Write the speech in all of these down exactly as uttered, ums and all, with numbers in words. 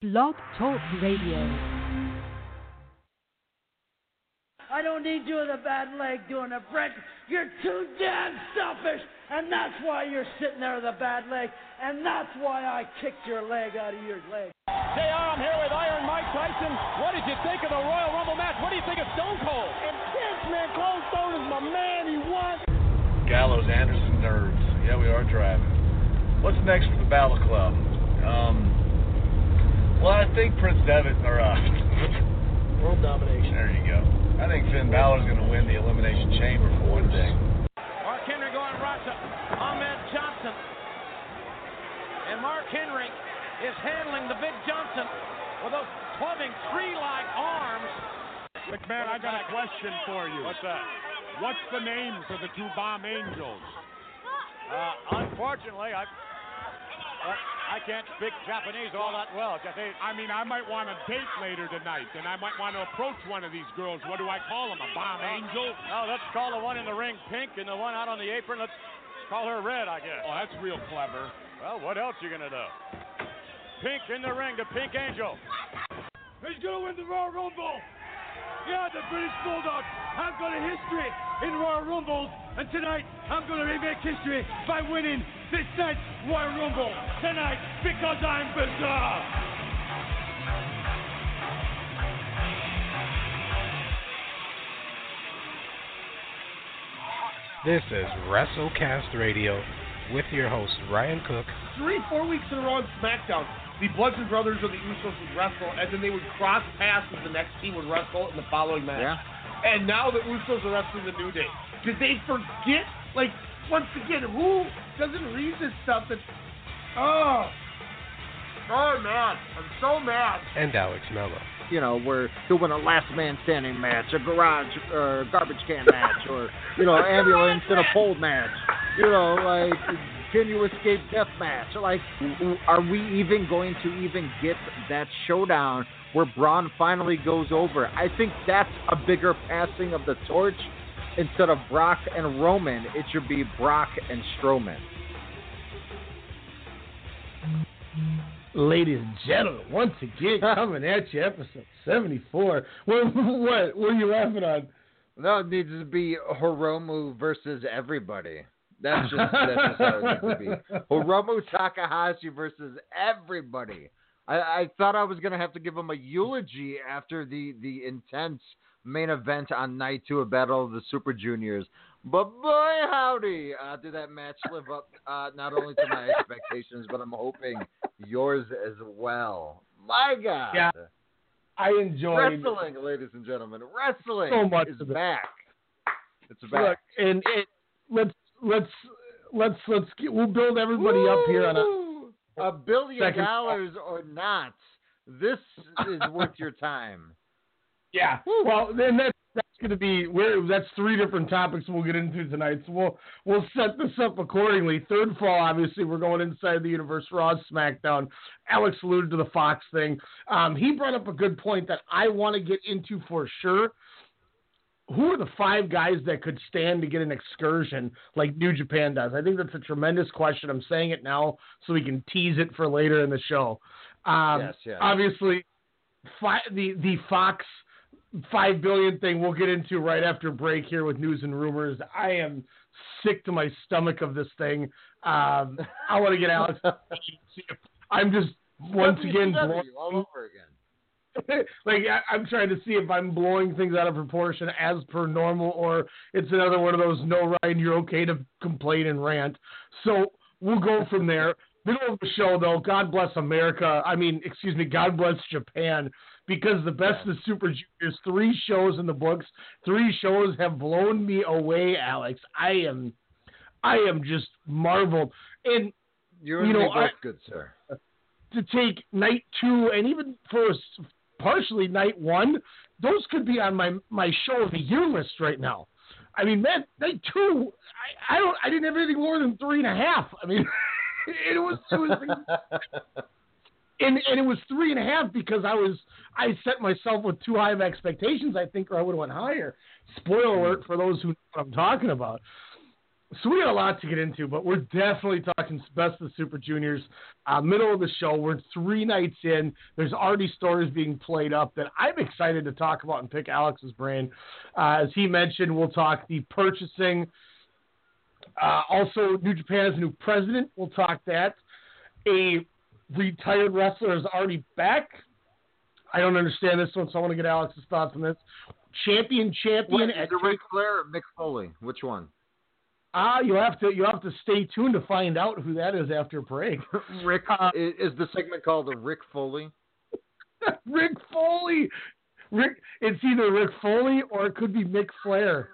Blog Talk Radio. I don't need you with a bad leg doing a Brett. You're too damn selfish, and that's why you're sitting there with a bad leg, and that's why I kicked your leg out of your leg. J R, I'm here with Iron Mike Tyson. What did you think of the Royal Rumble match? What do you think of Stone Cold? And this man, Cold Stone is my man. He won. Gallows, Anderson, nerds. Yeah, we are driving. What's next for the Battle Club? Um... Well, I think Prince Devitt, or, uh... World domination. There you go. I think Finn Balor's going to win the Elimination Chamber for one thing. Mark Henry going Racha. Ahmed Johnson. And Mark Henry is handling the big Johnson with those clubbing tree-like arms. McMahon, I got a question for you. What's that? What's the names of the two bomb angels? Uh, unfortunately, I... Uh, I can't speak Japanese all that well. Just a, I mean, I might want a date later tonight, and I might want to approach one of these girls. What do I call them, a bomb uh, angel? No, let's call the one in the ring pink, and the one out on the apron, let's call her red, I guess. Oh, that's real clever. Well, what else are you going to do? Pink in the ring, the pink angel. He's going to win the Royal Rumble. Yeah, the British Bulldog. I've got a history in Royal Rumbles, and tonight I'm going to remake history by winning this night's Royal Rumble tonight because I'm bizarre. This is WrestleCast Radio with your host, Ryan Cook. Three, four weeks in a row on SmackDown, the Bludgeon Brothers or the Usos would wrestle, and then they would cross paths with the next team would wrestle in the following match. Yeah. And now the Usos are wrestling the New Day. Did they forget, like, once again, who doesn't read this stuff? That oh, oh man, I'm so mad. And Alex Mello. You know, we're doing a last man standing match, a garage or uh, garbage can match, or you know, ambulance and a pole match. You know, like can you escape death match? Like, are we even going to even get that showdown where Braun finally goes over? I think that's a bigger passing of the torch. Instead of Brock and Roman, it should be Brock and Strowman. Ladies and gentlemen, once again, coming at you, episode seventy-four. What, what, what are you laughing on? No, it needs to be Hiromu versus everybody. That's just, that's just how it needs to be. Hiromu Takahashi versus everybody. I, I thought I was going to have to give him a eulogy after the, the intense main event on night two of Battle of the Super Juniors. But boy, howdy, uh, did that match live up uh, not only to my expectations, but I'm hoping yours as well. My God. Yeah, I enjoyed wrestling, it. Ladies and gentlemen. Wrestling so much is back. It's back. Look, and it, let's, let's, let's, let's, get, we'll build everybody Woo! Up here on a, a billion second. Dollars or not. This is worth your time. Yeah, well, then that's, that's going to be we're, that's three different topics we'll get into tonight. So we'll we'll set this up accordingly. Third fall, obviously, we're going inside the universe. Raw, SmackDown. Alex alluded to the Fox thing. Um, he brought up a good point that I want to get into for sure. Who are the five guys that could stand to get an excursion like New Japan does? I think that's a tremendous question. I'm saying it now so we can tease it for later in the show. Um, yes, yes. Obviously, fi- the the Fox. Five billion thing we'll get into right after break here with news and rumors. I am sick to my stomach of this thing. Um, I want to get Alex. I'm just once again blowing all over again. Like I, I'm trying to see if I'm blowing things out of proportion as per normal, or it's another one of those no, Ryan, you're okay to complain and rant. So we'll go from there. Middle of the show, though, God bless America. I mean, excuse me, God bless Japan, because the best of Super Juniors, three shows in the books, three shows have blown me away, Alex. I am, I am just marveled. And you're you know, I, good, sir. To take night two and even first, partially night one, those could be on my my show of the year list right now. I mean, man, night two, I, I don't, I didn't have anything more than three and a half. I mean. It was, it was and, and it was three and a half because I was I set myself with too high of expectations, I think, or I would have went higher. Spoiler alert for those who know what I'm talking about. So we got a lot to get into, but we're definitely talking Best of the Super Juniors. Uh, middle of the show, we're three nights in. There's already stories being played up that I'm excited to talk about and pick Alex's brain. Uh, as he mentioned, we'll talk the purchasing. Uh, also, New Japan has a new president. We'll talk that. A retired wrestler is already back. I don't understand this one, so I want to get Alex's thoughts on this. Champion, champion. Wait, is it Ric Flair or Mick Foley? Which one? Ah, uh, you have to you have to stay tuned to find out who that is after a break. Rick uh, is the segment called the Rick Foley? Rick Foley, Rick. It's either Rick Foley or it could be Mick Flair.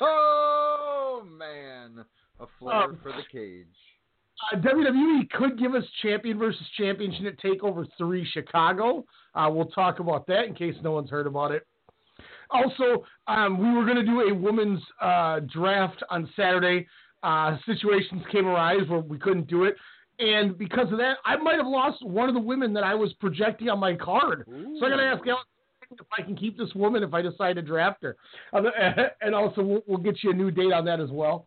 Oh man, a flare um, for the cage. Uh, W W E could give us champion versus championship at Takeover three Chicago. Uh, we'll talk about that in case no one's heard about it. Also, um, we were going to do a women's uh, draft on Saturday. Uh, situations came arise where we couldn't do it. And because of that, I might have lost one of the women that I was projecting on my card. Ooh. So I'm going to ask Alex if I can keep this woman if I decide to draft her. And also, we'll, we'll get you a new date on that as well.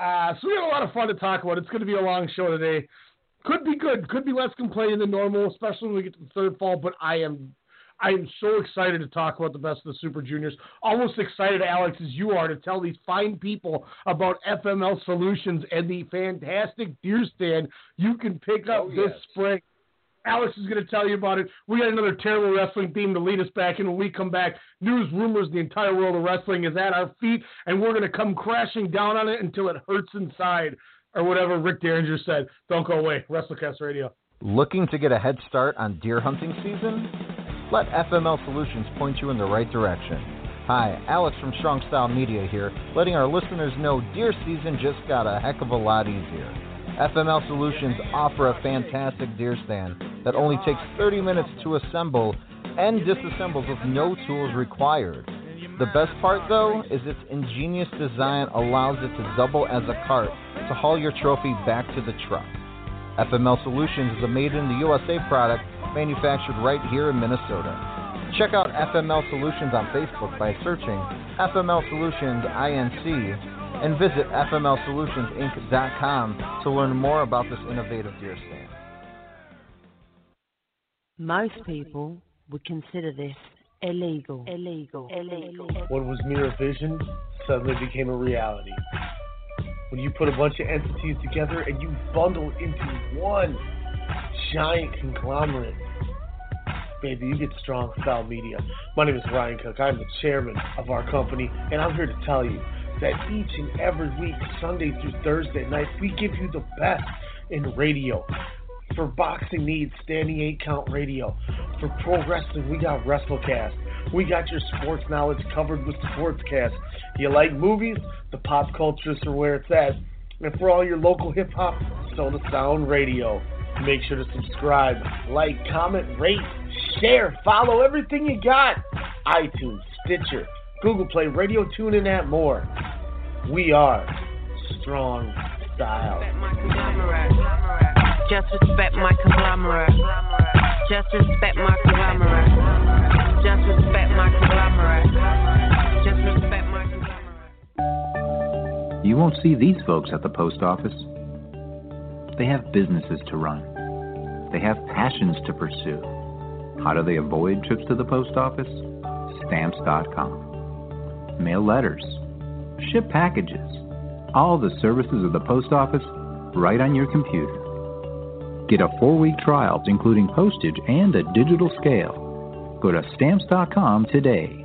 Uh, so we have a lot of fun to talk about. It's going to be a long show today. Could be good. Could be less complaining than normal, especially when we get to the third fall. But I am... I am so excited to talk about the Best of the Super Juniors. Almost excited, Alex, as you are, to tell these fine people about F M L Solutions and the fantastic deer stand you can pick up oh, this yes. spring. Alex is going to tell you about it. We got another terrible wrestling theme to lead us back, and when we come back, news, rumors, the entire world of wrestling is at our feet, and we're going to come crashing down on it until it hurts inside, or whatever Rick Derringer said. Don't go away. WrestleCast Radio. Looking to get a head start on deer hunting season? Let F M L Solutions point you in the right direction. Hi, Alex from Strong Style Media here, letting our listeners know deer season just got a heck of a lot easier. F M L Solutions offer a fantastic deer stand that only takes thirty minutes to assemble and disassembles with no tools required. The best part, though, is its ingenious design allows it to double as a cart to haul your trophy back to the truck. F M L Solutions is a made-in-the-U S A product manufactured right here in Minnesota. Check out F M L Solutions on Facebook by searching F M L Solutions Incorporated and visit F M L Solutions Inc dot com to learn more about this innovative deer stand. Most people would consider this illegal. Illegal. Illegal. What was mere vision suddenly became a reality. When you put a bunch of entities together and you bundle into one giant conglomerate, baby, you get Strong Style Media. My name is Ryan Cook. I'm the chairman of our company, and I'm here to tell you that each and every week, Sunday through Thursday night, we give you the best in radio. For boxing needs, Standing eight Count Radio. For pro wrestling, we got WrestleCast. We got your sports knowledge covered with SportsCast. You like movies? The pop cultures are where it's at. And for all your local hip-hop, Soda Sound Radio. Make sure to subscribe, like, comment, rate, share, follow everything you got. iTunes, Stitcher, Google Play, Radio, TuneIn, and that more. We are Strong Style. Just respect my conglomerate. Just respect my conglomerate. Just respect my conglomerate. Just respect my conglomerate. You won't see these folks at the post office. They have businesses to run. They have passions to pursue. How do they avoid trips to the post office? Stamps dot com. Mail letters. Ship packages. All the services of the post office right on your computer. Get a four-week trial, including postage and a digital scale. Go to Stamps dot com today.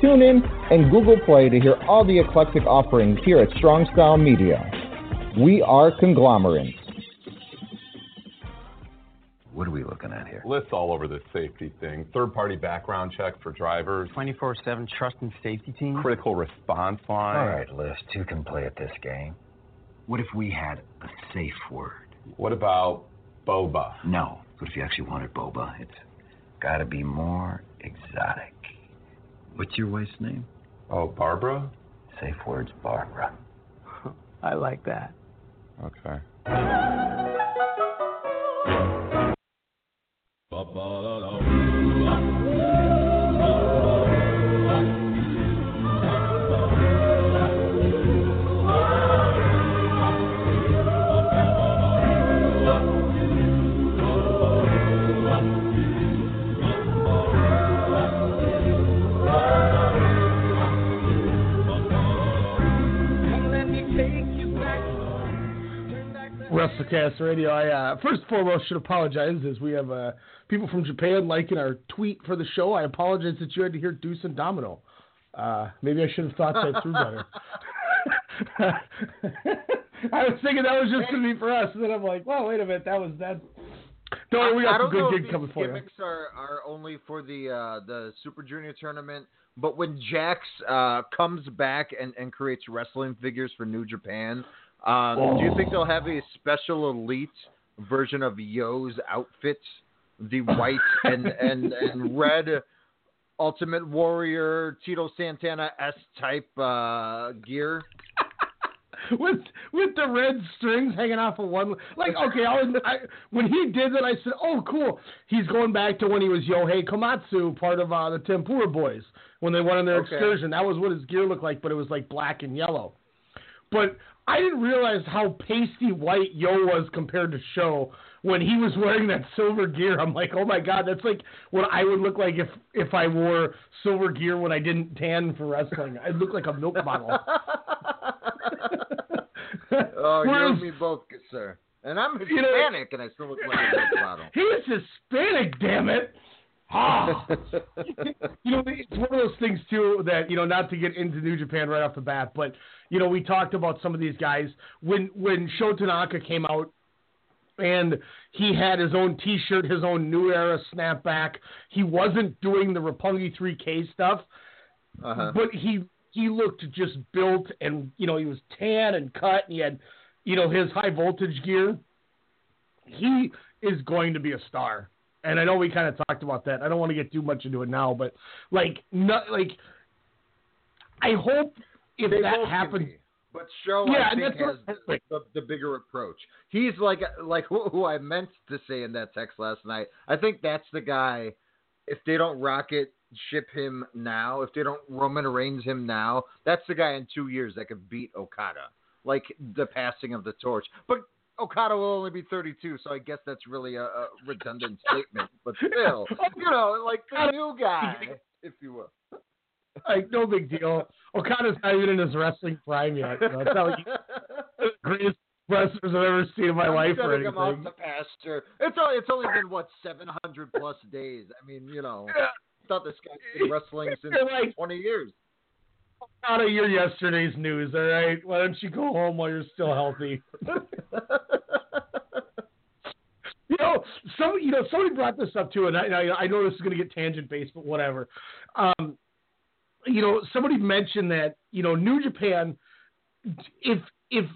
Tune in and Google Play to hear all the eclectic offerings here at Strong Style Media. We are conglomerates. What are we looking at here? Lists all over this safety thing. Third-party background check for drivers. twenty-four seven trust and safety team. Critical response line. All right, List, who can play at this game? What if we had a safe word? What about boba? No. What if you actually wanted boba? It's got to be more exotic. What's your wife's name? Oh, Barbara? Safe word's Barbara. I like that. Okay. WrestleCast Radio. I uh, first and foremost should apologize as we have uh, people from Japan liking our tweet for the show. I apologize that you had to hear Deuce and Domino. Uh, maybe I should have thought that through better. I was thinking that was just going to be for us, and then I'm like, well, wait a minute, that was that. Don't worry, we got some good gig coming for you. I don't know if these gimmicks are, are only for the uh, the Super Junior tournament, but when Jax uh, comes back and, and creates wrestling figures for New Japan. Um, oh. Do you think they'll have a special elite version of Yo's outfits? The white and, and, and red Ultimate Warrior Tito Santana S-type uh, gear? with with the red strings hanging off of one. Like, okay, I was, I, when he did that, I said, oh, cool. He's going back to when he was Yohei Komatsu, part of uh, the Tempura Boys, when they went on their okay. excursion. That was what his gear looked like, but it was like black and yellow. But I didn't realize how pasty white Yo was compared to Sho when he was wearing that silver gear. I'm like, oh, my God, that's like what I would look like if, if I wore silver gear when I didn't tan for wrestling. I'd look like a milk bottle. Oh, you and me both, sir. And I'm Hispanic, you know, and I still look like a milk bottle. He's Hispanic, damn it. Ah. You know, it's one of those things, too, that, you know, not to get into New Japan right off the bat, but, you know, we talked about some of these guys. When when Sho Tanaka came out and he had his own T-shirt, his own New Era snapback, he wasn't doing the Roppongi three K stuff, uh-huh. but he he looked just built and, you know, he was tan and cut and he had, you know, his high voltage gear. He is going to be a star. And I know we kind of talked about that. I don't want to get too much into it now, but like, not like. I hope if they that happens, but Sho yeah, I think has the, the, the bigger approach. He's like like who, who I meant to say in that text last night. I think that's the guy. If they don't rocket ship him now, if they don't Roman Reigns him now, that's the guy in two years that could beat Okada. Like the passing of the torch, but. Okada will only be thirty-two, so I guess that's really a, a redundant statement. But still, you know, like the new guy, if you will. Like, no big deal. Okada's not even in his wrestling prime yet. You know? It's not like the greatest wrestlers I've ever seen in my I'm life or anything. Out the pasture. It's, only, it's only been, what, seven hundred plus days. I mean, you know, I thought this guy's been wrestling since like twenty years. Out of your yesterday's news, all right? Why don't you go home while you're still healthy? you know, some, you know, somebody brought this up too, and I, I know this is going to get tangent based, but whatever. Um, you know, somebody mentioned that you know New Japan, if if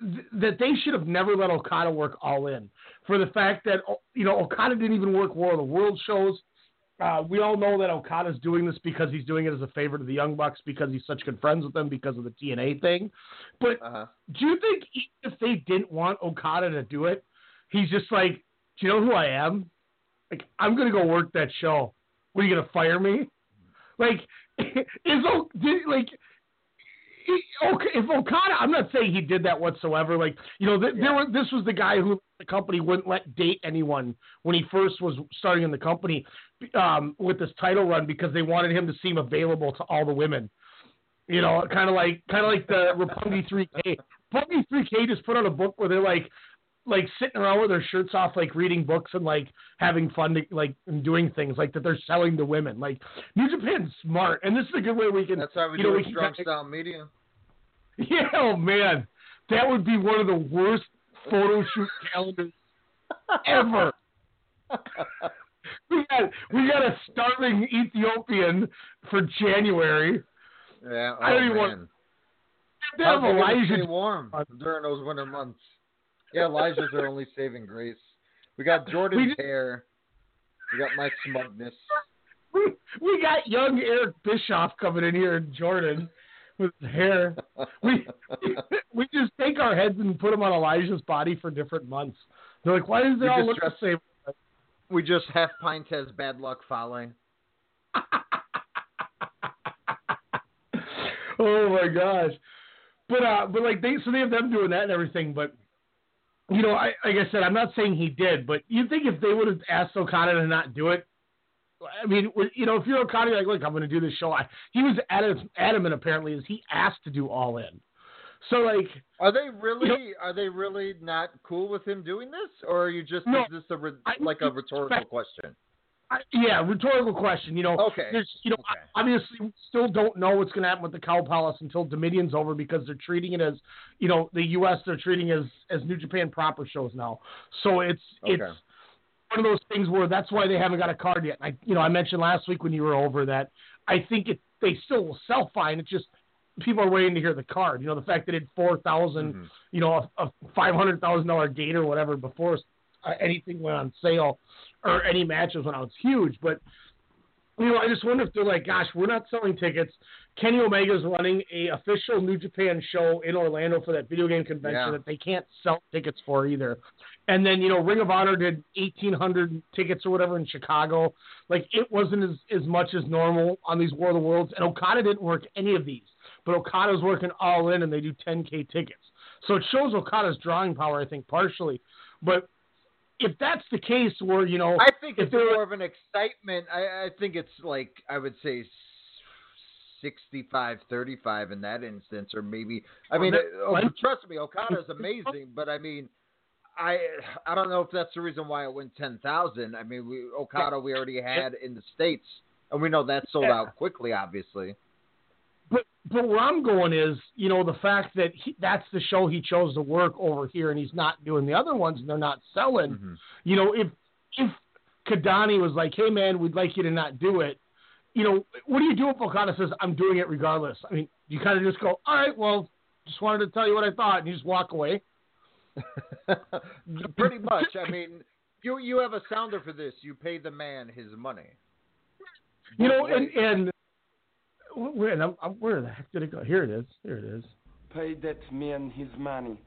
th- that they should have never let Okada work All In for the fact that you know Okada didn't even work War of the World shows. Uh, we all know that Okada's doing this because he's doing it as a favor to the Young Bucks because he's such good friends with them because of the T N A thing. But uh-huh. do you think even if they didn't want Okada to do it, he's just like, do you know who I am? Like, I'm going to go work that show. What, are you going to fire me? Like, is like if Okada, I'm not saying he did that whatsoever. Like, you know, th- yeah. there were, this was the guy who the company wouldn't let date anyone when he first was starting in the company. Um, with this title run because they wanted him to seem available to all the women, you know, kind of like kind of like the Roppongi three K. Roppongi three K just put out a book where they're like, like sitting around with their shirts off, like reading books and like having fun, to, like and doing things like that. They're selling to women. Like New Japan's smart, and this is a good way we can. That's why we you know, do we can strong style media. Yeah, oh man, that would be one of the worst photo shoot calendars ever. we got we got a starving Ethiopian for January. Yeah, oh, I don't even man. want. They have Elijah stay warm during those winter months. Yeah, Elijah's our only saving grace. We got Jordan's we, hair. We got my smugness. We, we got young Eric Bischoff coming in here in Jordan with his hair. We we just take our heads and put them on Elijah's body for different months. They're like, why does it all look the same? We just half pint has bad luck following. Oh my gosh. But uh, but like they so they have them doing that and everything. But you know, I, like I said, I'm not saying he did, but you think if they would have asked Okada to not do it, I mean, you know, if you're Okada, you're like, look, I'm going to do this show. I, he was adamant apparently, as he asked to do All In. So like, are they really you know, are they really not cool with him doing this, or are you just no, is this a re, like a rhetorical question? I, yeah, rhetorical question. You know, okay. There's, you know, okay. Obviously, we still don't know what's going to happen with the Cow Palace until Dominion's over because they're treating it as, you know, the U S they're treating as as New Japan proper shows now. So it's okay. it's one of those things where that's why they haven't got a card yet. I you know I mentioned last week when you were over that I think it they still will sell fine. It's just people are waiting to hear the card. You know, the fact that it had four thousand, mm-hmm. you know, a, a five hundred thousand dollar gate or whatever before anything went on sale. Or any matches when I was huge, but you know, I just wonder if they're like, gosh, we're not selling tickets. Kenny Omega's running a official New Japan show in Orlando for that video game convention yeah. that they can't sell tickets for either. And then, you know, Ring of Honor did eighteen hundred tickets or whatever in Chicago. Like it wasn't as, as much as normal on these War of the Worlds, and Okada didn't work any of these, but Okada's working All In and they do ten K tickets. So it shows Okada's drawing power, I think partially, but if that's the case where, you know... I think it's more of an excitement. I, I think it's like, I would say sixty-five thirty-five in that instance, or maybe... I mean, oh, trust me, Okada's amazing, but I mean, I I don't know if that's the reason why it went ten thousand. I mean, we, Okada we already had in the States, and we know that sold yeah. out quickly, obviously. But but where I'm going is, you know, the fact that he, that's the show he chose to work over here, and he's not doing the other ones, and they're not selling. Mm-hmm. You know, if if Kidani was like, hey, man, we'd like you to not do it, you know, what do you do if Okada says, I'm doing it regardless? I mean, you kind of just go, all right, well, just wanted to tell you what I thought, and you just walk away. Pretty much. I mean, you you have a sounder for this. You pay the man his money. You know, and... and Where, where the heck did it go? Here it is. Here it is. Pay that man his money.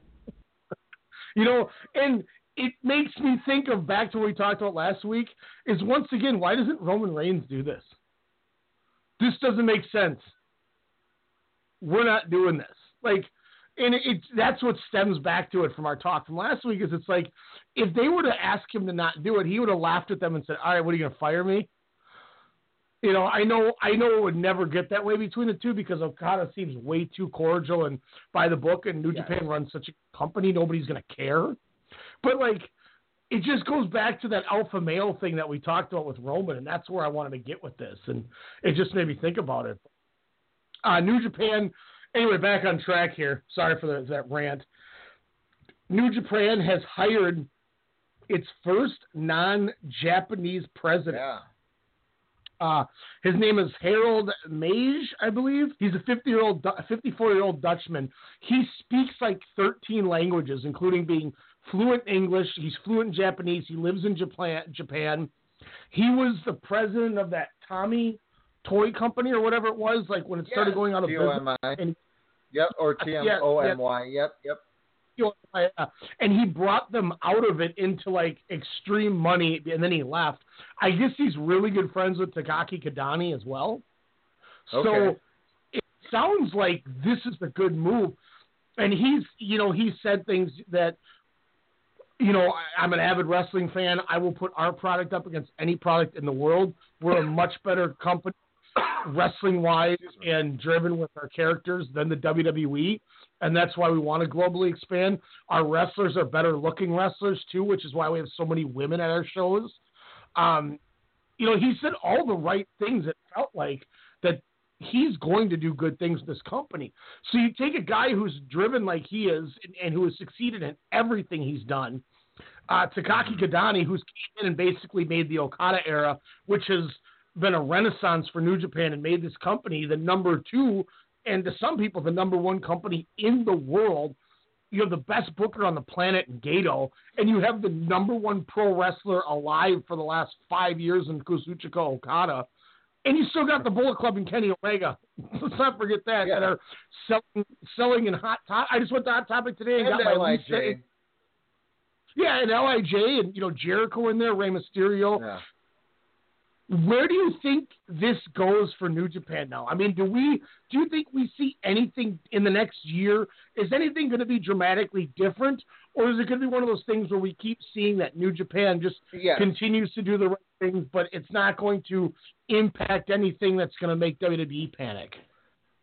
You know, and it makes me think of back to what we talked about last week is once again, why doesn't Roman Reigns do this? This doesn't make sense. We're not doing this. Like, and it, it that's what stems back to it from our talk from last week is it's like, if they were to ask him to not do it, he would have laughed at them and said, all right, what are you going to fire me? You know, I know I know it would never get that way between the two because Okada seems way too cordial and by the book, and New yeah. Japan runs such a company, nobody's going to care. But, like, it just goes back to that alpha male thing that we talked about with Roman, and that's where I wanted to get with this, and it just made me think about it. Uh, New Japan, anyway, back on track here. Sorry for the, that rant. New Japan has hired its first non-Japanese president. Yeah. Uh, his name is Harold Mage, I believe. He's a fifty-year-old, fifty-four-year-old Dutchman. He speaks like thirteen languages, including being fluent in English. He's fluent in Japanese. He lives in Japan. Japan. He was the president of that Tommy toy company or whatever it was, like when it started yes, going out of T O M I. Business. And, yep, or T M O M Y. Yes, yep, yep. And he brought them out of it into like extreme money, and then he left. I guess he's really good friends with Takaki Kidani as well. Okay. So it sounds like this is a good move. And he's, you know, he said things that, you know, I'm an avid wrestling fan. I will put our product up against any product in the world. We're a much better company wrestling-wise and driven with our characters than the W W E. And that's why we want to globally expand. Our wrestlers are better-looking wrestlers, too, which is why we have so many women at our shows. Um, you know, he said all the right things. It felt like that he's going to do good things with this company. So you take a guy who's driven like he is and, and who has succeeded in everything he's done, Uh, Takaki Kidani, who's came in and basically made the Okada era, which has been a renaissance for New Japan and made this company the number two, and to some people, the number one company in the world. You have the best booker on the planet in Gato, and you have the number one pro wrestler alive for the last five years in Kazuchika Okada, and you still got the Bullet Club and Kenny Omega. Let's not forget that. Yeah. That are selling, selling in hot top. I just went to Hot Topic today and, and got my L I J. Yeah, and L I J and, you know, Jericho in there, Rey Mysterio. Yeah. Where do you think this goes for New Japan now? I mean, do we? Do you think we see anything in the next year? Is anything going to be dramatically different? Or is it going to be one of those things where we keep seeing that New Japan just yes. continues to do the right things, but it's not going to impact anything that's going to make W W E panic?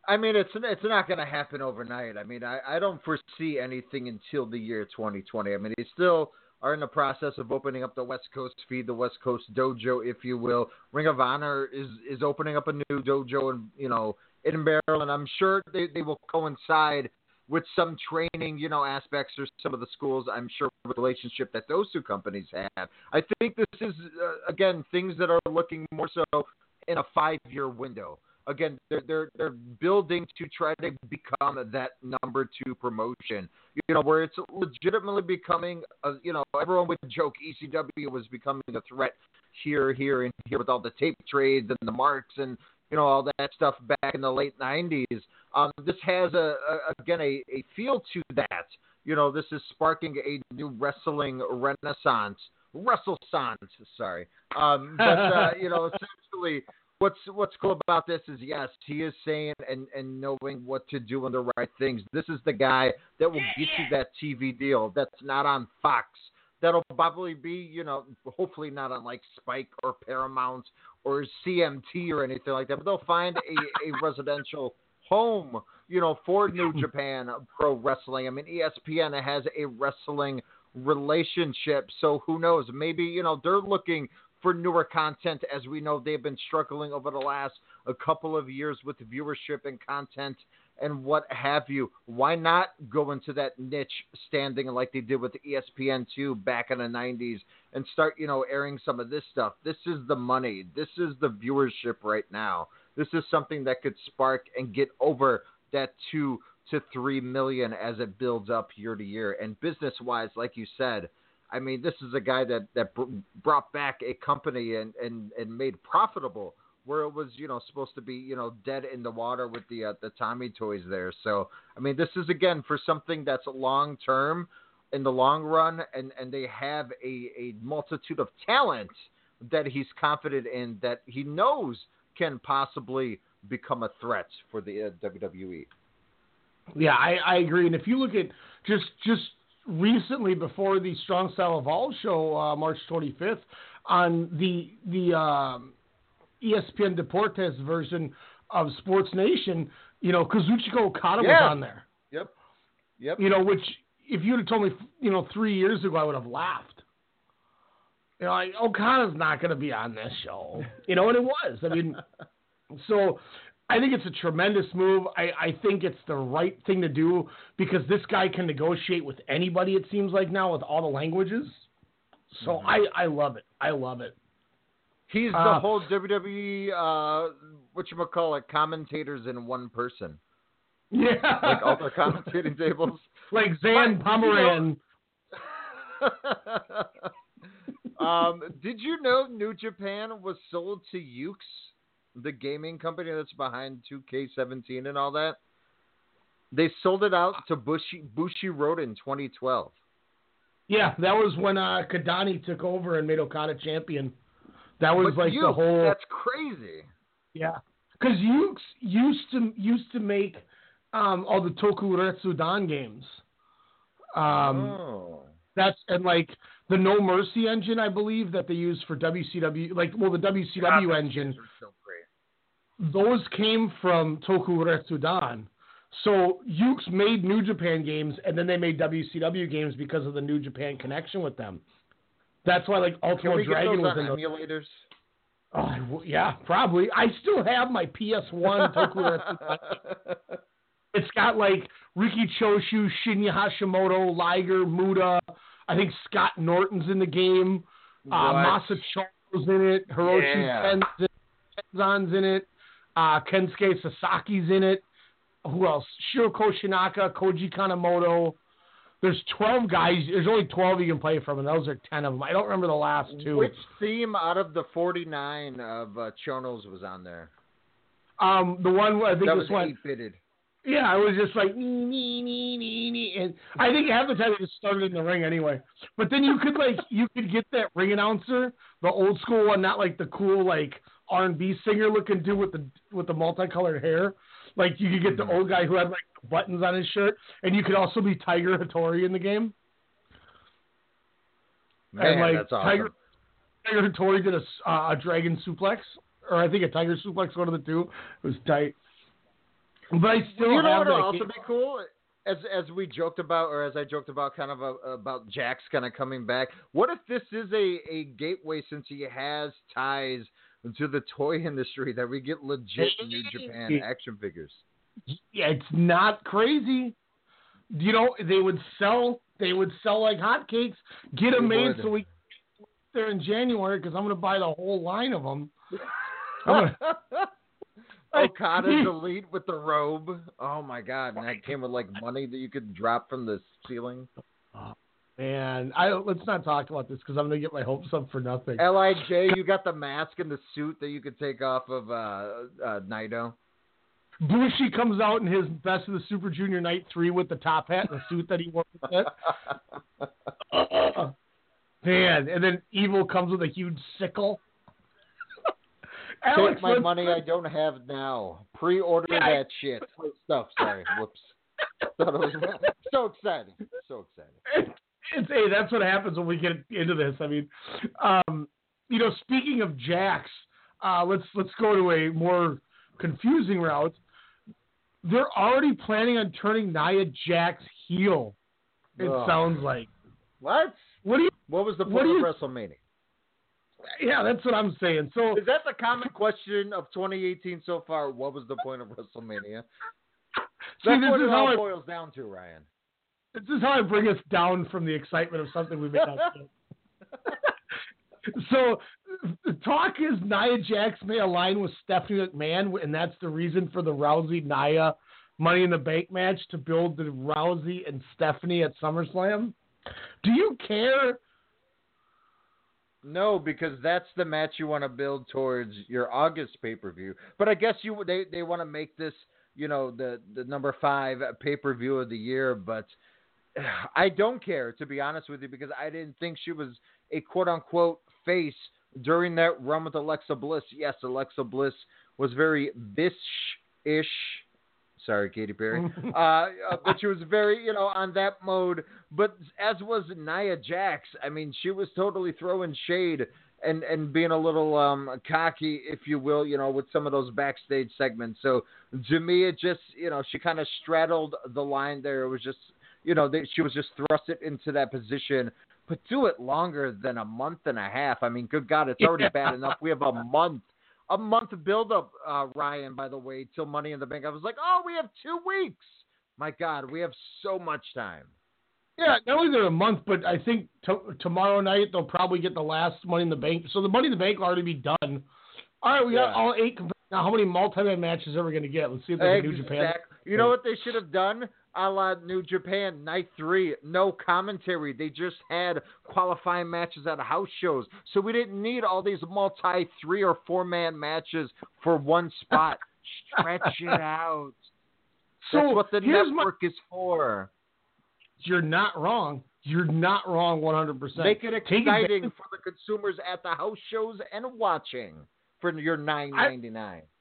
I mean, it's it's not going to happen overnight. I mean, I, I don't foresee anything until the year twenty twenty. I mean, it's still... are in the process of opening up the West Coast feed, the West Coast dojo, if you will. Ring of Honor is, is opening up a new dojo in, you know, in Maryland. I'm sure they, they will coincide with some training, you know, aspects or some of the schools, I'm sure, with the relationship that those two companies have. I think this is, uh, again, things that are looking more so in a five-year window. Again, they're, they're they're building to try to become that number two promotion, you know, where it's legitimately becoming, a, you know, everyone would joke E C W was becoming a threat here, here, and here with all the tape trades and the marks and, you know, all that stuff back in the late nineties. Um, this has, a, a again, a, a feel to that. You know, this is sparking a new wrestling renaissance, WrestleSance, sorry. Um, but, uh, you know, essentially... What's what's cool about this is, yes, he is saying and, and knowing what to do and the right things. This is the guy that will yeah, get yeah. you that T V deal that's not on Fox. That'll probably be, you know, hopefully not on like Spike or Paramount or C M T or anything like that. But they'll find a, a residential home, you know, for New Japan Pro Wrestling. I mean, E S P N has a wrestling relationship. So who knows? Maybe, you know, they're looking for newer content. As we know, they've been struggling over the last a couple of years with viewership and content and what have you. Why not go into that niche standing like they did with E S P N two back in the nineties and start, you know, airing some of this stuff? This is the money. This is the viewership right now. This is something that could spark and get over that two to three million as it builds up year to year. And business-wise, like you said, I mean, this is a guy that, that br- brought back a company and, and, and made profitable where it was, you know, supposed to be, you know, dead in the water with the uh, the Tommy toys there. So, I mean, this is, again, for something that's long-term in the long run, and, and they have a, a multitude of talent that he's confident in that he knows can possibly become a threat for the uh, W W E. Yeah, I, I agree. And if you look at just just – recently, before the Strong Style Evolve show, uh, March twenty-fifth, on the the um, E S P N Deportes version of Sports Nation, you know, Kazuchika Okada yeah. was on there. Yep. Yep. You know, which if you'd have told me, you know, three years ago, I would have laughed. You know, like, Okada's not going to be on this show. You know, and it was. I mean, so I think it's a tremendous move. I, I think it's the right thing to do because this guy can negotiate with anybody, it seems like now, with all the languages. So mm-hmm. I, I love it. I love it. He's uh, the whole W W E, uh, whatchamacallit, commentators in one person. Yeah. Like all the commentating tables. Like Zan Pomeran. um, did you know New Japan was sold to Yuke's? The gaming company that's behind two K seventeen and all that, they sold it out to Bushi, Bushiroad in twenty twelve. Yeah, that was when uh, Kidani took over and made Okada champion. That was but like Yuke, the whole. That's crazy. Yeah, because Yuke's used to used to make um, all the Tokuretsu Dan games. Um, oh. That's and like the No Mercy engine, I believe, that they used for W C W. Like, well, the W C W God, engine. Those came from Tokuretsu Dan. So Yuke's made New Japan games, and then they made W C W games because of the New Japan connection with them. That's why, like, Ultimate Dragon was in those emulators. Oh, yeah, probably. I still have my P S one Tokuretsu Dan. It's got like Riki Choshu, Shinya Hashimoto, Liger, Muda. I think Scott Norton's in the game. Uh, Masacharo's in it. Hiroshi yeah. Tenzan's in it. Uh, Kensuke Sasaki's in it. Who else? Shiroko Shinaka, Koji Kanemoto. There's twelve guys. There's only twelve you can play from, and those are ten of them. I don't remember the last two. Which theme out of the forty-nine of uh, Chono's was on there? Um, the one where I think that was eight-bitted. Yeah, I was just like, nee, nee, nee, nee, nee. And I think half the time it just started in the ring anyway. But then you could, like, you could get that ring announcer, the old school one, not like the cool, like, R and B singer looking dude with the with the multicolored hair. Like, you could get the old guy who had, like, buttons on his shirt, and you could also be Tiger Hattori in the game. Man, and, like, that's awesome. Tiger, Tiger Hattori did a, uh, a dragon suplex, or I think a tiger suplex, one of the two. It was tight. But I still you know what would also be cool, as as we joked about, or as I joked about, kind of a, about Jax kind of coming back. What if this is a, a gateway, since he has ties to the toy industry, that we get legit New Japan action figures? Yeah, it's not crazy. You know, they would sell. They would sell like hotcakes. Get them made so we get there in January, because I'm going to buy the whole line of them. I'm gonna... Okada's elite with the robe. Oh my god! And that came with like money that you could drop from the ceiling. Oh, man, I let's not talk about this because I'm gonna get my hopes up for nothing. Lij, you got the mask and the suit that you could take off of uh, uh, Naito. Bushi comes out in his Best of the Super Junior Night Three with the top hat and the suit that he wore with it. Man, and then Evil comes with a huge sickle. Alex, take my money I don't have now. Pre-order yeah, that I, shit. Stuff, sorry. Whoops. Thought it was so exciting. So exciting. It's, hey, that's what happens when we get into this. I mean, um, you know, speaking of Jax, uh, let's let's go to a more confusing route. They're already planning on turning Nia Jax heel, it oh. sounds like. What? What do you? What was the point of you, WrestleMania? Yeah, that's what I'm saying. So is that the common question of twenty eighteen so far? What was the point of WrestleMania? See, that's what it all boils I, down to, Ryan. This is how I bring us down from the excitement of something we've been talking So the talk is Nia Jax may align with Stephanie McMahon, and that's the reason for the Rousey-Nia Money in the Bank match, to build the Rousey and Stephanie at SummerSlam. Do you care? No, because that's the match you want to build towards your August pay-per-view. But I guess you they, they want to make this, you know, the, the number five pay-per-view of the year. But I don't care, to be honest with you, because I didn't think she was a quote-unquote face during that run with Alexa Bliss. Yes, Alexa Bliss was very bitch-ish. Sorry, Katy Perry. uh, but she was very, you know, on that mode. But as was Nia Jax. I mean, she was totally throwing shade and, and being a little um, cocky, if you will, you know, with some of those backstage segments. So to me, it just, you know, she kind of straddled the line there. It was just, you know, they, she was just thrusted into that position. But do it longer than a month and a half. I mean, good God, it's already yeah. bad enough. We have a month. A month build-up, uh, Ryan, by the way, till Money in the Bank. I was like, oh, we have two weeks. My God, we have so much time. Yeah, not only a month, but I think to- tomorrow night they'll probably get the last Money in the Bank. So the Money in the Bank will already be done. All right, we yeah. got all eight. Now, how many multi-man matches are we going to get? Let's see if they can New Japan. You know what they should have done? A la New Japan, night three, no commentary. They just had qualifying matches at house shows. So we didn't need all these multi three or four man matches for one spot. Stretch it out. So that's what the network my... is for. You're not wrong. You're not wrong one hundred percent. Make it exciting for the consumers at the house shows and watching for your nine ninety-nine. I...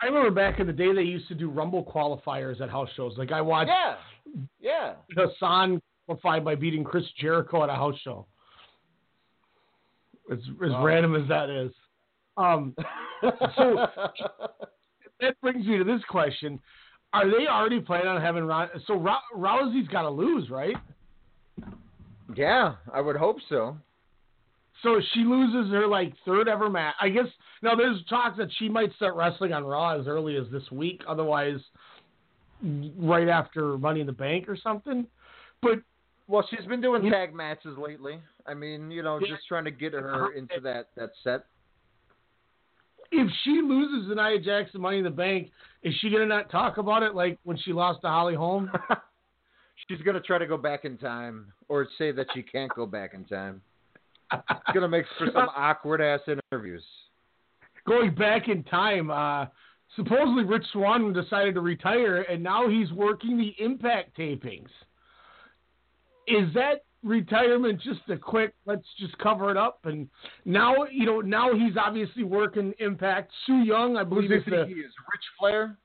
I remember back in the day they used to do Rumble qualifiers at house shows. Like I watched yeah. Yeah. Hassan qualify by beating Chris Jericho at a house show. As, as wow. random as that is. Um, so that brings me to this question. Are they already planning on having – so R- Rousey's got to lose, right? Yeah, I would hope so. So she loses her, like, third ever match. I guess, now there's talk that she might start wrestling on Raw as early as this week. Otherwise, right after Money in the Bank or something. But Well, she's been doing yeah. tag matches lately. I mean, you know, yeah. just trying to get her into that, that set. If she loses to Nia Jax and Money in the Bank, is she going to not talk about it like when she lost to Holly Holm? She's going to try to go back in time or say that she can't go back in time. It's going to make for some awkward-ass interviews. Going back in time, uh, supposedly Rich Swann decided to retire, and now he's working the Impact tapings. Is that retirement just a quick, let's just cover it up? And now, you know, now he's obviously working Impact. Su Yung, I believe is the... He is Rich Flair?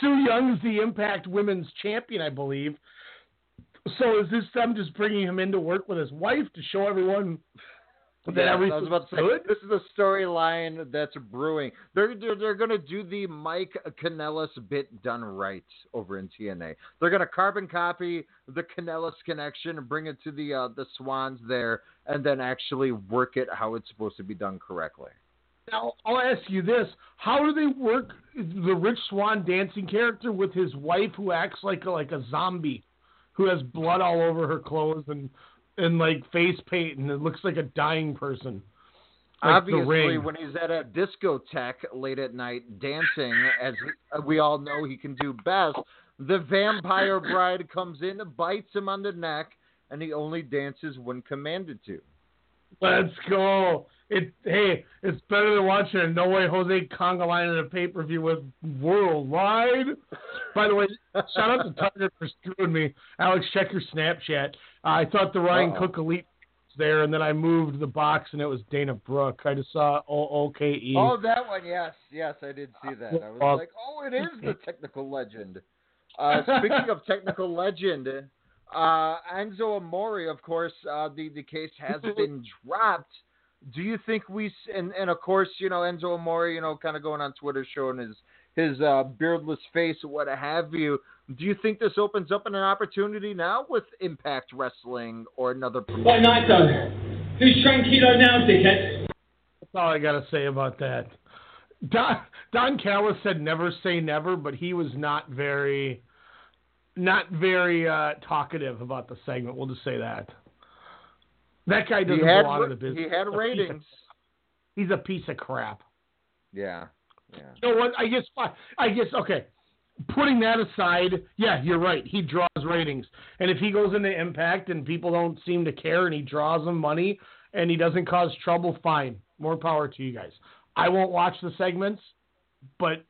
Su Young's the Impact Women's Champion, I believe. So is this them just bringing him in to work with his wife to show everyone that yeah, everything's I was about to say, good? This is a storyline that's brewing. They're they're, they're going to do the Mike Kanellis bit done right over in T N A. They're going to carbon copy the Kanellis connection and bring it to the uh, the Swans there, and then actually work it how it's supposed to be done correctly. Now, I'll ask you this. How do they work the Rich Swann dancing character with his wife who acts like a, like a zombie, who has blood all over her clothes and, and like face paint, and it looks like a dying person? Like obviously, when he's at a discotheque late at night dancing, as we all know he can do best, the vampire bride comes in and bites him on the neck, and he only dances when commanded to. Let's go. It, hey, it's better than watching a No Way Jose conga line in a pay-per-view with Worldwide. By the way, shout out to Target for screwing me. Alex, check your Snapchat. Uh, I thought the Ryan Uh-oh. Cook Elite was there, and then I moved the box, and it was Dana Brooke. I just saw O O K E. Oh, that one, yes. Yes, I did see that. I was like, oh, it is the technical legend. Uh, speaking of technical legend, uh, Enzo Amore, of course, uh, the, the case has been dropped. Do you think we and, – and, of course, you know, Enzo Amore, you know, kind of going on Twitter showing his, his uh, beardless face or what have you. Do you think this opens up an opportunity now with Impact Wrestling or another – What night, though? Who's tranquilo now, dickhead? That's all I got to say about that. Don, Don Callis said never say never, but he was not very – not very uh, talkative about the segment. We'll just say that. That guy doesn't had, belong in the business. He had ratings. He's a piece of crap. Yeah. yeah. You know what? I guess, I guess, okay, putting that aside, yeah, you're right. He draws ratings. And if he goes into Impact and people don't seem to care and he draws them money and he doesn't cause trouble, fine. More power to you guys. I won't watch the segments, but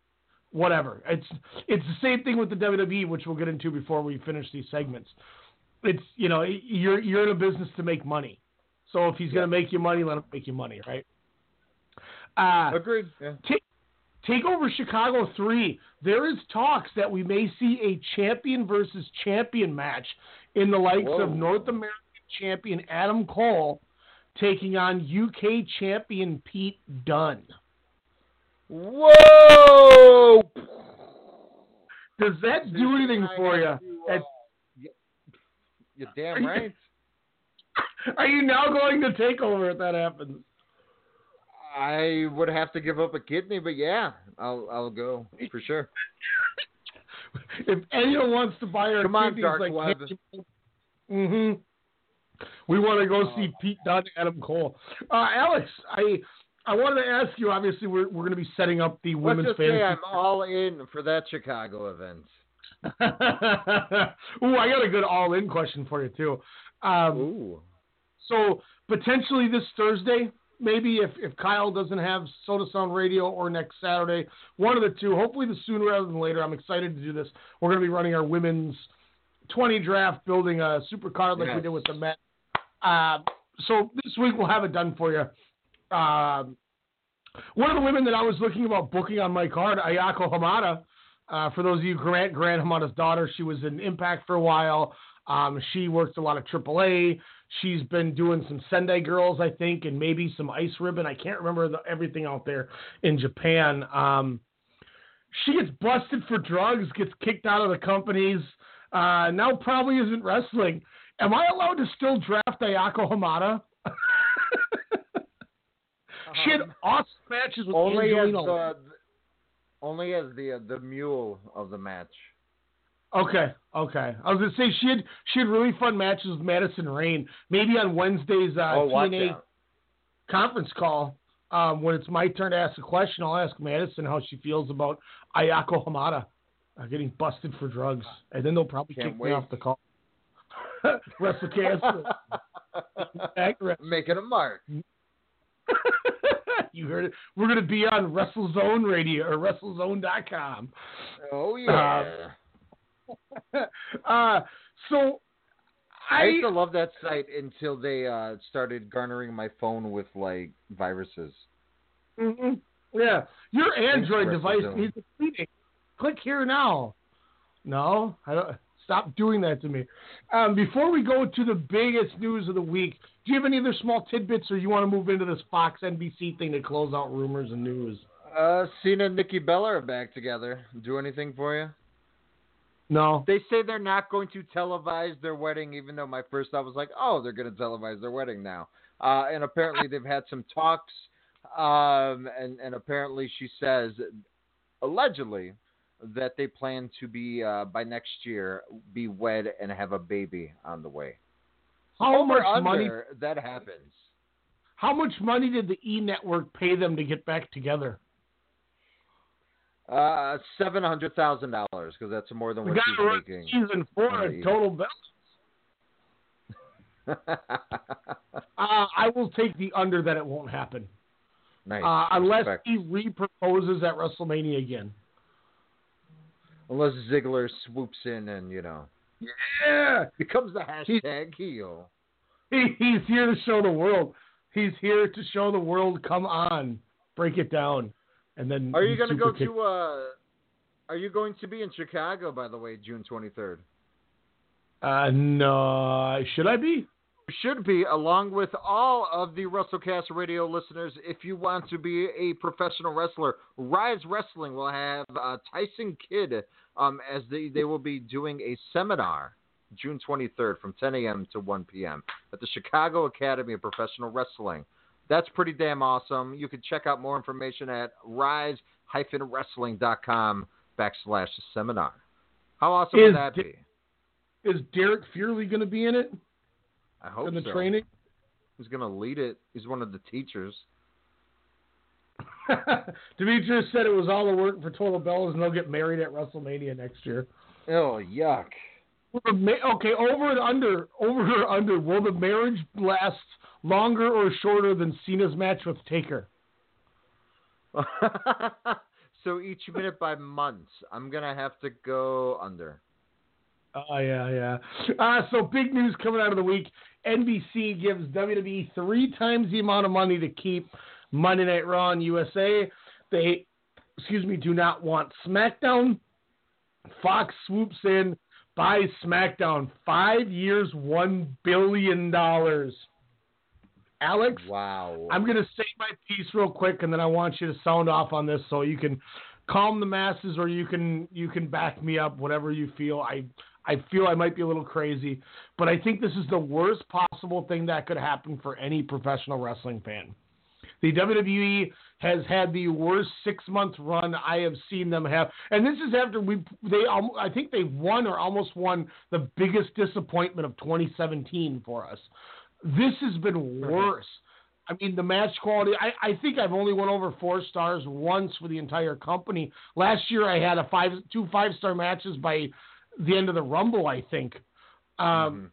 whatever. It's, it's the same thing with the W W E, which we'll get into before we finish these segments. It's, you know, you're, you're in a business to make money. So if he's yeah. going to make you money, let him make you money, right? Uh, Agreed. Yeah. Take, take over Chicago three. There is talks that we may see a champion versus champion match in the likes Whoa. of North American champion Adam Cole taking on U K champion Pete Dunne. Whoa! Does that do anything for you? At, you're damn right. Are you now going to take over if that happens? I would have to give up a kidney, but yeah, I'll I'll go for sure. If anyone wants to buy our Come on, kidneys, Dark like Web. Mm-hmm. We want to go oh, see Pete Dunne, Adam Cole. Uh, Alex, I I wanted to ask you. Obviously, we're we're going to be setting up the Let's women's. Let's just say I'm all in for that Chicago event. Ooh, I got a good all-in question for you too. Um, Ooh. So potentially this Thursday, maybe if, if Kyle doesn't have Soda Sound Radio or next Saturday, one of the two, hopefully the sooner rather than later. I'm excited to do this. We're going to be running our women's twenty draft, building a super card like yes. we did with the Met. Uh, so this week we'll have it done for you. Uh, one of the women that I was looking about booking on my card, Ayako Hamada, uh, for those of you, Grant, Grant Hamada's daughter, she was in Impact for a while. Um, she worked a lot of triple A. She's been doing some Sendai Girls, I think, and maybe some Ice Ribbon. I can't remember the, everything out there in Japan. Um, she gets busted for drugs, gets kicked out of the companies, uh, now probably isn't wrestling. Am I allowed to still draft Ayako Hamada? um, she had awesome matches with only Angelina. As the, only as the, the mule of the match. Okay, okay. I was going to say, she had, she had really fun matches with Madison Rayne. Maybe on Wednesday's uh, oh, T N A conference call, um, when it's my turn to ask a question, I'll ask Madison how she feels about Ayako Hamada uh, getting busted for drugs. And then they'll probably Can't kick wait. me off the call. WrestleCast. Making a mark. You heard it. We're going to be on WrestleZone Radio or WrestleZone dot com. Oh, yeah. Uh, uh, so I, I used to love that site until they uh, started garnering my phone with, like, viruses. Mm-hmm. Yeah. Your Android device needs deleting. Click here now. No, I don't. Stop doing that to me. Um, before we go to the biggest news of the week, do you have any other small tidbits, or you want to move into this Fox N B C thing to close out rumors and news? Uh, Cena and Nikki Bella are back together. Do anything for you? No. They say they're not going to televise their wedding, even though my first thought was like, oh, they're going to televise their wedding now. Uh, and apparently they've had some talks, um, and, and apparently she says, allegedly, that they plan to be, uh, by next year, be wed and have a baby on the way. How Over much money that happens? How much money did the E! Network pay them to get back together? Uh, seven hundred thousand dollars, because that's more than we what she's right making. Season four in total balance. uh, I will take the under that it won't happen. Nice. Uh, unless Respect. he reproposes at WrestleMania again. Unless Ziggler swoops in and, you know, yeah, becomes the hashtag he's, heel. He, he's here to show the world. He's here to show the world. Come on, break it down, and then. Are you going to go kick. to? Uh, are you going to be in Chicago? By the way, June twenty-third. Uh, no, should I be? Should be, along with all of the WrestleCast Radio listeners. If you want to be a professional wrestler, Rise Wrestling will have uh, Tyson Kidd um, as they, they will be doing a seminar June twenty-third from ten a.m. to one p.m. at the Chicago Academy of Professional Wrestling. That's pretty damn awesome. You can check out more information at rise wrestling dot com backslash seminar. How awesome is, would that be? Is Derek Fearley going to be in it? I hope in the so. training? He's going to lead it. He's one of the teachers. Demetrius said it was all the work for Total Bellas, and they'll get married at WrestleMania next year. Oh, yuck. Okay, over and under, over or under, will the marriage last longer or shorter than Cena's match with Taker? So each minute by months. I'm going to have to go under. Oh, uh, yeah, yeah. Uh, so big news coming out of the week. N B C gives W W E three times the amount of money to keep Monday Night Raw in U S A. They, excuse me, do not want SmackDown. Fox swoops in, buys SmackDown. Five years, one billion dollars. Alex, wow. I'm going to say my piece real quick, and then I want you to sound off on this so you can calm the masses, or you can you can back me up, whatever you feel. I I feel I might be a little crazy, but I think this is the worst possible thing that could happen for any professional wrestling fan. The W W E has had the worst six-month run I have seen them have. And this is after we they I think they won or almost won the biggest disappointment of twenty seventeen for us. This has been worse. I mean, the match quality, I, I think I've only went over four stars once for the entire company. Last year I had a five, two five-star matches by the end of the Rumble, I think. Um, mm-hmm.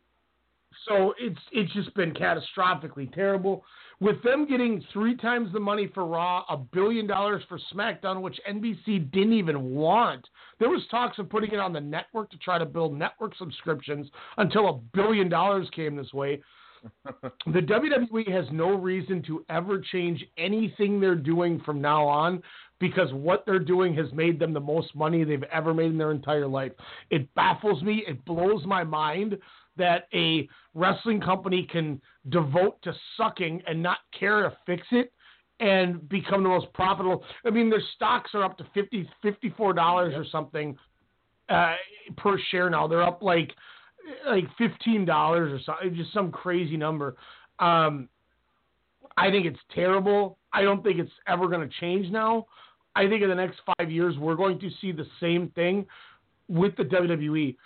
So it's it's just been catastrophically terrible. With them getting three times the money for Raw, a billion dollars for SmackDown, which N B C didn't even want. There was talks of putting it on the network to try to build network subscriptions until a billion dollars came this way. The W W E has no reason to ever change anything they're doing from now on, because what they're doing has made them the most money they've ever made in their entire life. It baffles me. It blows my mind that a wrestling company can devote to sucking and not care to fix it and become the most profitable. I mean, their stocks are up to fifty, fifty-four dollars or something uh, per share now. They're up like like fifteen dollars or something, just some crazy number. Um, I think it's terrible. I don't think it's ever going to change now. I think in the next five years, we're going to see the same thing with the W W E,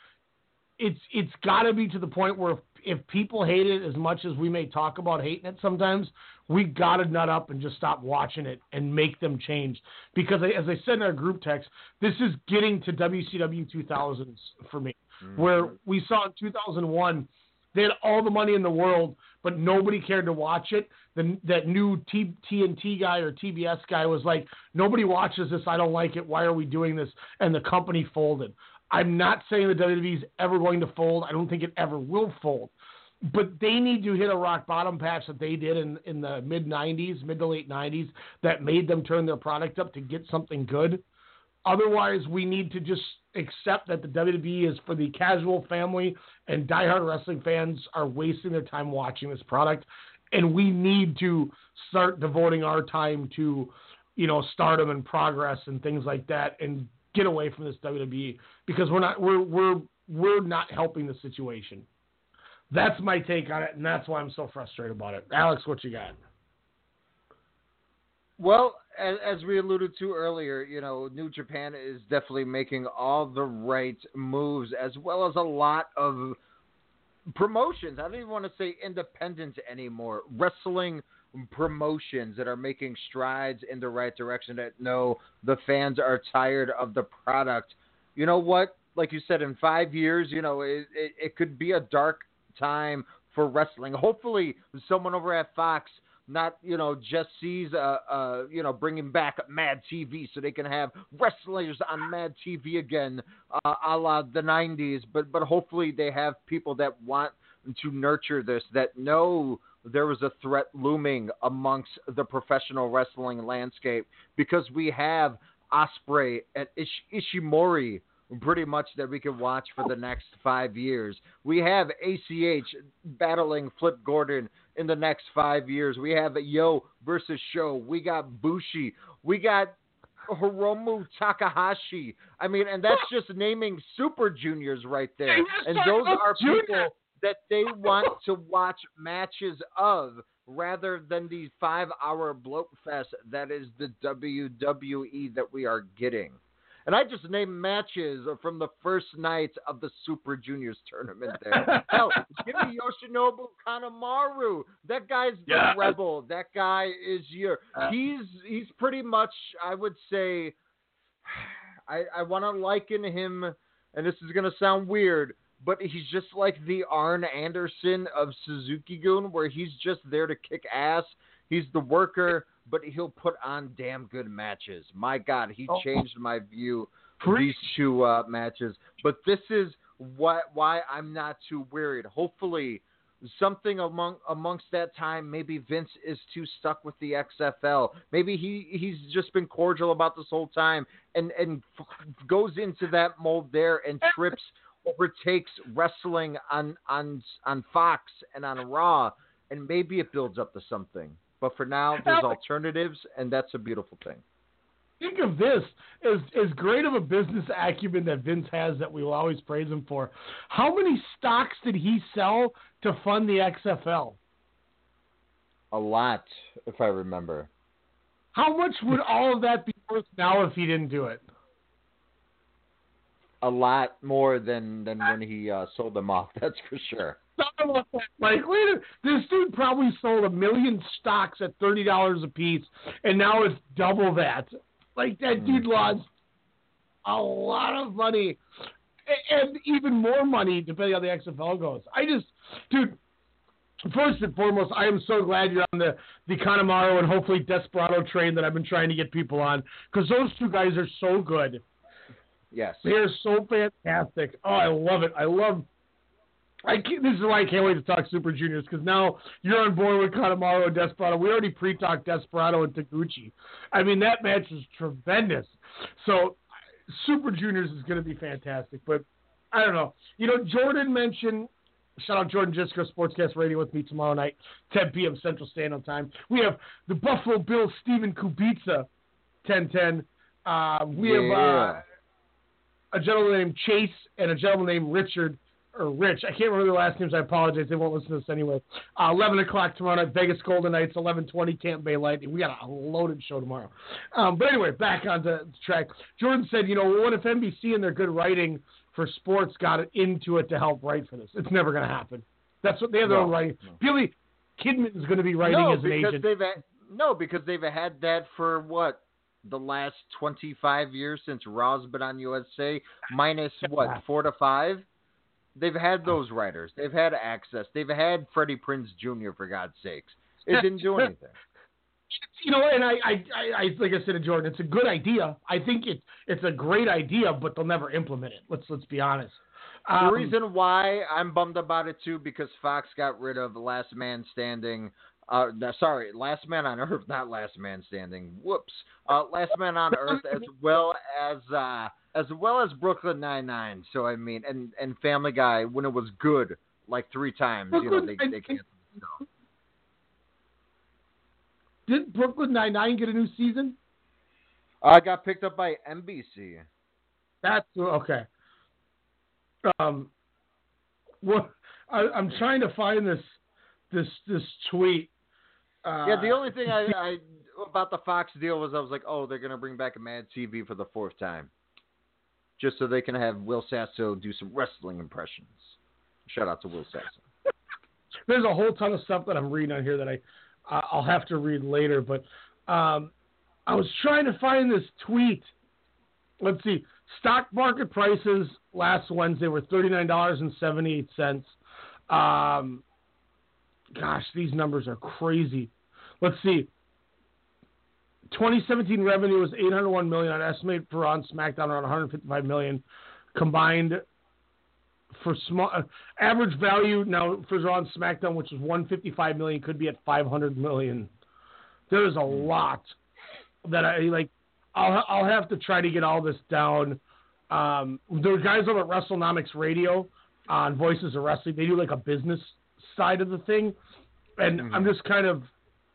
it's it's got to be to the point where if, if people hate it as much as we may talk about hating it sometimes, we got to nut up and just stop watching it and make them change. Because as I said in our group text, this is getting to W C W two thousands for me, mm-hmm. where we saw in two thousand one they had all the money in the world, but nobody cared to watch it. The, that new T, TNT guy or T B S guy was like, nobody watches this. I don't like it. Why are we doing this? And the company folded. I'm not saying the W W E is ever going to fold. I don't think it ever will fold. But they need to hit a rock bottom patch that they did in, in the mid nineties, mid to late nineties, that made them turn their product up to get something good. Otherwise, we need to just accept that the W W E is for the casual family, and diehard wrestling fans are wasting their time watching this product. And we need to start devoting our time to, you know, Stardom and Progress and things like that, and get away from this W W E, because we're not we're we're we're not helping the situation. That's my take on it, and that's why I'm so frustrated about it. Alex, what you got? Well, as, as we alluded to earlier, you know, New Japan is definitely making all the right moves, as well as a lot of promotions. I don't even want to say independent anymore. Wrestling promotions that are making strides in the right direction, that know the fans are tired of the product. You know what? Like you said, in five years, you know, it, it, it could be a dark time for wrestling. Hopefully someone over at Fox not, you know, just sees, uh, uh, you know, bringing back Mad T V so they can have wrestlers on Mad T V again, uh, a la the nineties. But, but hopefully they have people that want to nurture this, that know there was a threat looming amongst the professional wrestling landscape, because we have Ospreay and Ish- Ishimori pretty much that we can watch for the next five years. We have A C H battling Flip Gordon in the next five years. We have Yo versus Show. We got Bushi. We got Hiromu Takahashi. I mean, and that's just naming Super Juniors right there. And those are people that they want to watch matches of, rather than the five-hour bloat fest that is the W W E that we are getting. And I just named matches from the first night of the Super Juniors tournament there. Hell, give me Yoshinobu Kanemaru. That guy's the yeah. rebel. That guy is your uh, – he's he's pretty much, I would say – I, I want to liken him, and this is going to sound weird, but he's just like the Arn Anderson of Suzuki-Gun, where he's just there to kick ass. He's the worker, but he'll put on damn good matches. My God, he oh. changed my view of these two uh, matches. But this is what, why I'm not too worried. Hopefully, something among amongst that time, maybe Vince is too stuck with the X F L. Maybe he, he's just been cordial about this whole time and, and f- goes into that mold there and trips – overtakes wrestling on, on on Fox and on Raw, and maybe it builds up to something. But for now, there's alternatives, and that's a beautiful thing. Think of this. As, as great of a business acumen that Vince has that we will always praise him for, how many stocks did he sell to fund the X F L? A lot, if I remember. How much would all of that be worth now if he didn't do it? A lot more than, than when he uh, sold them off, that's for sure. Like, wait a, this dude probably sold a million stocks at thirty dollars a piece, and now it's double that. Like, that mm-hmm. dude lost a lot of money, and even more money, depending on the X F L goes. I just, dude, first and foremost, I am so glad you're on the, the Kanemaru and hopefully Desperado train that I've been trying to get people on, because those two guys are so good. Yes. They're so fantastic. Oh, I love it. I love I can't, this is why I can't wait to talk Super Juniors, because now you're on board with Kanemaru and Desperado. We already pre-talked Desperado and Taguchi. I mean, that match is tremendous. So Super Juniors is going to be fantastic. But I don't know. You know, Jordan mentioned, shout out Jordan Jisco, Sportscast Radio with me tomorrow night, ten p.m. Central Standard Time. We have the Buffalo Bills, Steven Kubica, ten ten. Uh, we yeah. have... Uh, a gentleman named Chase and a gentleman named Richard or Rich. I can't remember their last names. I apologize. They won't listen to this anyway. Uh, eleven o'clock tomorrow night, Vegas Golden Knights, eleven twenty, Tampa Bay Lightning. We got a loaded show tomorrow. Um, but anyway, back onto the track. Jordan said, you know, what if N B C and their good writing for sports got it into it to help write for this? It's never going to happen. That's what they have their no, own writing. No. Billy Kidman is going to be writing no, as an agent. They've had, no, because they've had that for what? The last twenty-five years since Raw's been on U S A, minus what, four to five? They've had those writers. They've had access. They've had Freddie Prinze Junior, for God's sakes. It didn't do anything. You know, and I, I, I, I, like I said to Jordan, it's a good idea. I think it, it's a great idea, but they'll never implement it. Let's let's be honest. Um, the reason why I'm bummed about it, too, because Fox got rid of Last Man Standing. Uh, no, sorry, Last Man on Earth, not Last Man Standing. Whoops. Uh, Last Man on Earth, as well as uh, as well as Brooklyn Nine-Nine. So I mean, and, and Family Guy when it was good, like three times. Brooklyn, you know, they they canceled the show. Did Brooklyn Nine-Nine get a new season? I uh, got picked up by N B C. That's okay. Um, what I, I'm trying to find this this this tweet. Uh, yeah, the only thing I, I about the Fox deal was I was like, oh, they're going to bring back Mad T V for the fourth time. Just so they can have Will Sasso do some wrestling impressions. Shout out to Will Sasso. There's a whole ton of stuff that I'm reading on here that I, uh, I'll have to read later. But um, I was trying to find this tweet. Let's see. Stock market prices last Wednesday were thirty-nine dollars and seventy-eight cents. Um, gosh, these numbers are crazy. Let's see. twenty seventeen revenue was eight hundred one million dollars. On estimate for on SmackDown around one hundred fifty-five million dollars combined for small uh, average value. Now for Raw on SmackDown, which is one hundred fifty-five million dollars, could be at five hundred million dollars. There's a lot that I like. I'll I'll have to try to get all this down. Um, the guys over at WrestleNomics Radio on Voices of Wrestling, they do like a business side of the thing, and mm-hmm. I'm just kind of.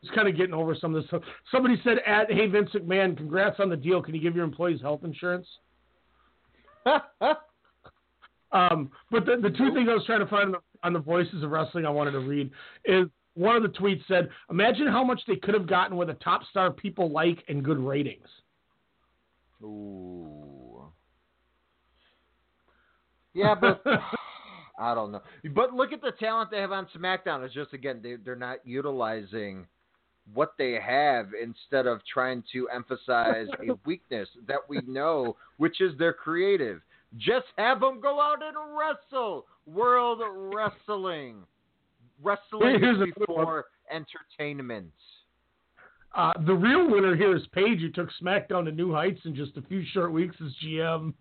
It's kind of getting over some of this stuff. Somebody said, at, hey, Vince McMahon, congrats on the deal. Can you give your employees health insurance? um, but the, the two things I was trying to find on the, on the Voices of Wrestling I wanted to read is one of the tweets said, imagine how much they could have gotten with a top star people like and good ratings. Ooh. Yeah, but... I don't know. But look at the talent they have on SmackDown. It's just, again, they, they're not utilizing what they have instead of trying to emphasize a weakness that we know, which is they're creative. Just have them go out and wrestle. World Wrestling. Wrestling is before entertainment. Uh, the real winner here is Paige, who took SmackDown to new heights in just a few short weeks as G M.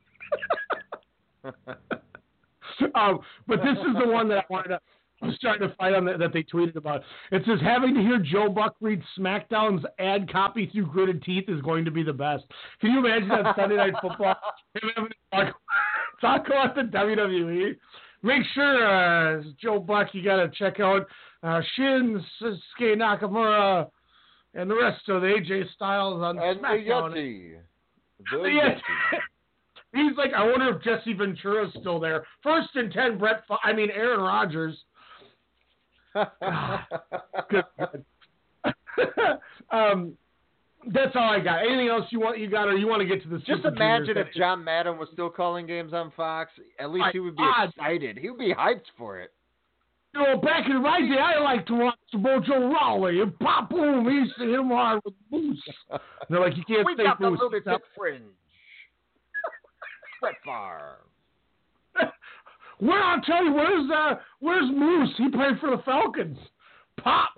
Um, but this is the one that I wanted to, I was trying to find on the, that they tweeted about. It says, having to hear Joe Buck read SmackDown's ad copy through gritted teeth is going to be the best. Can you imagine that Sunday Night Football? Him having to talk about the W W E. Make sure, uh, Joe Buck, you got to check out uh, Shin, Shinsuke Nakamura, and the rest of the A J Styles on and SmackDown. The Yeti. The Yeti. He's like, I wonder if Jesse Ventura's still there. First and ten, Brett. F- I mean, Aaron Rodgers. um, that's all I got. Anything else you want? You got, or you want to get to this? Just imagine if John Madden was still calling games on Fox. At least he would be God. excited. He would be hyped for it. You know, back in my day, I liked to watch Mojo Rawley and Pop Boom. He used to hit him hard with Moose. And they're like, you can't we say got Moose. We got the little Brett Favre. Well, I'll tell you, where's uh, where's Moose? He played for the Falcons. Pop.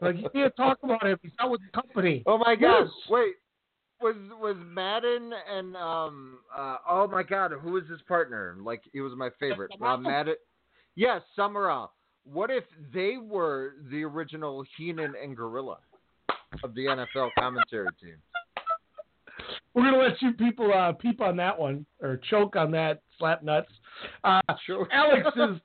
Like you can't talk about him. He's out with the company. Oh my gosh! Wait, was was Madden and um uh, oh my God, who was his partner? Like he was my favorite. Uh, Madden. Yes, yeah, Summerall. What if they were the original Heenan and Gorilla of the N F L commentary team? We're going to let you people uh, peep on that one, or choke on that, slap nuts. Uh, sure. Alex is,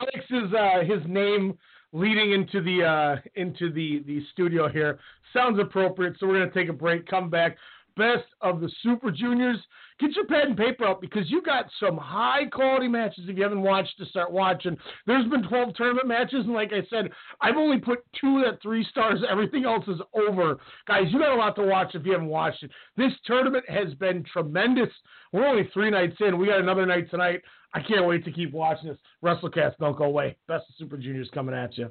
Alex is uh, his name leading into the uh, into the, the studio here. Sounds appropriate, so we're going to take a break, come back. Best of the Super Juniors. Get your pen and paper out because you got some high-quality matches. If you haven't watched, to start watching. There's been twelve tournament matches, and like I said, I've only put two at three stars. Everything else is over. Guys, you got a lot to watch if you haven't watched it. This tournament has been tremendous. We're only three nights in. We got another night tonight. I can't wait to keep watching this. WrestleCast, don't go away. Best of Super Juniors coming at you.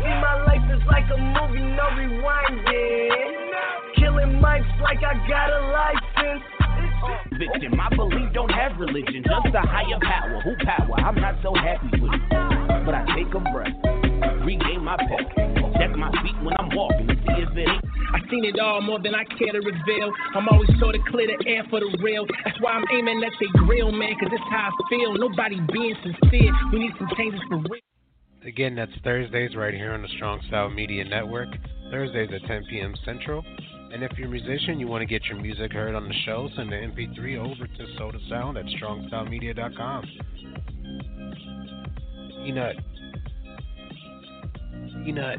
See, my life is like a movie, no rewinding. Killing mics like I got a license. Victim, I believe don't have religion, just a higher power. Who power? I'm not so happy with it. But I take a breath, regain my pep, check my feet when I'm walking to see if it ain't. I've seen it all more than I care to reveal. I'm always sure to clear the air for the real. That's why I'm aiming at the grill, man, because it's how I feel. Nobody being sincere. We need some changes for real. Again, that's Thursdays right here on the Strong Style Media Network. Thursdays at ten p.m. Central. And if you're a musician, you want to get your music heard on the show, send the M P three over to SodaSound at strong style media dot com. Peanut. Peanut.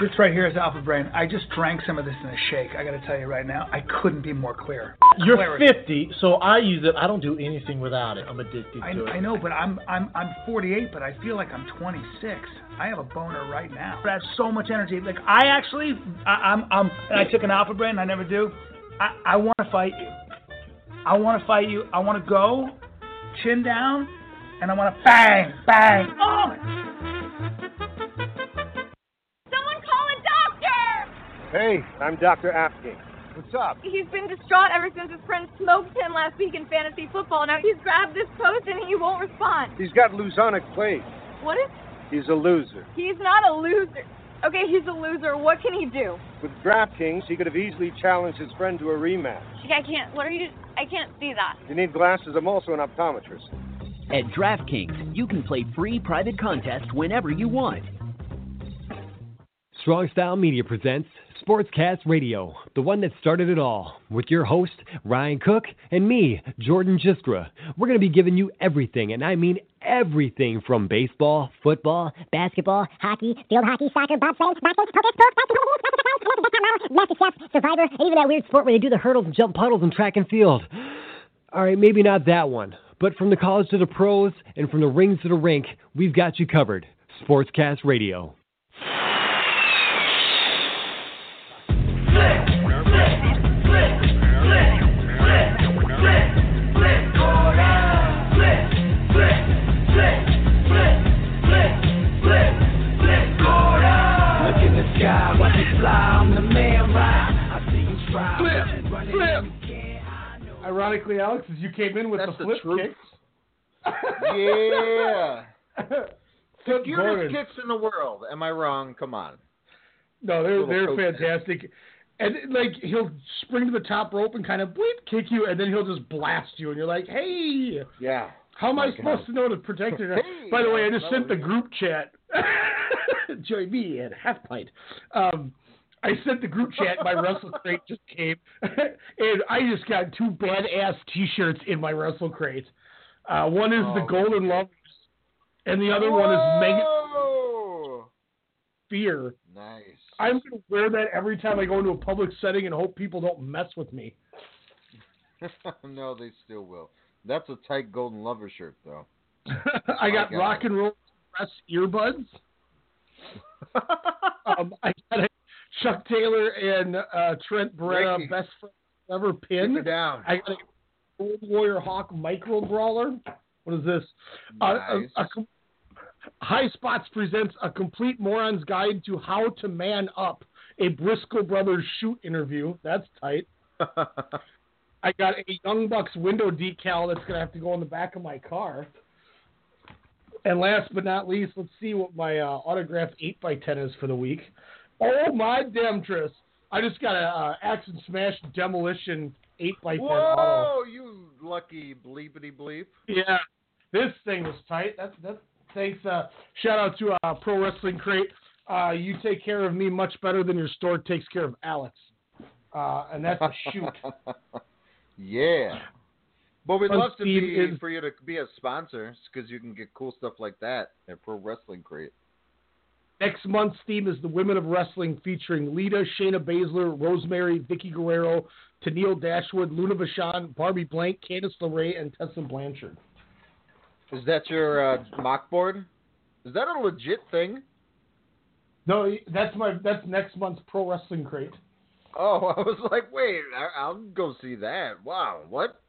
This right here is Alpha Brain. I just drank some of this in a shake. I got to tell you right now, I couldn't be more clear. You're Clarity. fifty, so I use it. I don't do anything without it. I'm addicted I, to it. I know, but I'm I'm I'm forty-eight, but I feel like I'm twenty-six. I have a boner right now. That's so much energy. Like I actually, I, I'm I'm. And I took an Alpha Brain. I never do. I, I want to fight you. I want to fight you. I want to go, chin down, and I want to bang, bang. Oh! Hey, I'm Doctor Afghan. What's up? He's been distraught ever since his friend smoked him last week in fantasy football. Now he's grabbed this post and he won't respond. He's got losonic plays. What is? He's a loser. He's not a loser. Okay, he's a loser. What can he do? With DraftKings, he could have easily challenged his friend to a rematch. I can't. What are you? I can't see that. You need glasses. I'm also an optometrist. At DraftKings, you can play free private contests whenever you want. Strong Style Media presents SportsCast Radio, the one that started it all, with your host, Ryan Cook, and me, Jordan Giskra. We're going to be giving you everything, and I mean everything from baseball, football, basketball, hockey, field hockey, soccer, bobsledding, boxing, MasterChef, Survivor, and even that weird sport where they do the hurdles and jump puddles and track and field. All right, maybe not that one, but from the college to the pros and from the rings to the rink, we've got you covered. SportsCast Radio. Ironically, Alex, as you came in with That's the flip the kicks. Yeah. The cutest kicks in the world. Am I wrong? Come on. No, they're they're fantastic. There. And, like, he'll spring to the top rope and kind of bleep kick you, and then he'll just blast you. And you're like, hey. Yeah. How am I supposed to know to protect her? Hey, by the way, I just sent the group chat. Join me at Half Pint. Um, I sent the group chat. My Wrestle Crate just came. And I just got two badass T-shirts in my Wrestle Crate. Uh, one is oh, the Golden Lovers, and the other Whoa! one is Megan Fear. Nice. I'm going to wear that every time I go into a public setting and hope people don't mess with me. No, they still will. That's a tight Golden Lover shirt, though. I got, I got Rock it. and Roll Express earbuds. um, I got a Chuck Taylor and uh, Trent Beretta Mikey. Best Friends Ever pin. Down. I got a Gold Warrior Hawk Micro Brawler. What is this? Nice. Uh, a, a, a, High Spots presents A Complete Moron's Guide to How to Man Up, a Briscoe Brothers shoot interview. That's tight. I got a Young Bucks window decal that's going to have to go on the back of my car. And last but not least, let's see what my uh, autographed eight by ten is for the week. Oh, my Demetrius. I just got a uh, Axe and Smash Demolition eight by ten. Whoa, you lucky bleepity bleep. Yeah, this thing was tight. That's, that's, thanks. Uh, shout out to uh, Pro Wrestling Crate. Uh, you take care of me much better than your store takes care of Alex. Uh, and that's a shoot. Yeah. But we'd Fun love to be is, for you to be a sponsor because you can get cool stuff like that at Pro Wrestling Crate. Next month's theme is the Women of Wrestling, featuring Lita, Shayna Baszler, Rosemary, Vicky Guerrero, Tenille Dashwood, Luna Vachon, Barbie Blank, Candice LeRae, and Tessa Blanchard. Is that your uh, mock board? Is that a legit thing? No, that's my that's next month's Pro Wrestling Crate. Oh, I was like, wait, I, I'll go see that. Wow, what?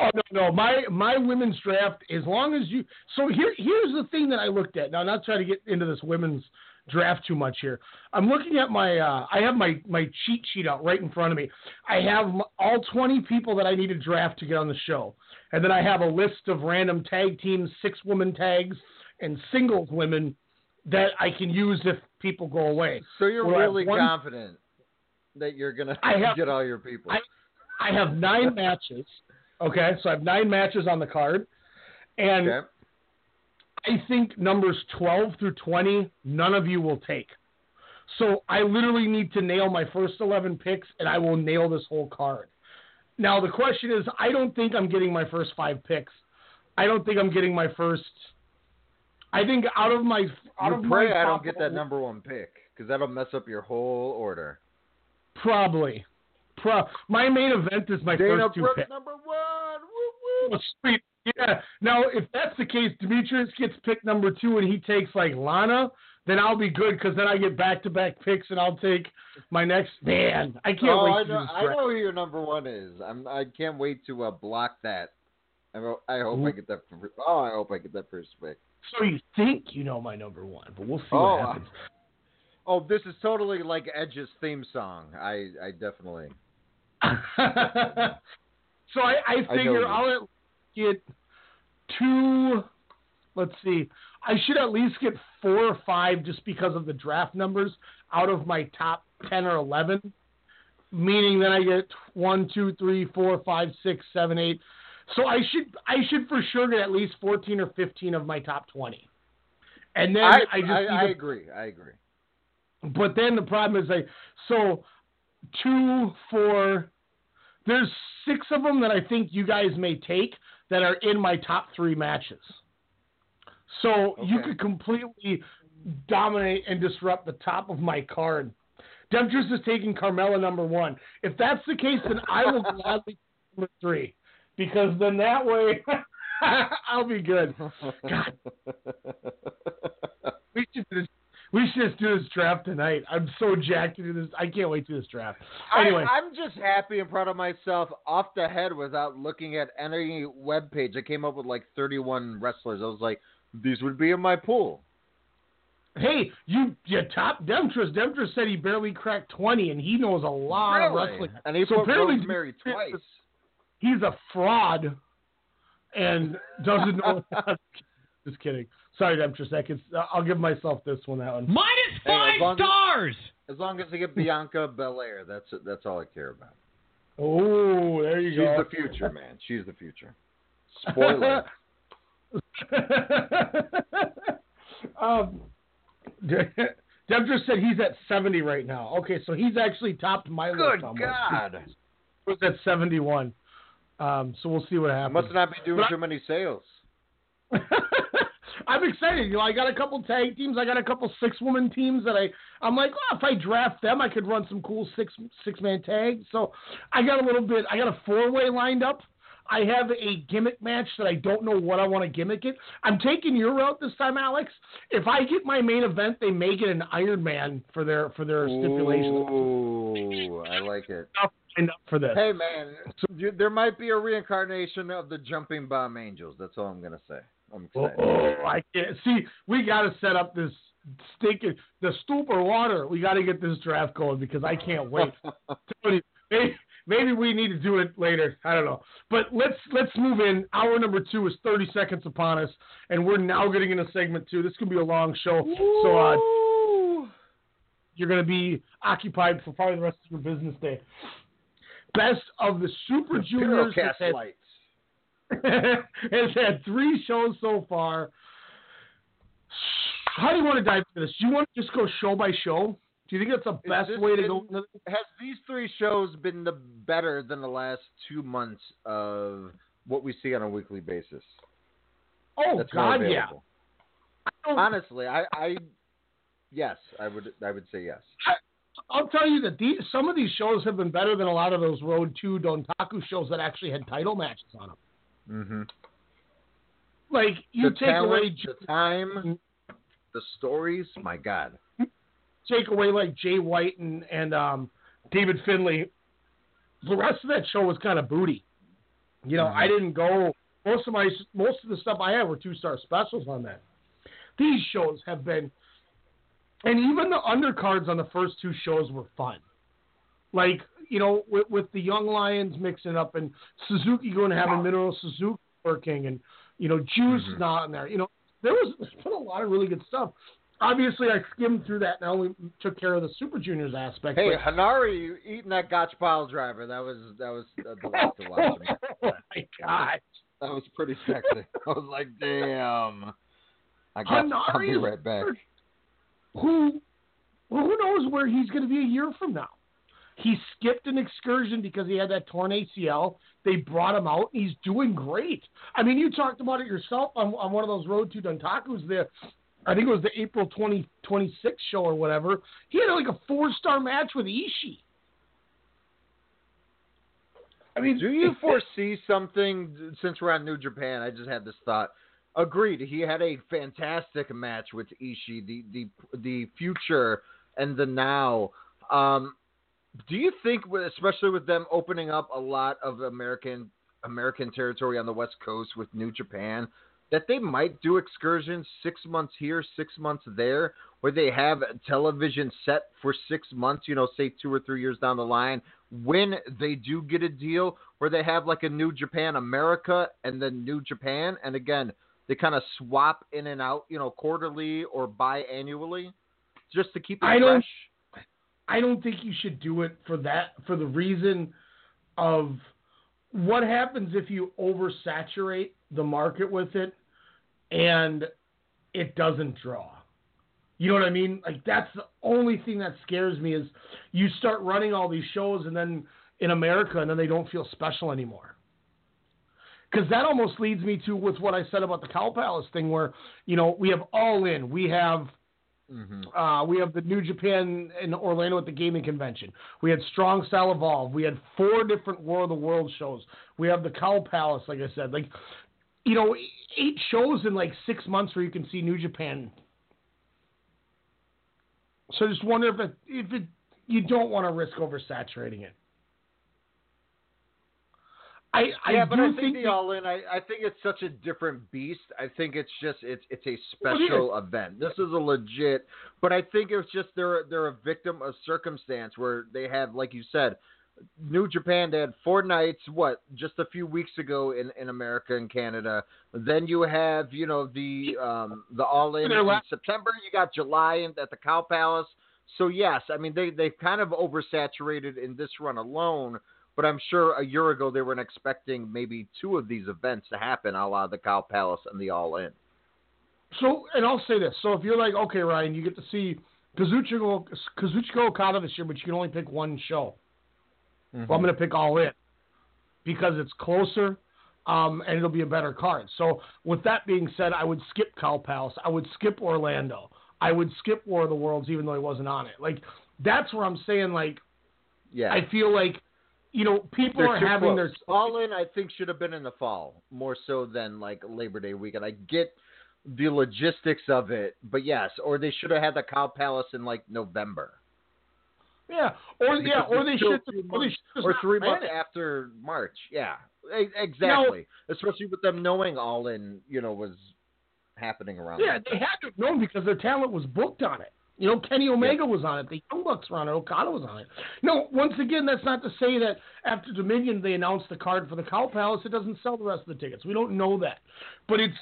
Oh, no, no, my my women's draft, as long as you – so here here's the thing that I looked at. Now, I'm not trying to get into this women's draft too much here. I'm looking at my uh, – I have my, my cheat sheet out right in front of me. I have all twenty people that I need to draft to get on the show. And then I have a list of random tag teams, six-woman tags, and singles women that I can use if people go away. So you're well, really one, confident that you're going to get all your people. I, I have nine matches. Okay, so I have nine matches on the card. And okay. I think numbers twelve through twenty, none of you will take. So I literally need to nail my first eleven picks, and I will nail this whole card. Now, the question is, I don't think I'm getting my first five picks. I don't think I'm getting my first... I think out of my... Out you of pray my I don't get that number one pick, because that'll mess up your whole order. Probably. Pro, my main event is my Dana first two Brooke picks. Number one. Woo, woo. Oh, sweet. Yeah. Now, if that's the case, Demetrius gets pick number two and he takes, like, Lana, then I'll be good because then I get back-to-back picks and I'll take my next – man, I can't oh, wait I to know, I know who your number one is. I'm, I can't wait to uh, block that. I, I hope Ooh. I get that – oh, I hope I get that first pick. So you think you know my number one, but we'll see oh, what happens. I, oh, this is totally like Edge's theme song. I, I definitely – so I, I figure I I'll get two. Let's see. I should at least get four or five just because of the draft numbers out of my top ten or eleven. Meaning that I get one, two, three, four, five, six, seven, eight. So I should I should for sure get at least fourteen or fifteen of my top twenty. And then I I, just I, I agree. I agree. But then the problem is I so. Two, four, there's six of them that I think you guys may take that are in my top three matches. So okay. You could completely dominate and disrupt the top of my card. Demetrius is taking Carmella number one. If that's the case, then I will gladly take number three because then that way I'll be good. God. We should do this. We should just do this draft tonight. I'm so jacked to do this. I can't wait to do this draft. Anyway. I, I'm just happy and proud of myself off the head without looking at any webpage. I came up with like thirty-one wrestlers. I was like, these would be in my pool. Hey, you you top Demetrius. Demetrius said he barely cracked twenty, and he knows a lot really? of wrestling. And he so put Rosemary twice. He's a fraud and doesn't know what Just kidding. Sorry, Demetrius. That gets, I'll give myself this one, that one. Minus five hey, as stars! As, as long as I get Bianca Belair, that's that's all I care about. Oh, there you She's go. She's the future, man. She's the future. Spoiler. um, Demetrius said he's at seventy right now. Okay, so he's actually topped my list. Good God. He was at seventy-one. Um, so we'll see what happens. Must not be doing but too I- many sales. I'm excited. You know, I got a couple tag teams. I got a couple six-woman teams that I, I'm like, oh, if I draft them, I could run some cool six, six-man tags. So I got a little bit – I got a four-way lined up. I have a gimmick match that I don't know what I want to gimmick it. I'm taking your route this time, Alex. If I get my main event, they make it an Iron Man for their for their Ooh, stipulation. Ooh, I like it. Enough, enough for this. Hey, man, so, there might be a reincarnation of the Jumping Bomb Angels. That's all I'm going to say. I'm excited. Oh, I can't. See, we got to set up this stinking, the stoop or water. We got to get this draft going because I can't wait. Tony, they, Maybe we need to do it later. I don't know. But let's let's move in. Hour number two is thirty seconds upon us, and we're now getting into segment two. This could be a long show. Ooh. So uh, you're going to be occupied for probably the rest of your business day. Best of the Super Juniors has had, has had three shows so far. How do you want to dive into this? Do you want to just go show by show? Do you think that's the best this, way to go? Has these three shows been the better than the last two months of what we see on a weekly basis? Oh, that's God, yeah. I Honestly, I, I yes, I would I would say yes. I, I'll tell you that these, some of these shows have been better than a lot of those Road to Dontaku shows that actually had title matches on them. Mm-hmm. Like, you the take talent, away... The time, the stories, my God. Take away like Jay White and, and um, David Finlay. The rest of that show was kind of booty. You know, I didn't go. Most of my most of the stuff I had were two star specials on that. These shows have been, and even the undercards on the first two shows were fun. Like, you know, with, with the Young Lions mixing up and Suzuki going to have a Minoru Suzuki working, and you know, Juice mm-hmm. not in there. You know, there was there's been a lot of really good stuff. Obviously, I skimmed through that and I only took care of the Super Juniors aspect. Hey, but... Hanari eating that Gotch pile driver. That was that was a delight to watch. Oh, my God. That was pretty sexy. I was like, damn. I got Hanari I'll be right back. Who, well, who knows where he's going to be a year from now? He skipped an excursion because he had that torn A C L. They brought him out, and he's doing great. I mean, you talked about it yourself on, on one of those Road to Dontakus there. I think it was the April twenty twenty-six show or whatever. He had like a four-star match with Ishii. I mean, do you foresee something since we're on New Japan? I just had this thought. Agreed. He had a fantastic match with Ishii, the the the future and the now. Um, do you think, especially with them opening up a lot of American American territory on the West Coast with New Japan, that they might do excursions six months here, six months there, where they have a television set for six months, you know, say two or three years down the line, when they do get a deal where they have like a New Japan America and then New Japan. And again, they kind of swap in and out, you know, quarterly or biannually just to keep it I fresh. Don't, I don't think you should do it for that, for the reason of what happens if you oversaturate the market with it and it doesn't draw. You know what I mean? Like, that's the only thing that scares me is you start running all these shows and then in America and then they don't feel special anymore. Because that almost leads me to with what I said about the Cow Palace thing where, you know, we have All In, we have mm-hmm. uh, we have the New Japan in Orlando at the gaming convention. We had Strong Style Evolve. We had four different War of the World shows. We have the Cow Palace, like I said. Like, you know, eight shows in like six months where you can see New Japan. So I just wonder if it, if it, you don't want to risk oversaturating it. I, I yeah, but I think, think the All In. I, I think it's such a different beast. I think it's just it's it's a special well, yeah. event. This is a legit. But I think it's just they're they're a victim of circumstance where they have, like you said, New Japan, they had four nights, what, just a few weeks ago in, in America and Canada. Then you have, you know, the um, the All-In in last- September. You got July in, at the Cow Palace. So, yes, I mean, they, they've kind of oversaturated in this run alone, but I'm sure a year ago they weren't expecting maybe two of these events to happen, a la the Cow Palace and the All-In. So, and I'll say this. So if you're like, okay, Ryan, you get to see Kazuchika, Kazuchika Okada this year, but you can only pick one show. Mm-hmm. Well, I'm going to pick All In because it's closer um, and it'll be a better card. So with that being said, I would skip Cow Palace. I would skip Orlando. I would skip War of the Worlds, even though he wasn't on it. Like, that's where I'm saying, like, yeah, I feel like, you know, people They're are having close. Their... All In, I think, should have been in the fall more so than, like, Labor Day weekend. I get the logistics of it, but yes, or they should have had the Cow Palace in, like, November. Yeah, or yeah, or they should, or, they should or three months it. after March. Yeah, exactly. Now, especially with them knowing All In, you know, was happening around. Yeah, that. They had to know because their talent was booked on it. You know, Kenny Omega was on it. The Young Bucks were on it. Okada was on it. No, once again, that's not to say that after Dominion they announced the card for the Cow Palace, it doesn't sell the rest of the tickets. We don't know that. But it's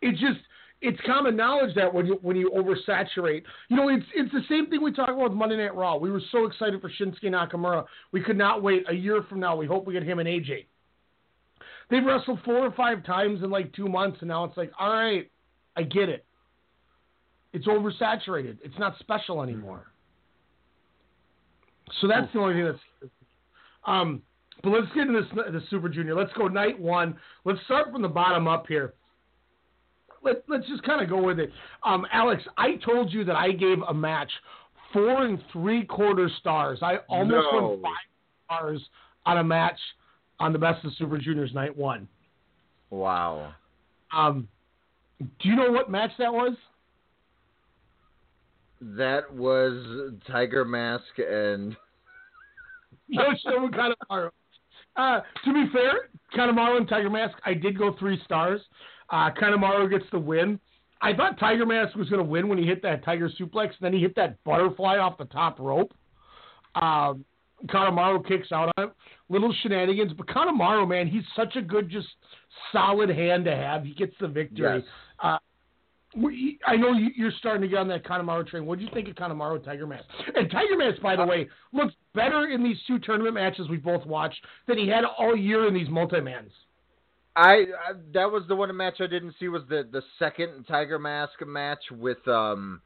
it's just it's common knowledge that when you when you oversaturate, you know, it's it's the same thing we talk about with Monday Night Raw. We were so excited for Shinsuke Nakamura. We could not wait. A year from now, we hope we get him and A J. They've wrestled four or five times in like two months, and now it's like, all right, I get it. It's oversaturated. It's not special anymore. So that's the only thing that's... Um, but let's get into this, this Super Junior. Let's go night one. Let's start from the bottom up here. Let, let's just kind of go with it. Um, Alex, I told you that I gave a match four and three-quarter stars. I almost no. won five stars on a match on the Best of Super Juniors night one. Wow. Um, do you know what match that was? That was Tiger Mask and Yoshinobu Kanemaru. Uh, to be fair, Kanemaru and Tiger Mask, I did go three stars. Uh, Kanemaru gets the win. I thought Tiger Mask was going to win when he hit that Tiger Suplex, and then he hit that butterfly off the top rope. Um, Kanemaru kicks out on it. Little shenanigans, but Kanemaru, man, he's such a good, just solid hand to have. He gets the victory. Yes. Uh, I know you're starting to get on that Kanemaru train. What did you think of Kanemaru Tiger Mask? And Tiger Mask, by the uh, way, looks better in these two tournament matches we both watched than he had all year in these multi-mans. I, I that was the one match I didn't see was the, the second Tiger Mask match with um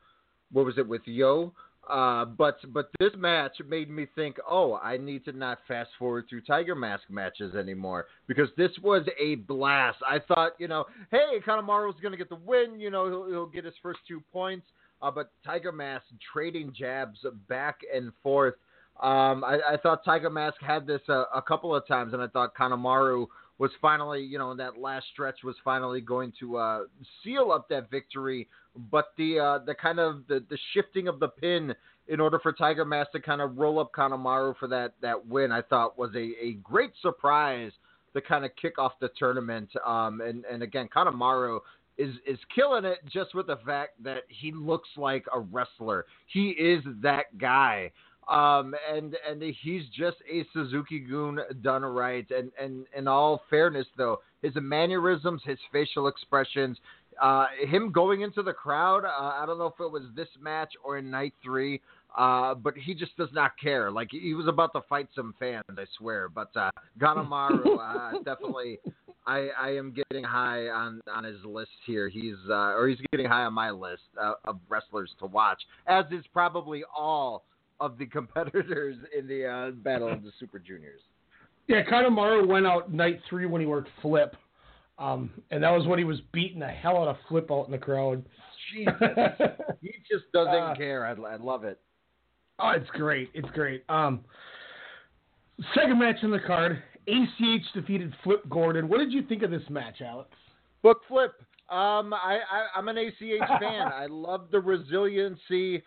what was it with Yo? Uh, but but this match made me think, oh, I need to not fast forward through Tiger Mask matches anymore because this was a blast. I thought, you know, hey, Kanemaru's going to get the win. You know, he'll, he'll get his first two points. Uh, but Tiger Mask trading jabs back and forth. Um, I, I thought Tiger Mask had this a, a couple of times, and I thought Kanemaru was finally, you know, in that last stretch was finally going to uh, seal up that victory. But the uh, the kind of the, the shifting of the pin in order for Tiger Mask to kind of roll up Kanemaru for that, that win, I thought was a, a great surprise to kind of kick off the tournament. Um, and, and again, Kanemaru is, is killing it just with the fact that he looks like a wrestler. He is that guy. Um, and, and he's just a Suzuki-gun done right. And, and in all fairness, though, his mannerisms, his facial expressions, uh, him going into the crowd, uh, I don't know if it was this match or in night three, uh, but he just does not care. Like, he was about to fight some fans, I swear. But uh, Kanemaru, uh, definitely, I, I am getting high on, on his list here. He's uh, or he's getting high on my list uh, of wrestlers to watch, as is probably all of the competitors in the uh, Battle of the Super Juniors. Yeah, Kanemaru went out night three when he worked Flip. Um, and that was when he was beating the hell out of Flip out in the crowd. Jesus. He just doesn't uh, care. I, I love it. Oh, it's great. It's great. Um, second match in the card, A C H defeated Flip Gordon. What did you think of this match, Alex? Book Flip. Um, I, I, I'm an A C H fan. I love the resiliency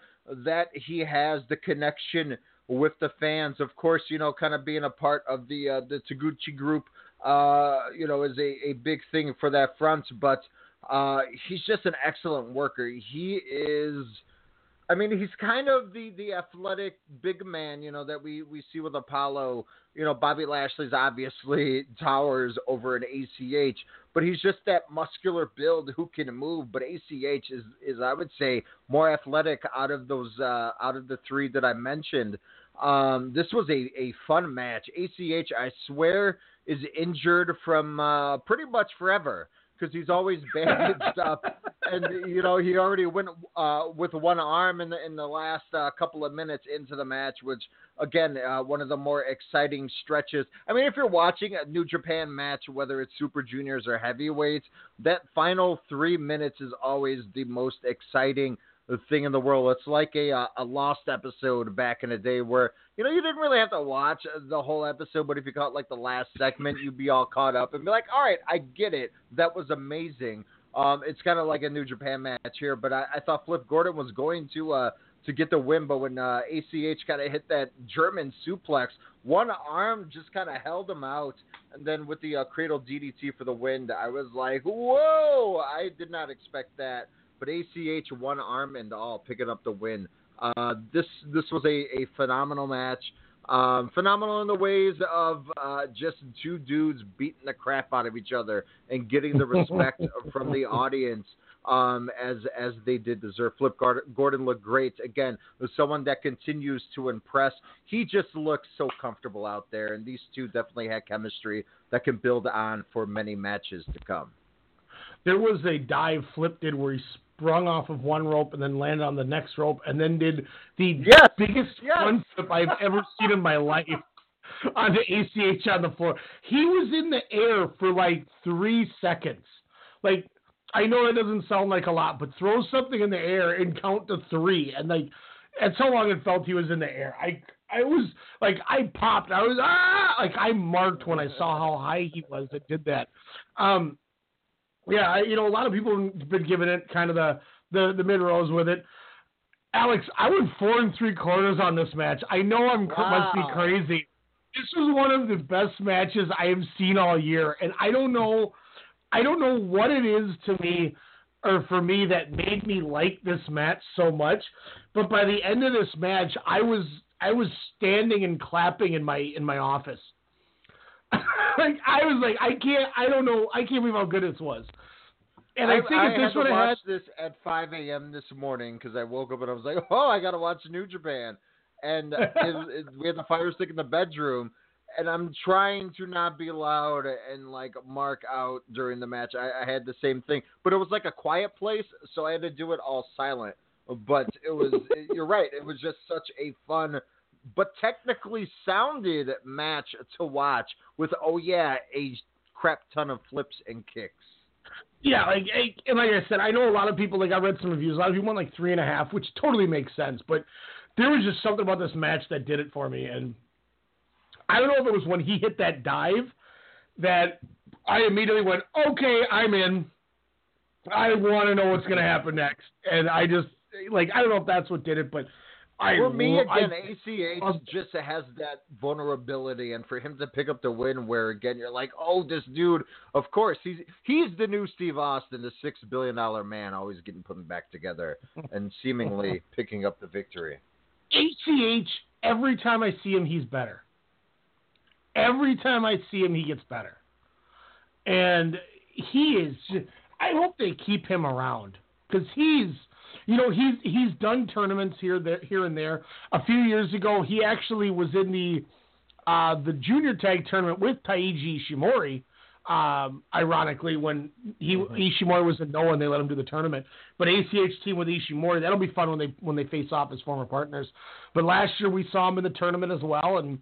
that he has, the connection with the fans. Of course, you know, kind of being a part of the uh, the Taguchi group, uh, you know, is a, a big thing for that front. But uh, he's just an excellent worker. He is, I mean, he's kind of the, the athletic big man, you know, that we, we see with Apollo. You know, Bobby Lashley's obviously towers over an A C H, but he's just that muscular build who can move. But A C H is, is I would say, more athletic out of those uh, out of the three that I mentioned. Um, this was a, a fun match. A C H, I swear, is injured from uh, pretty much forever because he's always bandaged up, and you know he already went uh, with one arm in the in the last uh, couple of minutes into the match, which. Again, uh, one of the more exciting stretches. I mean, if you're watching a New Japan match, whether it's Super Juniors or Heavyweights, that final three minutes is always the most exciting thing in the world. It's like a uh, a Lost episode back in the day where, you know, you didn't really have to watch the whole episode, but if you caught, like, the last segment, you'd be all caught up and be like, all right, I get it. That was amazing. Um, it's kind of like a New Japan match here, but I, I thought Flip Gordon was going to uh, – to get the win, but when uh, A C H kind of hit that German suplex, one arm just kind of held him out, and then with the uh, Cradle D D T for the win, I was like, whoa, I did not expect that, but A C H one arm and all picking up the win. Uh, this this was a, a phenomenal match. Um, phenomenal in the ways of uh, just two dudes beating the crap out of each other and getting the respect from the audience um, as as they did deserve. Flip Gordon looked great. Again, was someone that continues to impress. He just looks so comfortable out there, and these two definitely had chemistry that can build on for many matches to come. There was a dive Flip did where he sprung off of one rope and then landed on the next rope and then did the yes, biggest yes. run flip I've ever seen in my life on the A C H on the floor. He was in the air for like three seconds. Like, I know that doesn't sound like a lot, but throw something in the air and count to three. And like, that's how long it felt he was in the air. I, I was like, I popped. I was, ah, like I marked when I saw how high he was that did that. Um, Yeah, I, you know, a lot of people have been giving it kind of the, the, the mid-rows with it. Alex, I went four and three quarters on this match. I know I wow. must be crazy. This was one of the best matches I have seen all year, and I don't know, I don't know what it is to me or for me that made me like this match so much. But by the end of this match, I was I was standing and clapping in my in my office. Like I was like, I can't, I don't know, I can't believe how good this was. And I, I think if I this would have had this at five a.m. this morning because I woke up and I was like, oh, I got to watch New Japan, and it, it, we had the fire stick in the bedroom, and I'm trying to not be loud and like mark out during the match. I, I had the same thing, but it was like a quiet place, so I had to do it all silent. But it was, it, you're right, it was just such a fun. But technically sounded match to watch with, oh yeah, a crap ton of flips and kicks. Yeah, like and like I said, I know a lot of people, like I read some reviews, a lot of people want like three and a half, which totally makes sense. But there was just something about this match that did it for me. And I don't know if it was when he hit that dive that I immediately went, okay, I'm in. I want to know what's going to happen next. And I just, like, I don't know if that's what did it, but... I, for me, again, I, A C H just has that vulnerability, and for him to pick up the win where, again, you're like, oh, this dude, of course, he's he's the new Steve Austin, the six billion dollars man, always getting put back together and seemingly picking up the victory. A C H, every time I see him, he's better. Every time I see him, he gets better. And he is just, I hope they keep him around, because he's... You know, he's he's done tournaments here there, here and there. A few years ago, he actually was in the uh, the junior tag tournament with Taiji Ishimori, um, ironically, when he Ishimori was in Noah and they let him do the tournament. But A C H team with Ishimori, that'll be fun when they when they face off as former partners. But last year, we saw him in the tournament as well, and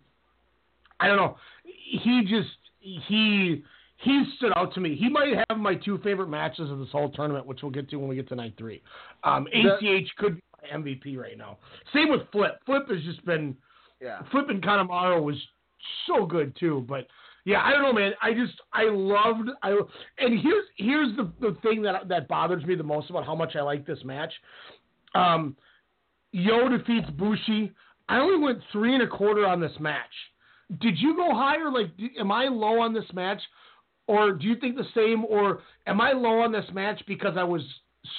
I don't know. He just, he... He stood out to me. He might have my two favorite matches of this whole tournament, which we'll get to when we get to night three. Um, A C H could be my M V P right now. Same with Flip. Flip has just been yeah. – Flip and Kanemaru was so good too. But, yeah, I don't know, man. I just – I loved – I and here's here's the, the thing that that bothers me the most about how much I like this match. Um, Yo defeats Bushi. I only went three and a quarter on this match. Did you go higher? Like, am I low on this match? Or do you think the same, or am I low on this match because I was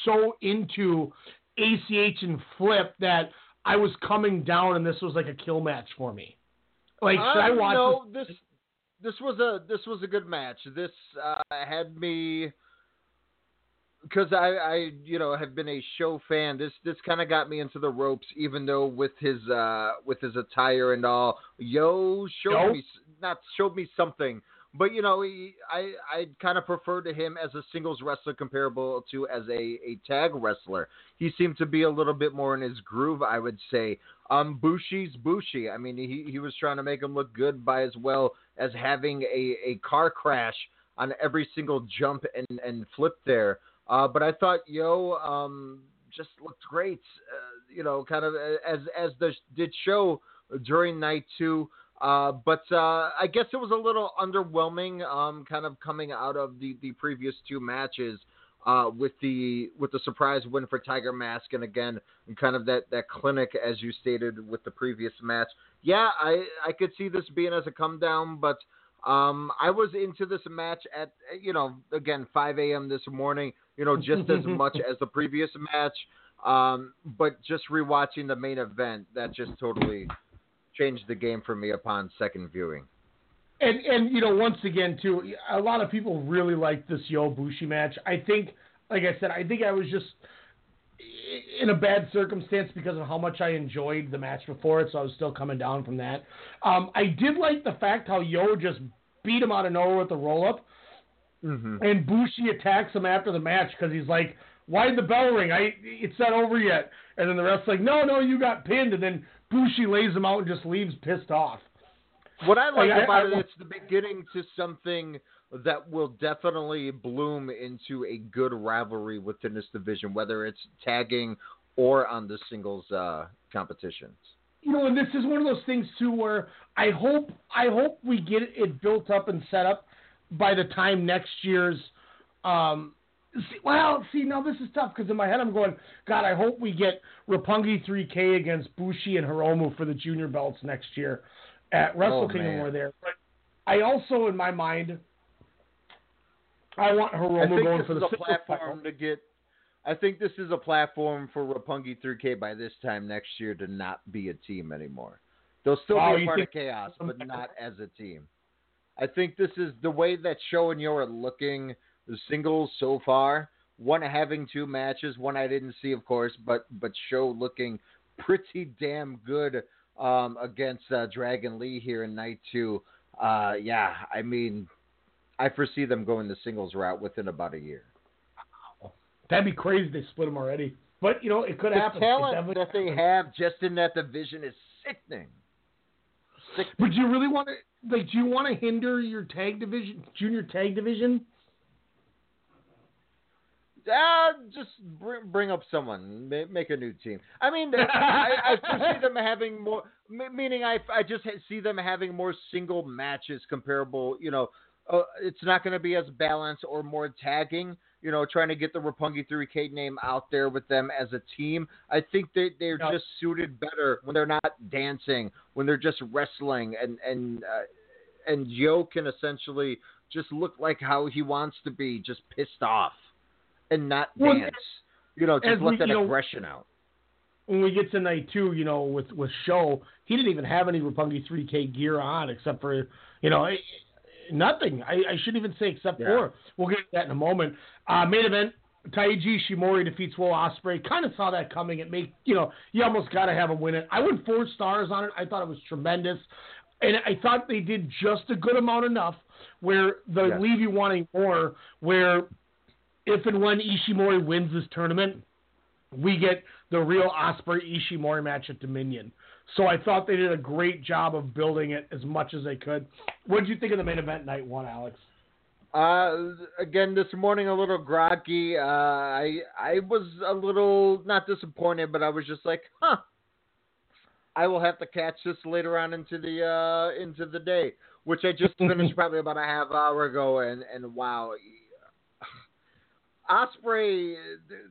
so into A C H and Flip that I was coming down and this was like a kill match for me? Like, should uh, I watch no, this? this? This was a this was a good match. This uh, had me, because I, I you know have been a show fan. This this kind of got me into the ropes, even though with his uh, with his attire and all. Yo showed Yo? me not showed me something. But, you know, he, I I kind of preferred to him as a singles wrestler comparable to as a, a tag wrestler. He seemed to be a little bit more in his groove, I would say. Um, Bushi's Bushi. I mean, he, he was trying to make him look good by as well as having a, a car crash on every single jump and, and flip there. Uh, but I thought, yo, um, just looked great, uh, you know, kind of as, as the did show during night two. Uh, but uh, I guess it was a little underwhelming, um, kind of coming out of the, the previous two matches uh, with the with the surprise win for Tiger Mask, and again, kind of that, that clinic as you stated with the previous match. Yeah, I I could see this being as a come down, but Um, I was into this match at, you know, again, five a.m. this morning, you know, just as much as the previous match. Um, but just rewatching the main event, that just totally changed the game for me upon second viewing. And, and you know, once again, too, a lot of people really liked this Yobushi match. I think, like I said, I think I was just in a bad circumstance because of how much I enjoyed the match before it, so I was still coming down from that. Um, I did like the fact how Yo just beat him out of nowhere with the roll-up, mm-hmm. and Bushi attacks him after the match because he's like, why did the bell ring? I, it's not over yet. And then the ref's like, no, no, you got pinned. And then Bushi lays him out and just leaves pissed off. What I like I, about I, I, it, it's the beginning to something that will definitely bloom into a good rivalry within this division, whether it's tagging or on the singles uh, competitions. You know, and this is one of those things, too, where I hope I hope we get it built up and set up by the time next year's um, – See, well, see, now this is tough because in my head I'm going, God, I hope we get Roppongi three K against Bushi and Hiromu for the junior belts next year at Wrestle oh, Kingdom or there. But I also, in my mind, I want Hiromu I going for the platform to get. I think this is a platform for Roppongi three K by this time next year to not be a team anymore. They'll still oh, be a part of Chaos, but not as a team. I think this is the way that Show and Yo are looking. The singles so far, one having two matches, one I didn't see, of course, but but Show looking pretty damn good um, against uh, Dragon Lee here in night two. Uh, yeah, I mean, I foresee them going the singles route within about a year. That'd be crazy if they split them already. But, you know, it could the happen. The talent that they have just in that division is sickening. sickening. But do you really want to, like, do you want to hinder your tag division, junior tag division? Uh, just br- bring up someone, ma- make a new team. I mean, I, I foresee them having more, m- meaning I, I just ha- see them having more single matches comparable, you know, uh, it's not going to be as balanced or more tagging, you know, trying to get the Roppongi three K name out there with them as a team. I think they, they're no. just suited better when they're not dancing, when they're just wrestling, and, and, uh, and Yo can essentially just look like how he wants to be, just pissed off. And not dance, well, you know, just let we, that you know, aggression out. When we get to night two, you know, with, with Show, he didn't even have any Roppongi three K gear on except for, you know, nothing. I, I shouldn't even say except yeah. for. We'll get to that in a moment. Uh, main event, Taiji Ishimori defeats Will Ospreay. Kind of saw that coming. It made, you know, you almost got to have him win it. I went four stars on it. I thought it was tremendous. And I thought they did just a good amount enough where they yes. leave you wanting more, where if and when Ishimori wins this tournament, we get the real Ospreay-Ishimori match at Dominion. So I thought they did a great job of building it as much as they could. What did you think of the main event night one, Alex? Uh, again, this morning a little groggy. Uh, I I was a little, not disappointed, but I was just like, huh. I will have to catch this later on into the uh, into the day, which I just finished probably about a half hour ago, and, and wow, Ospreay,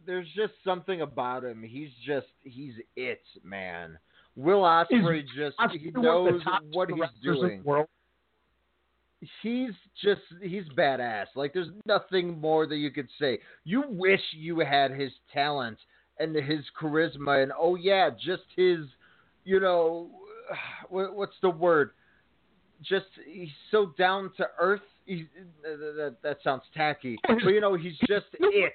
there's just something about him. He's just, he's it, man. Will Ospreay just, Ospreay he knows what he's doing. He's just, he's badass. Like, there's nothing more that you could say. You wish you had his talent and his charisma and, oh, yeah, just his, you know, what's the word? Just, he's so down to earth. He's, uh, that, that sounds tacky, but you know he's just it.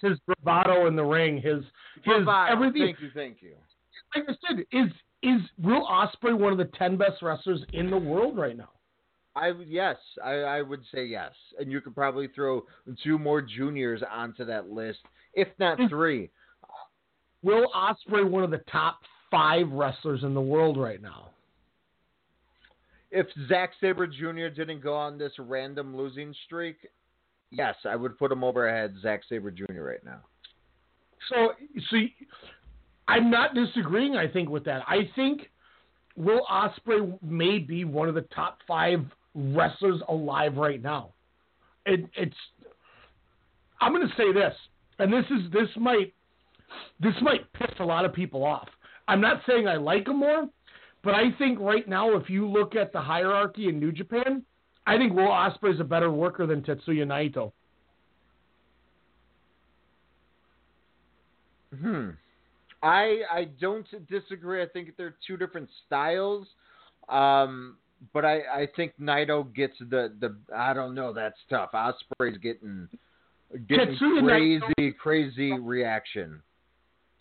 His bravado in the ring, his his bravado. Everything. Thank you, thank you. Like I said, is is Will Ospreay one of the ten best wrestlers in the world right now? I yes, I, I would say yes, and you could probably throw two more juniors onto that list, if not three. Will Ospreay one of the top five wrestlers in the world right now? If Zack Sabre Junior didn't go on this random losing streak, yes, I would put him over ahead Zack Sabre Junior right now. So, see, I'm not disagreeing, I think, with that. I think Will Ospreay may be one of the top five wrestlers alive right now. It, it's, I'm going to say this, and this is this might this might piss a lot of people off. I'm not saying I like him more. But I think right now, if you look at the hierarchy in New Japan, I think Will Ospreay's a better worker than Tetsuya Naito. Hmm. I I don't disagree. I think they're two different styles. Um, but I, I think Naito gets the, the I don't know, that's tough. Ospreay's getting getting Tetsuya crazy, Naito. crazy reaction.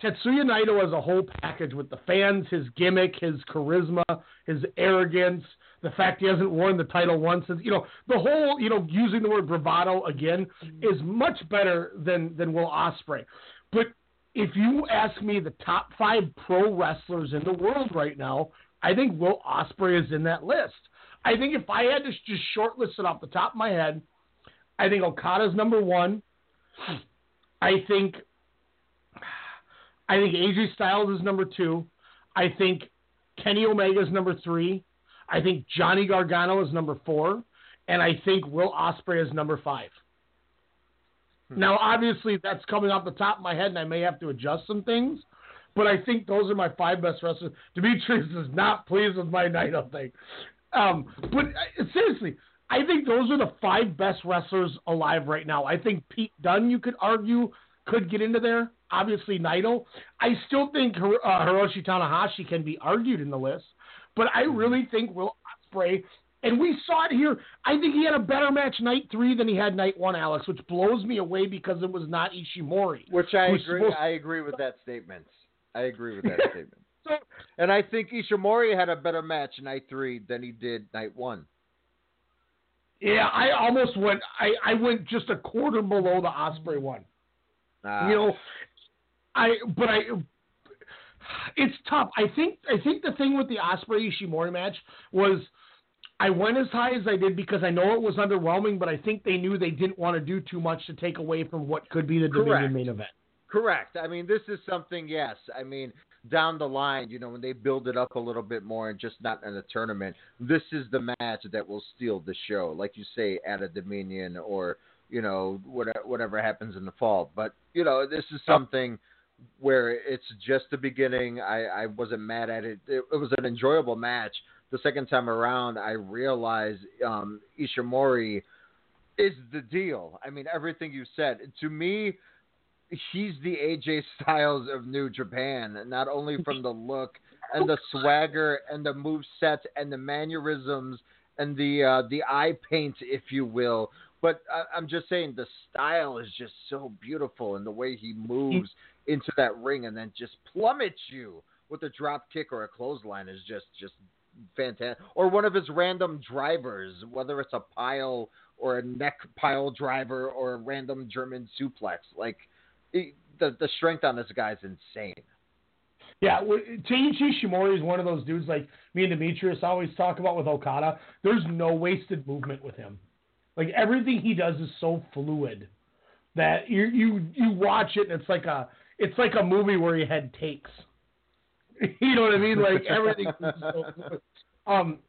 Tetsuya Naito has a whole package with the fans, his gimmick, his charisma, his arrogance, the fact he hasn't worn the title once. You know, the whole, you know, using the word bravado again is much better than, than Will Ospreay. But if you ask me the top five pro wrestlers in the world right now, I think Will Ospreay is in that list. I think if I had to just shortlist it off the top of my head, I think Okada's number one. I think I think A J Styles is number two. I think Kenny Omega is number three. I think Johnny Gargano is number four. And I think Will Ospreay is number five. Hmm. Now, obviously, that's coming off the top of my head, and I may have to adjust some things. But I think those are my five best wrestlers. Demetrius is not pleased with my Naito thing. Um, but uh, seriously, I think those are the five best wrestlers alive right now. I think Pete Dunne, you could argue, could get into there. Obviously, Naito. I still think uh, Hiroshi Tanahashi can be argued in the list, but I really think Will Ospreay, and we saw it here, I think he had a better match night three than he had night one, Alex, which blows me away because it was not Ishimori. Which I agree supposed- I agree with that statement. I agree with that statement. So, and I think Ishimori had a better match night three than he did night one. Yeah, I almost went, I, I went just a quarter below the Ospreay one. Ah. You know, I but I it's tough. I think I think the thing with the Ospreay Ishimori match was I went as high as I did because I know it was underwhelming, but I think they knew they didn't want to do too much to take away from what could be the Dominion main event. Correct. I mean, this is something, yes. I mean, down the line, you know, when they build it up a little bit more and just not in a tournament, this is the match that will steal the show, like you say, at a Dominion or, you know, whatever, whatever happens in the fall. But, you know, this is something where it's just the beginning. I, I wasn't mad at it. it. It was an enjoyable match. The second time around, I realized um, Ishimori is the deal. I mean, everything you said. To me, he's the A J Styles of New Japan, not only from the look and the swagger and the moveset and the mannerisms and the uh, the eye paint, if you will. But I'm just saying the style is just so beautiful and the way he moves into that ring and then just plummets you with a drop kick or a clothesline is just, just fantastic. Or one of his random drivers, whether it's a pile or a neck pile driver or a random German suplex. Like it, the, the strength on this guy is insane. Yeah, Taichi Ishimori is one of those dudes like me and Demetrius always talk about with Okada. There's no wasted movement with him. Like everything he does is so fluid that you you you watch it and it's like a it's like a movie where he had takes. You know what I mean? Like everything. So fluid. Um,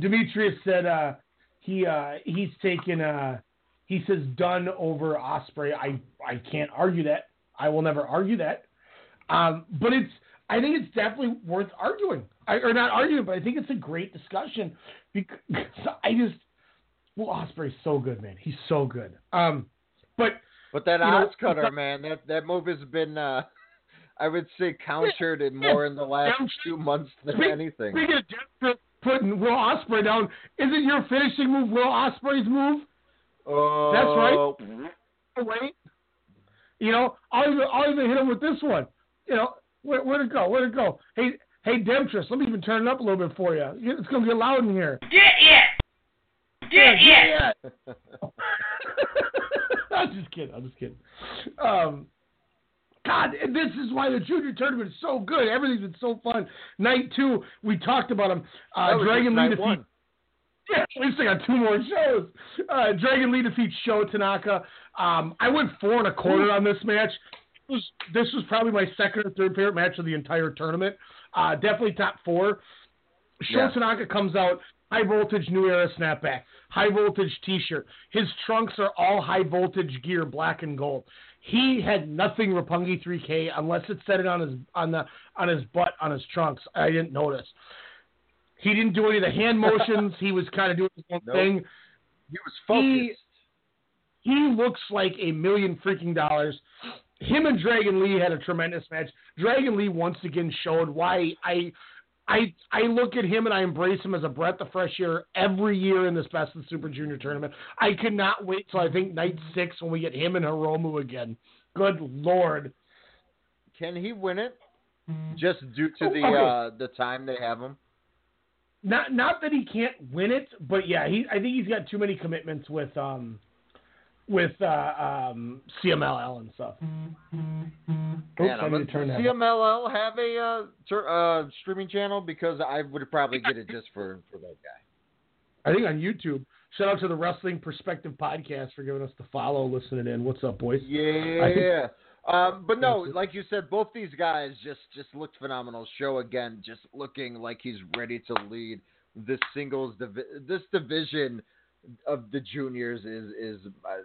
Demetrius said uh, he uh, he's taken uh, he says Dunn over Ospreay. I I can't argue that. I will never argue that. Um, but it's I think it's definitely worth arguing I, or not arguing, but I think it's a great discussion because I just. Well, Ospreay's so good, man. He's so good. Um, but but that Oz cutter, man, that that move has been, uh, I would say, countered and yeah, more in the last yeah, two months than speak, anything. Speaking of Jeff putting Will Ospreay down, isn't your finishing move Will Ospreay's move? Oh, that's right. Wait, you know, I'll even I'll even hit him with this one. You know, where, where'd it go? Where'd it go? Hey, hey, Demetrius, let me even turn it up a little bit for you. It's gonna get loud in here. Get it. Yeah, yeah. yeah. I'm just kidding. I'm just kidding. Um, God, and this is why the junior tournament is so good. Everything's been so fun. Night two, we talked about him. Uh, Dragon Lee defeats. Yeah, at least I got two more shows. Uh, Dragon Lee defeats Sho Tanaka. Um, I went four and a quarter on this match. It was, this was probably my second or third favorite match of the entire tournament. Uh, definitely top four. Sho yeah. Tanaka comes out. High voltage New Era snapback, high voltage t-shirt. His trunks are all high voltage gear, black and gold. He had nothing Roppongi three K unless it said it on his on the on his butt on his trunks. I didn't notice. He didn't do any of the hand motions. He was kind of doing his own nope. thing. He was focused. He, he looks like a million freaking dollars. Him and Dragon Lee had a tremendous match. Dragon Lee once again showed why I I I look at him and I embrace him as a breath of fresh air every year in this Best of Super Junior tournament. I could not wait till I think night six when we get him and Hiromu again. Good Lord. Can he win it? Just due to the uh, the time they have him? Not not that he can't win it, but yeah, he I think he's got too many commitments with um with uh, um C M L L and stuff. Man, Oops, turn does C M L L up. Have a uh, ter- uh, streaming channel because I would probably get it just for, for that guy. I think on YouTube. Shout out to the Wrestling Perspective Podcast for giving us the follow, listening in. What's up, boys? Yeah. I think- Um, but no, like you said, both these guys just, just looked phenomenal. Show again, just looking like he's ready to lead this singles divi- this division of the juniors is is uh,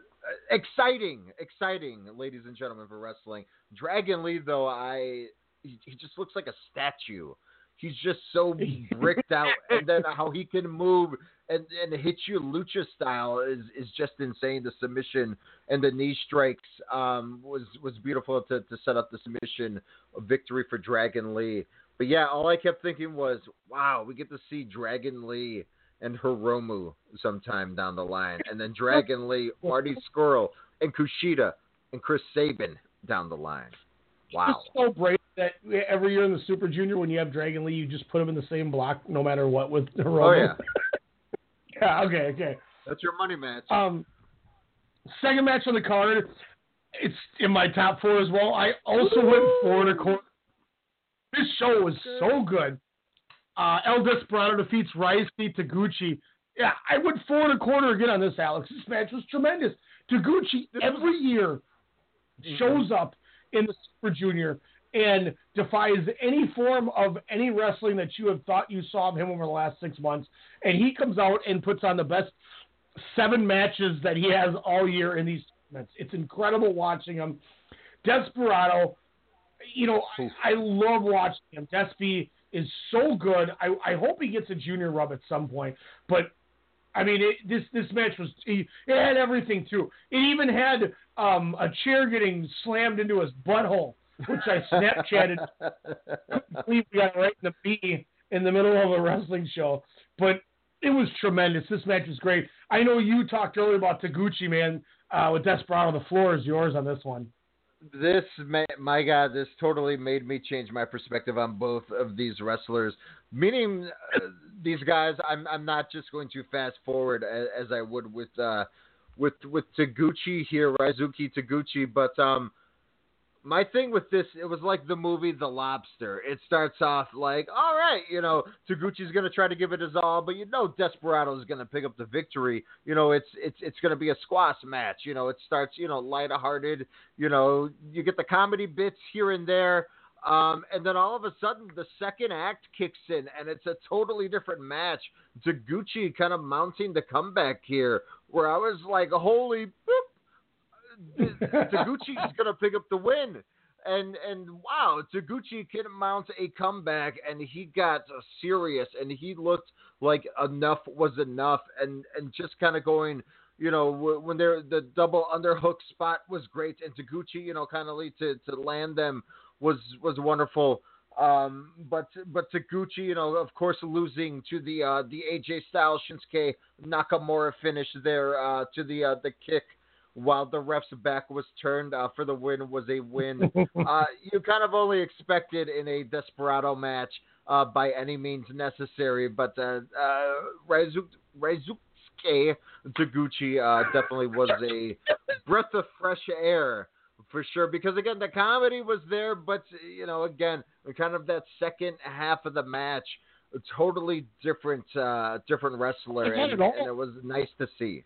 exciting, exciting, ladies and gentlemen, for wrestling. Dragon Lee, though, I he, he just looks like a statue. He's just so bricked out, and then how he can move and, and hit you lucha style is, is just insane. The submission and the knee strikes um, was was beautiful to, to set up the submission victory for Dragon Lee. But yeah, all I kept thinking was, wow, we get to see Dragon Lee and Hiromu sometime down the line, and then Dragon Lee, Marty Scurll, and Kushida and Chris Sabin down the line. Wow. It's so brave that every year in the Super Junior, when you have Dragon Lee, you just put him in the same block no matter what with Hiromu. Oh, yeah. yeah, okay, okay. That's your money match. Um, second match on the card, it's in my top four as well. I also Ooh. went four and a quarter. This show was so good. Uh, El Desperado defeats Ryusuke Taguchi. Yeah, I went four and a quarter again on this, Alex. This match was tremendous. Taguchi, every year, shows up in the Super Junior and defies any form of any wrestling that you have thought you saw of him over the last six months. And he comes out and puts on the best seven matches that he has all year in these tournaments. It's incredible watching him. Desperado, you know, I, I love watching him. Despy is so good. I, I hope he gets a junior rub at some point, but I mean, it, this this match was it had everything too. It even had um, a chair getting slammed into his butthole, which I Snapchatted. I believe we got right in the B in the middle of a wrestling show, but it was tremendous. This match was great. I know you talked earlier about Taguchi, man. Uh, with Desperado, the floor is yours on this one. This, my God, this totally made me change my perspective on both of these wrestlers. Meaning, uh, these guys, I'm I'm not just going to fast forward as, as I would with uh, with with Taguchi here, Ryusuke Taguchi. But um, my thing with this, it was like the movie The Lobster. It starts off like, all right, you know, Taguchi's gonna try to give it his all, but you know, Desperado's gonna pick up the victory. You know, it's it's it's gonna be a squash match. You know, it starts, you know, lighthearted. You know, you get the comedy bits here and there. Um, and then all of a sudden, the second act kicks in, and it's a totally different match. Taguchi kind of mounting the comeback here, where I was like, holy, boop, Taguchi's going to pick up the win. And, and wow, Taguchi can mount a comeback, and he got serious, and he looked like enough was enough, and, and just kind of going... You know, when they're the double underhook spot was great, and Taguchi, you know, kind of to to land them was was wonderful. Um, but but Taguchi, you know, of course, losing to the uh, the A J Styles Shinsuke Nakamura finish there uh, to the uh, the kick while the ref's back was turned uh, for the win was a win. uh, you kind of only expected in a Desperado match uh, by any means necessary, but uh, uh, Ryusuke. Ryusuke K. Taguchi uh, definitely was a breath of fresh air for sure, because again the comedy was there, but you know again kind of that second half of the match, a totally different, uh, different wrestler, and it, and it was nice to see.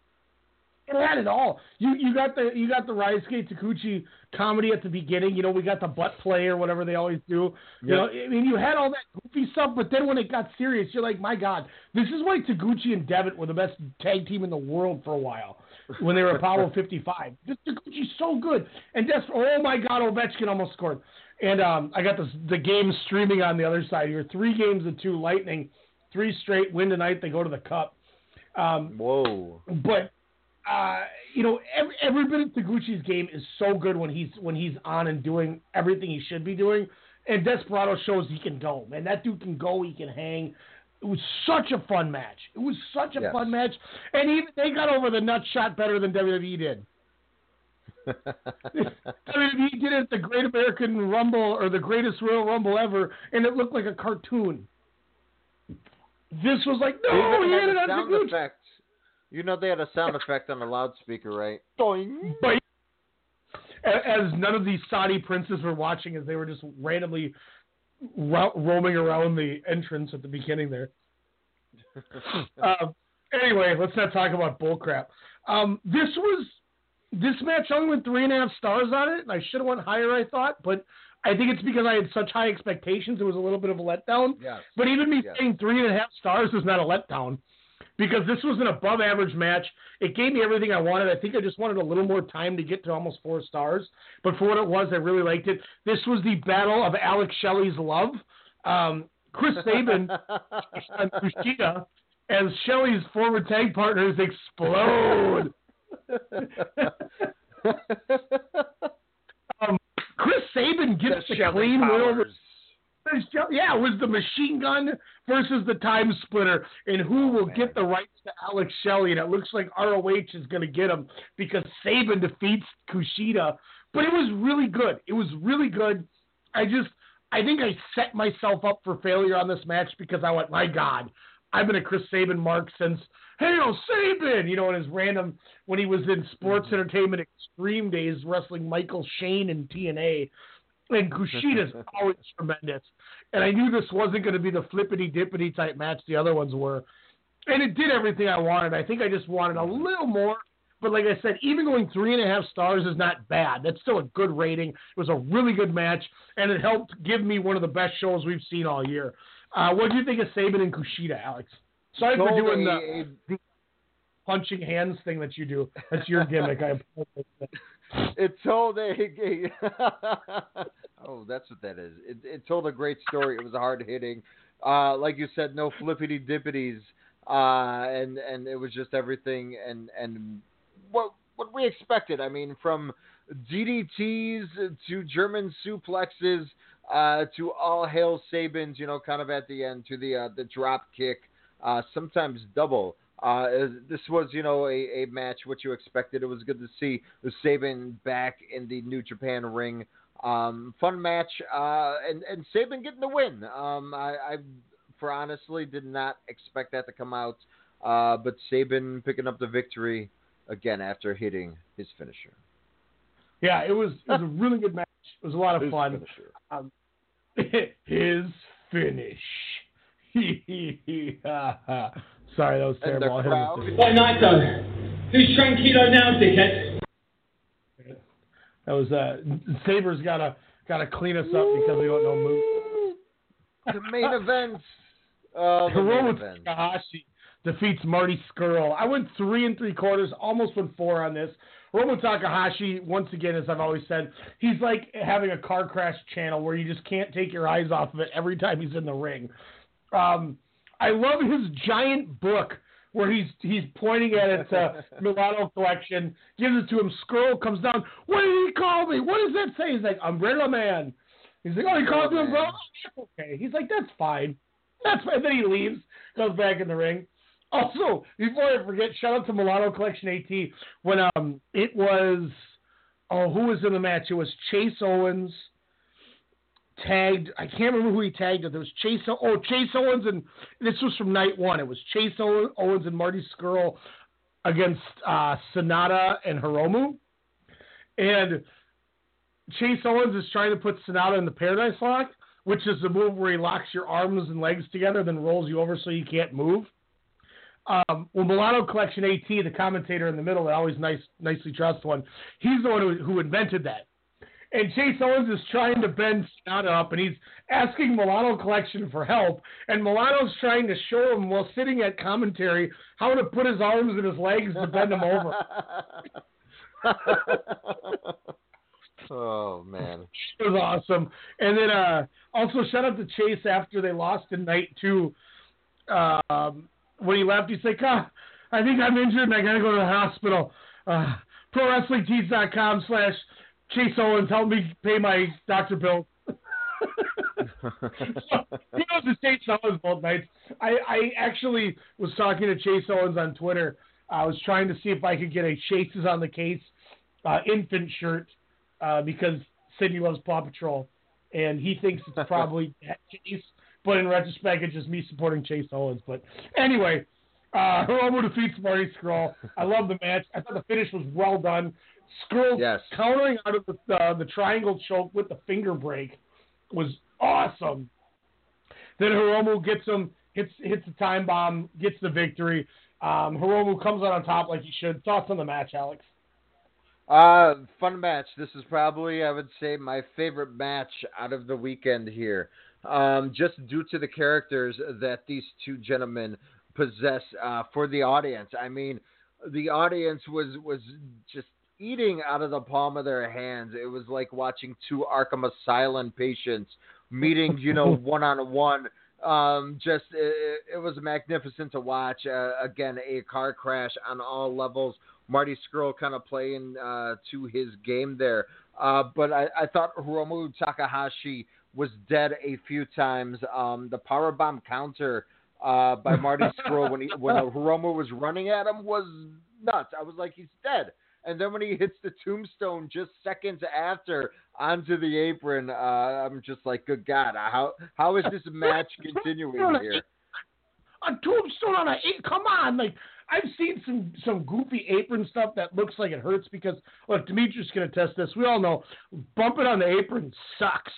It had it all. You you got the you got the Ryusuke Taguchi comedy at the beginning. You know we got the butt play or whatever they always do. You yeah. know I mean you had all that goofy stuff, but then when it got serious, you're like, my God, this is why Taguchi and Devitt were the best tag team in the world for a while when they were Apollo fifty-five. Just Taguchi's so good, and that's oh my God, Ovechkin almost scored. And um, I got this, the game streaming on the other side here. Three games of two Lightning Three straight, win tonight, they go to the Cup. Um, Whoa. But, uh, you know, every, every bit of Taguchi's game is so good when he's when he's on and doing everything he should be doing. And Desperado shows he can go. Man, that dude can go. He can hang. It was such a fun match. It was such a yes. fun match. And even they got over the nut shot better than W W E did. W W E did it at the Great American Rumble or the Greatest Royal Rumble ever, and it looked like a cartoon. This was like, no, he had it on Taguchi. You know they had a sound effect on the loudspeaker, right? Boing. Boing. As none of these Saudi princes were watching, as they were just randomly ro- roaming around the entrance at the beginning there. uh, anyway, let's not talk about bullcrap. Um, this was this match only went three and a half stars on it, and I should have went higher, I thought, but I think it's because I had such high expectations. It was a little bit of a letdown. Yes. But even me yes. saying three and a half stars is not a letdown, because this was an above-average match. It gave me everything I wanted. I think I just wanted a little more time to get to almost four stars. But for what it was, I really liked it. This was the battle of Alex Shelley's love. Um, Chris Sabin and Kushida, as Shelley's former tag partners, explode. um, Chris Sabin gets the, the clean win over. Yeah, it was the machine gun versus the time splitter, and who will oh, get the rights to Alex Shelley? And it looks like R O H is going to get him because Sabin defeats Kushida. But it was really good. It was really good. I just, I think I set myself up for failure on this match because I went, my God, I've been a Chris Sabin mark since Hail Sabin, you know, in his random when he was in Sports mm-hmm. Entertainment Extreme days wrestling Michael Shane in T N A. And Kushida's always tremendous. And I knew this wasn't going to be the flippity-dippity type match the other ones were. And it did everything I wanted. I think I just wanted a little more. But like I said, even going three and a half stars is not bad. That's still a good rating. It was a really good match. And it helped give me one of the best shows we've seen all year. Uh, what do you think of Sabin and Kushida, Alex? Sorry for doing the, the punching hands thing that you do. That's your gimmick. I apologize. It told a oh, that's what that is. It, it told a great story. It was hard hitting, uh, like you said, no flippity dippities, uh, and and it was just everything and and what what we expected. I mean, from D D Ts to German suplexes uh, to all hail Sabins, you know, kind of at the end to the uh, the drop kick, uh, sometimes double. Uh, this was, you know, a, a match what you expected. It was good to see Sabin back in the New Japan ring. Um, fun match, uh, and and Sabin getting the win. Um, I, I, for honestly, did not expect that to come out, uh, but Sabin picking up the victory again after hitting his finisher. Yeah, it was it was a really good match. It was a lot of his fun. Finisher. Um, his finish. Sorry, that was terrible. And the crowd. What night done? Who's tranquilo now, dickhead? That was uh, Saber's gotta gotta clean us up because we don't know moves. The main event. Uh, the Hiromu event. Takahashi defeats Marty Scurll. I went three and three quarters, almost went four on this. Hiromu Takahashi, once again, as I've always said, he's like having a car crash channel where you just can't take your eyes off of it every time he's in the ring. Um. I love his giant book where he's he's pointing at it, uh, Milano collection, gives it to him. Scurll comes down. What did he call me? What does that say? He's like, Umbrella Man. He's like, oh, he called me Umbrella Man. Okay. He's like, that's fine. That's fine. And then he leaves, goes back in the ring. Also, before I forget, shout out to Milano Collection AT when um it was, oh, who was in the match? It was Chase Owens. Tagged, I can't remember who he tagged. There was Chase. Oh, Chase Owens, and this was from night one. It was Chase Owens and Marty Scurll against uh, Sonata and Hiromu. And Chase Owens is trying to put Sonata in the Paradise Lock, which is the move where he locks your arms and legs together, then rolls you over so you can't move. Um, well, Milano Collection AT, the commentator in the middle, that always nice, nicely dressed one. He's the one who, who invented that. And Chase Owens is trying to bend Sonata up, and he's asking Milano Collection for help. And Milano's trying to show him while sitting at commentary how to put his arms and his legs to bend him over. Oh, man. It was awesome. And then uh, also shout out to Chase after they lost in night two. um, when he left, he's like, oh, I think I'm injured and I got to go to the hospital. Uh, ProWrestlingTees.com slash Chase Owens, help me pay my doctor bill. So, he goes to Chase Owens both nights. I, I actually was talking to Chase Owens on Twitter. I was trying to see if I could get a Chase's on the Case uh, infant shirt uh, because Sydney loves Paw Patrol, and he thinks it's probably Chase, but in retrospect, it's just me supporting Chase Owens. But anyway, uh, Hiromu defeats Marty Scurll. I love the match. I thought the finish was well done. Scurll yes. countering out of the, uh, the triangle choke with the finger break was awesome. Then Hiromu gets him, hits, hits the time bomb, gets the victory. Um, Hiromu comes out on top like he should. Thoughts on the match, Alex? Uh, fun match. This is probably, I would say, my favorite match out of the weekend here. Um, just due to the characters that these two gentlemen possess uh, for the audience. I mean, the audience was, was just eating out of the palm of their hands. It was like watching two Arkham Asylum patients meeting, you know, one-on-one. Um, just it, it was magnificent to watch. Uh, again, a car crash on all levels. Marty Scurll kind of playing uh, to his game there. Uh, but I, I thought Hiromu Takahashi was dead a few times. Um, the powerbomb counter uh, by Marty Scurll when he, when Hiromu was running at him was nuts. I was like, he's dead. And then when he hits the tombstone just seconds after onto the apron, uh, I'm just like, good God, how how is this match continuing here? A tombstone on a – come on. Like, I've seen some, some goofy apron stuff that looks like it hurts because, look, Demetrius can attest this. We all know bumping on the apron sucks.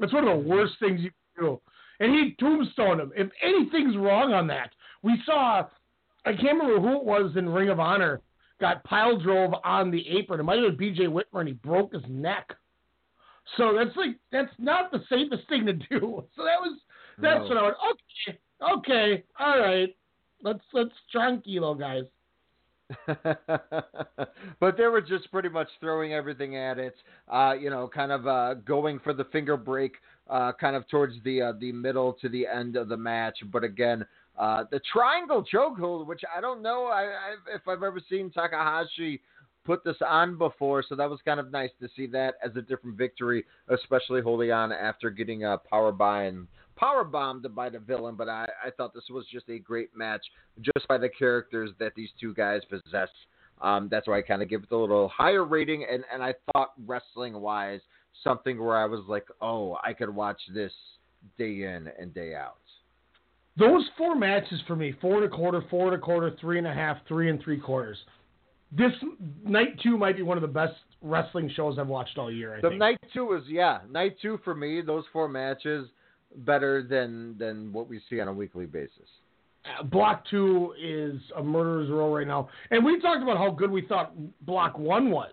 That's one of the worst things you can do. And he tombstoned him. If anything's wrong on that, we saw – I can't remember who it was in Ring of Honor – got pile drove on the apron. It might have been B J Whitmer, and he broke his neck. So that's like that's not the safest thing to do. So that was that's no. what I went. Okay, okay, all right. Let's let's tranquilo, guys. But they were just pretty much throwing everything at it. Uh, you know, kind of uh, going for the finger break, uh, kind of towards the uh, the middle to the end of the match. But again. Uh, the triangle chokehold, which I don't know I, I, if I've ever seen Takahashi put this on before, so that was kind of nice to see that as a different victory, especially holding on after getting uh, power bombed, power bombed by the villain. But I, I thought this was just a great match just by the characters that these two guys possess. Um, that's why I kind of give it a little higher rating, and, and I thought wrestling-wise, something where I was like, oh, I could watch this day in and day out. Those four matches for me, four and a quarter, four and a quarter, three and a half, three and three quarters. This night two might be one of the best wrestling shows I've watched all year, I the think. Night two was, yeah, night two for me, those four matches, better than, than what we see on a weekly basis. Uh, block two is a murderer's row right now. And we talked about how good we thought block one was.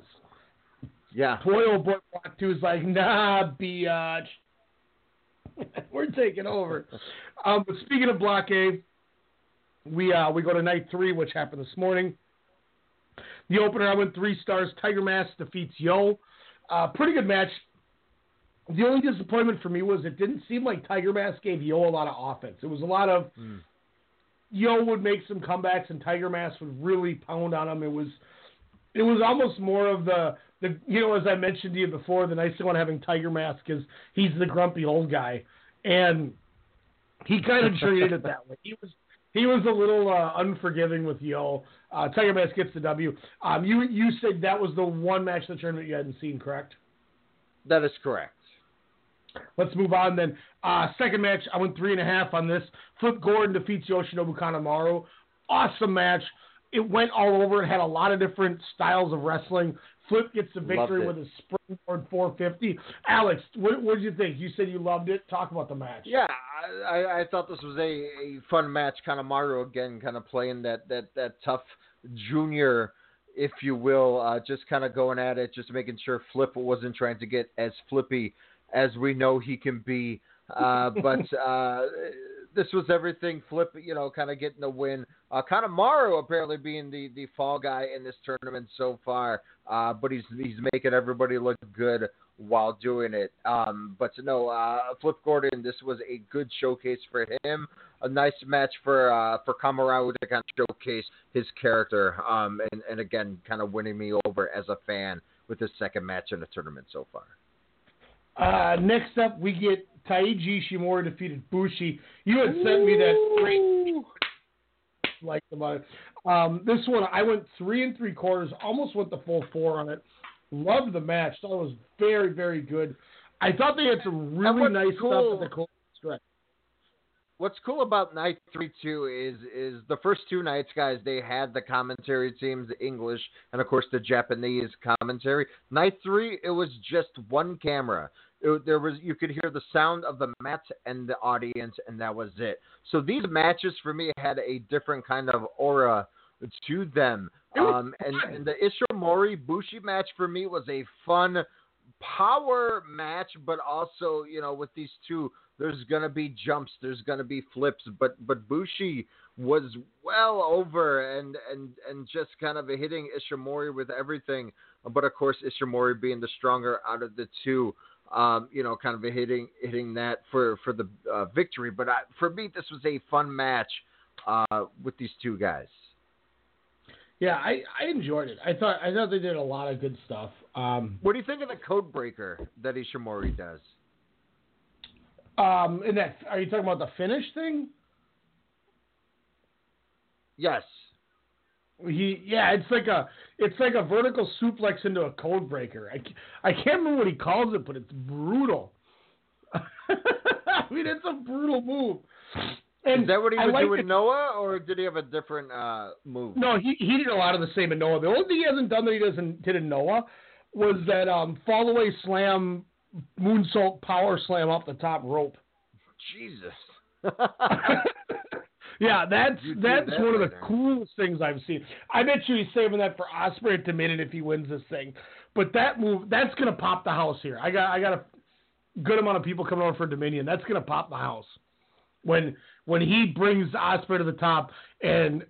Yeah. Boy, oh boy, block two is like, nah, biatch. We're taking over. Um, but speaking of Block A, we uh, we go to night three, which happened this morning. The opener, I went three stars. Tiger Mask defeats Yo. Uh, pretty good match. The only disappointment for me was it didn't seem like Tiger Mask gave Yo a lot of offense. It was a lot of mm. Yo would make some comebacks and Tiger Mask would really pound on him. It was it was almost more of the The, you know, as I mentioned to you before, the nice thing about having Tiger Mask is he's the grumpy old guy, and he kind of treated it that way. He was he was a little uh, unforgiving with Yo. Uh, Tiger Mask gets the W. Um, you you said that was the one match in the tournament you hadn't seen, correct? That is correct. Let's move on then. Uh, second match, I went three and a half on this. Flip Gordon defeats Yoshinobu Kanemaru. Awesome match. It went all over. It had a lot of different styles of wrestling. Flip gets the victory with a springboard four fifty. Alex, what did you think? You said you loved it. Talk about the match. Yeah, I, I thought this was a, a fun match. Kanemaru, again, kind of playing that, that, that tough junior, if you will, uh, just kind of going at it, just making sure Flip wasn't trying to get as flippy as we know he can be. Uh, but uh, this was everything. Flip, you know, kind of getting the win. Uh, Kanemaru apparently being the, the fall guy in this tournament so far, uh, but he's he's making everybody look good while doing it. Um, but no, uh, Flip Gordon, this was a good showcase for him. A nice match for uh, for Kamarawu to kind of showcase his character, um, and, and again, kind of winning me over as a fan with his second match in the tournament so far. Uh, next up, we get Taiji Shimura defeated Bushi. You had sent me that great like the mother. Um, this one, I went three and three quarters, almost went the full four on it. Loved the match. Thought it was very, very good. I thought they had some really nice cool. stuff at the cold stretch. What's cool about night three two is is the first two nights, guys, they had the commentary teams, the English, and of course the Japanese commentary. Night three, it was just one camera. It, there was you could hear the sound of the mats and the audience, and that was it. So these matches for me had a different kind of aura to them. Um, and, and the Ishimori Bushi match for me was a fun power match, but also, you know, with these two, there's going to be jumps, there's going to be flips, but, but Bushi was well over and, and, and just kind of hitting Ishimori with everything. But of course, Ishimori being the stronger out of the two, um, you know, kind of hitting, hitting that for, for the uh, victory. But I, for me, this was a fun match uh, with these two guys. Yeah, I, I enjoyed it. I thought I thought they did a lot of good stuff. Um, what do you think of the code breaker that Ishimori does? Um, in that, are you talking about the finish thing? Yes. He yeah, it's like a it's like a vertical suplex into a code breaker. I, I can't remember what he calls it, but it's brutal. I mean, it's a brutal move. And is that what he would do with Noah, or did he have a different uh, move? No, he, he did a lot of the same in Noah. The only thing he hasn't done that he doesn't did in Noah was that um, fall away slam, moonsault power slam off the top rope. Jesus. Yeah, that's that's that one right of the there. coolest things I've seen. I bet you he's saving that for Ospreay at the minute if he wins this thing. But that move, that's gonna pop the house here. I got I got a good amount of people coming over for Dominion. That's gonna pop the house. When when he brings Ospreay to the top and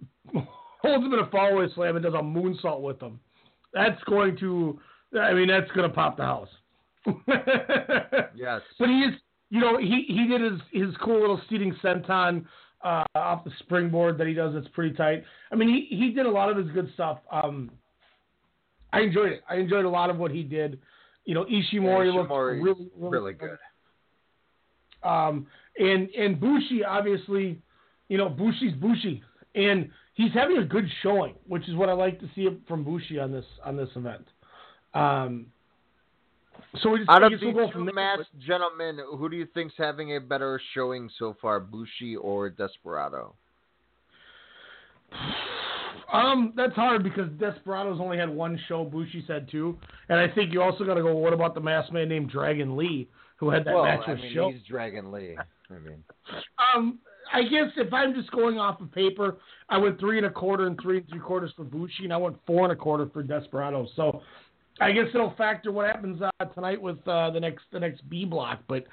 holds him in a fallaway slam and does a moonsault with him, that's going to, I mean, that's going to pop the house. Yes. But he is, you know, he, he did his, his cool little seating senton uh, off the springboard that he does that's pretty tight. I mean, he, he did a lot of his good stuff. Um, I enjoyed it. I enjoyed a lot of what he did. You know, Ishimori, yeah, Ishimori looked really, really, really good. good. Um. And and Bushi, obviously, you know, Bushi's Bushi. And he's having a good showing, which is what I like to see from Bushi on this on this event. Um, so we just, Out of these we'll two masked gentlemen, who do you think's having a better showing so far, Bushi or Desperado? Um, that's hard because Desperado's only had one show. Bushi's had two. And I think you also got to go, what about the masked man named Dragon Lee, who had that well, match with I mean, show? He's Dragon Lee. I mean, um, I guess if I'm just going off of paper, I went three and a quarter and three and three quarters for Bushi, and I went four and a quarter for Desperado. So I guess it'll factor what happens uh, tonight with uh, the next the next B block. But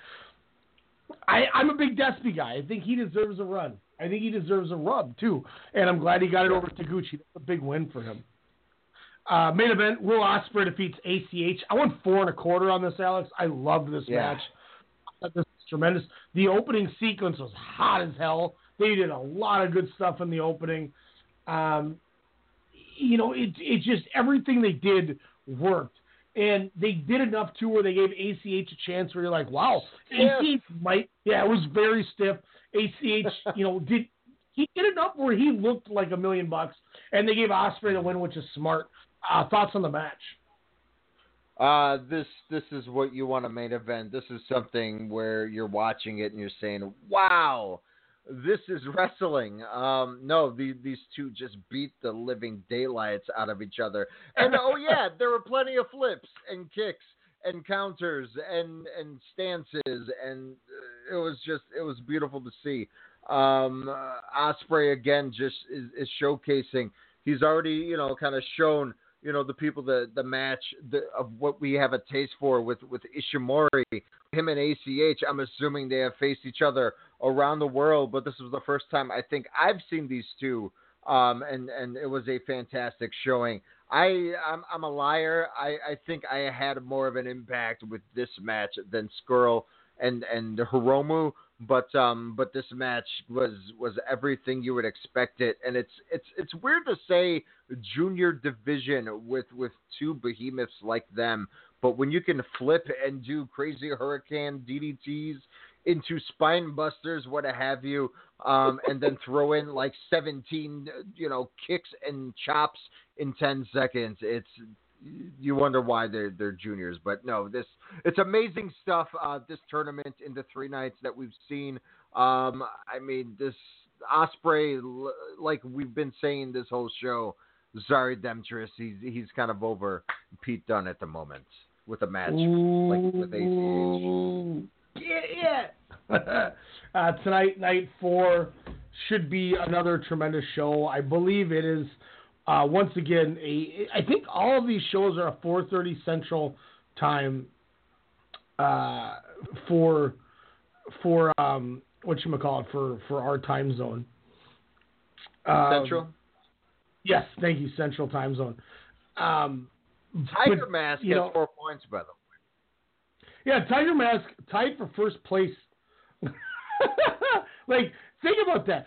I, I'm a big Despy guy. I think he deserves a run. I think he deserves a rub too, and I'm glad he got it over to Gucci. That's a big win for him. Uh, main event, Will Ospreay defeats A C H. I went four and a quarter on this, Alex. I loved this yeah. match. This was tremendous. The opening sequence was hot as hell. They did a lot of good stuff in the opening. Um, you know, it, it just, everything they did worked. And they did enough, too, where they gave A C H a chance where you're like, wow, yeah. A C H might, yeah, it was very stiff. A C H, you know, did he did enough where he looked like a million bucks. And they gave Ospreay the win, which is smart. Uh, thoughts on the match? Uh, this this is what you want a main event. This is something where you're watching it and you're saying, wow, this is wrestling. Um, no, the, these two just beat the living daylights out of each other. And, oh, yeah, there were plenty of flips and kicks and counters and, and stances. And it was just it was beautiful to see. Um, uh, Ospreay, again, just is, is showcasing. He's already, you know, kind of shown – you know, the people, the, the match the, of what we have a taste for with, with Ishimori, him and A C H. I'm assuming they have faced each other around the world, but this was the first time I think I've seen these two. Um, and, and it was a fantastic showing. I, I'm, I'm a liar. I, I think I had more of an impact with this match than Skrull and, and Hiromu, but um, but this match was, was everything you would expect it, and it's it's it's weird to say junior division with, with two behemoths like them, but when you can flip and do crazy hurricane D D Ts into spine busters, what have you, um, and then throw in like seventeen, you know, kicks and chops in ten seconds. It's you wonder why they're they're juniors, but no, this it's amazing stuff. Uh, this tournament in the three nights that we've seen. Um, I mean, this Ospreay, like we've been saying this whole show, Zari Demetrius, he's he's kind of over Pete Dunne at the moment with a match like with A C H. Yeah, yeah. uh, tonight, night four, should be another tremendous show. I believe it is, uh, once again, a, I think all of these shows are a four thirty Central time uh, for, for um, whatchamacallit, for, for our time zone. Um, Central? Yes, thank you, Central time zone. Um, Tiger but, Mask has know, four points, by the way. Yeah, Tiger Mask tied for first place. Like, think about that.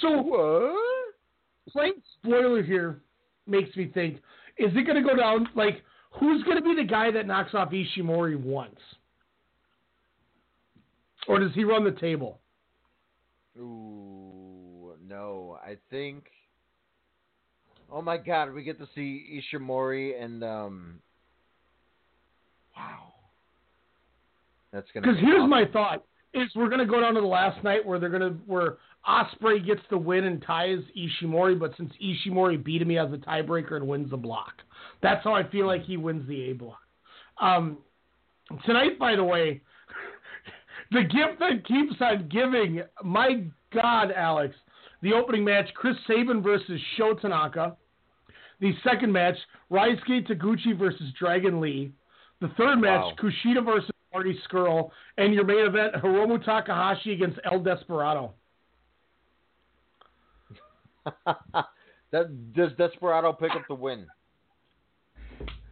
So, uh, plain spoiler here makes me think, is it going to go down, like, who's going to be the guy that knocks off Ishimori once? Or does he run the table? Ooh, no. I think, oh my God, we get to see Ishimori and, um, wow. That's gonna. Because here's awesome. My thought is we're gonna go down to the last night where they're gonna where Ospreay gets the win and ties Ishimori, but since Ishimori beat him, he has the tiebreaker and wins the block. That's how I feel like he wins the A block. Um, tonight, by the way, the gift that keeps on giving. My God, Alex, the opening match: Chris Sabin versus Sho Tanaka. The second match: Ryosuke Taguchi versus Dragon Lee. The third match: wow. Kushida versus Marty Skrull, and your main event, Hiromu Takahashi against El Desperado. that, does Desperado pick up the win?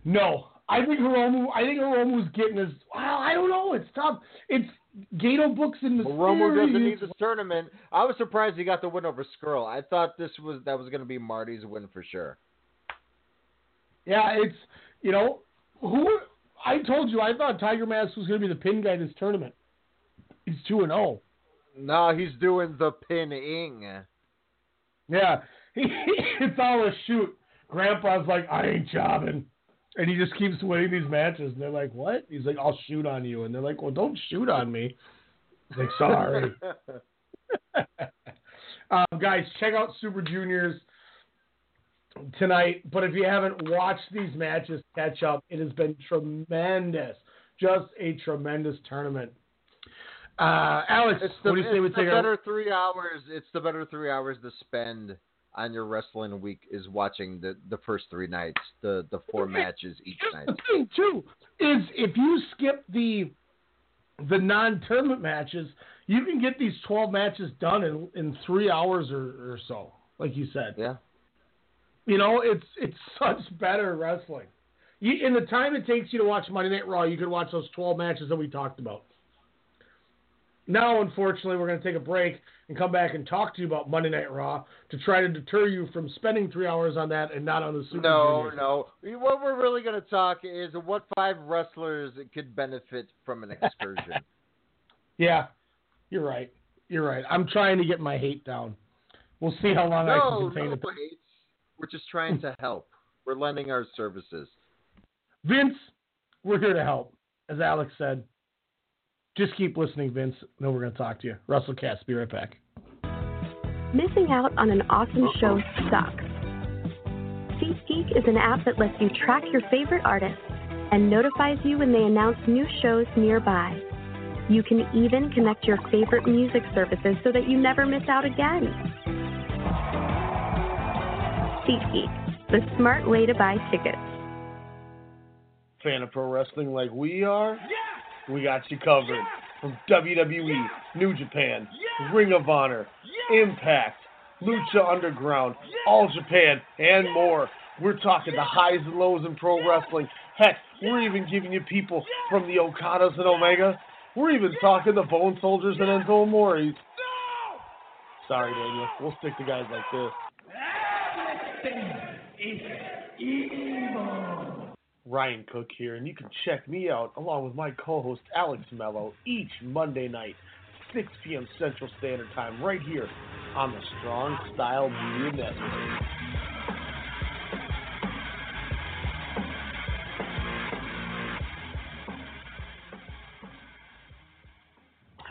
No. I think Hiromu I think Hiromu's getting his well, I don't know, it's tough. It's Gato books in the Hiromu series. Doesn't need this tournament. I was surprised he got the win over Skrull. I thought this was that was gonna be Marty's win for sure. Yeah, it's you know, who I told you, I thought Tiger Mask was going to be the pin guy this tournament. He's two and oh. No, he's doing the pinning. Yeah. It's all a shoot. Grandpa's like, I ain't jobbing. And he just keeps winning these matches. And they're like, what? He's like, I'll shoot on you. And they're like, well, don't shoot on me. He's like, sorry. um, guys, check out Super Juniors tonight, but if you haven't watched these matches, catch up. It has been tremendous, just a tremendous tournament. Uh, Alex, it's the, what do you say we take the better three hours? It's the better three hours to spend on your wrestling week is watching the, the first three nights, the the four it, matches each night. The thing too is if you skip the the non-tournament matches, you can get these twelve matches done in in three hours or, or so, like you said. Yeah. You know, it's it's such better wrestling. You, in the time it takes you to watch Monday Night Raw, you could watch those twelve matches that we talked about. Now, unfortunately, we're going to take a break and come back and talk to you about Monday Night Raw to try to deter you from spending three hours on that and not on the Super Juniors. No, no. What we're really going to talk is what five wrestlers could benefit from an excursion. Yeah, you're right. You're right. I'm trying to get my hate down. We'll see how long no, I can contain no, it. Wait. We're just trying to help. We're lending our services. Vince, we're here to help. As Alex said, just keep listening, Vince. No, we're going to talk to you. WrestleCast, be right back. Missing out on an awesome show sucks. SeatGeek is an app that lets you track your favorite artists and notifies you when they announce new shows nearby. You can even connect your favorite music services so that you never miss out again. SeatGeek, the smart way to buy tickets. Fan of pro wrestling like we are? Yeah! We got you covered. Yeah! From W W E, yeah! New Japan, yeah! Ring of Honor, yeah! Impact, Lucha yeah! Underground, yeah! All Japan, and yeah! more. We're talking the highs and lows in pro wrestling. Heck, we're even giving you people from the Okadas and Omega. We're even talking the Bone Soldiers and Enzo Amores. Sorry, Daniel. We'll stick to guys like this. Evil. Ryan Cook here, and you can check me out along with my co-host Alex Mello each Monday night, six p.m. Central Standard Time, right here on the Strong Style Media Network.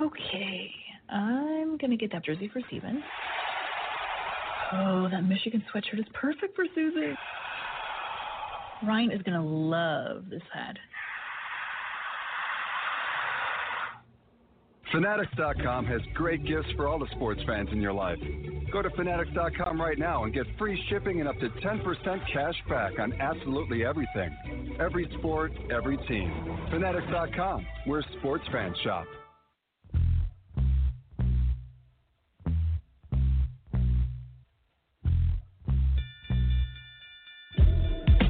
Okay, I'm going to get that jersey for Steven. Oh, that Michigan sweatshirt is perfect for Susie. Ryan is going to love this hat. Fanatics dot com has great gifts for all the sports fans in your life. Go to Fanatics dot com right now and get free shipping and up to ten percent cash back on absolutely everything. Every sport, every team. Fanatics dot com, where sports fans shop.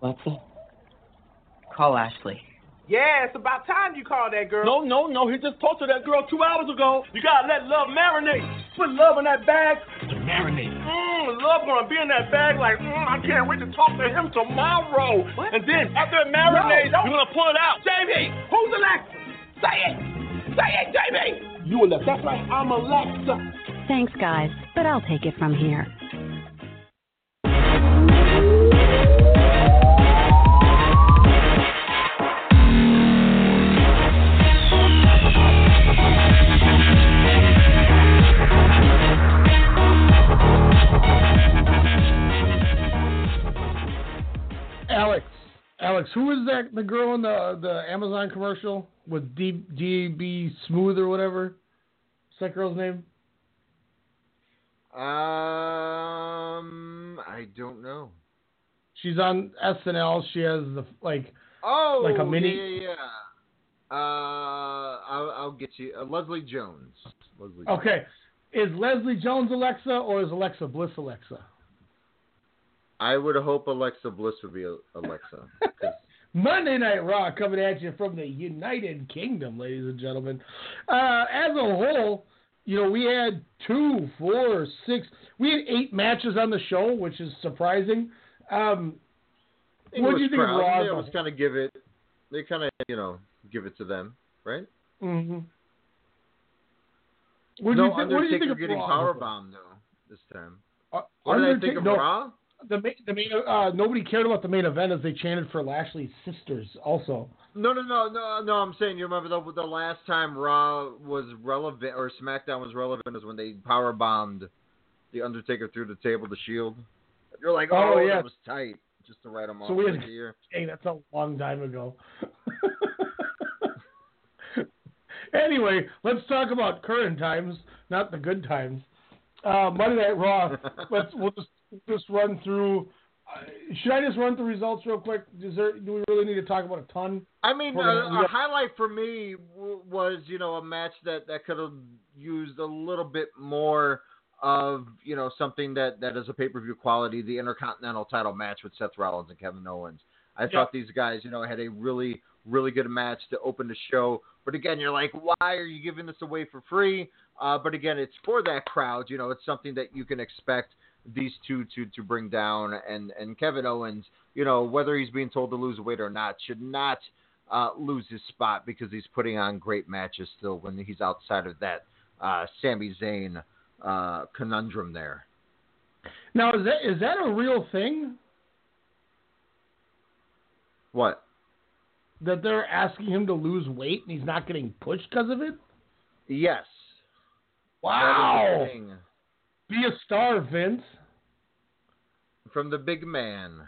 What's it? Call Ashley. Yeah, it's about time you called that girl. No, no, no. He just talked to that girl two hours ago. You gotta let love marinate. Put love in that bag. Marinate. Mmm, love gonna be in that bag like, mmm, I can't wait to talk to him tomorrow. What? And then after it marinates, no, you're gonna pull it out. Jamie, who's Alexa? Say it. Say it, Jamie. You Alexa. That's right. I'm Alexa. Thanks, guys, but I'll take it from here. Alex, Alex, who is that? The girl in the the Amazon commercial with D D B Smooth or whatever. What's that girl's name? Um, I don't know. She's on S N L. She has the like, oh, like a mini. Yeah, yeah. Uh, I'll, I'll get you uh, Leslie Jones. Leslie Jones. Okay, is Leslie Jones Alexa or is Alexa Bliss Alexa? I would hope Alexa Bliss would be Alexa. Monday Night Raw coming at you from the United Kingdom, ladies and gentlemen. Uh, as a whole, you know, we had two, four, six, we had eight matches on the show, which is surprising. Um, what do you think of Raw? They always kind of give it, they kind of, you know, give it to them, right? Mm-hmm. What do no, you think, Undertaker what do you think of getting powerbombed, though, this time. Uh, what did I think of no. Raw? The main, the main, uh, nobody cared about the main event as they chanted for Lashley's sisters. Also, no, no, no, no, no. I'm saying you remember the the last time Raw was relevant or SmackDown was relevant is when they power bombed the Undertaker through the table, the Shield. You're like, oh, oh yeah, it was tight just to write them so off. Right here. Hey, that's a long time ago. Anyway, let's talk about current times, not the good times. Uh, Monday Night Raw. Let's we'll just. Just run through. Uh, should I just run through results real quick? Is there, do we really need to talk about a ton? I mean, a, a highlight for me w- was you know a match that, that could have used a little bit more of you know something that, that is a pay per view quality. The Intercontinental Title match with Seth Rollins and Kevin Owens. I yeah. thought these guys you know had a really really good match to open the show. But again, you're like, why are you giving this away for free? Uh, but again, it's for that crowd. You know, it's something that you can expect these two to, to bring down, and, and Kevin Owens, you know, whether he's being told to lose weight or not, should not uh, lose his spot because he's putting on great matches still when he's outside of that uh, Sami Zayn uh, conundrum there. Now, is that is that a real thing? What? That they're asking him to lose weight and he's not getting pushed because of it? Yes. Wow. Be a star, Vince. From the big man.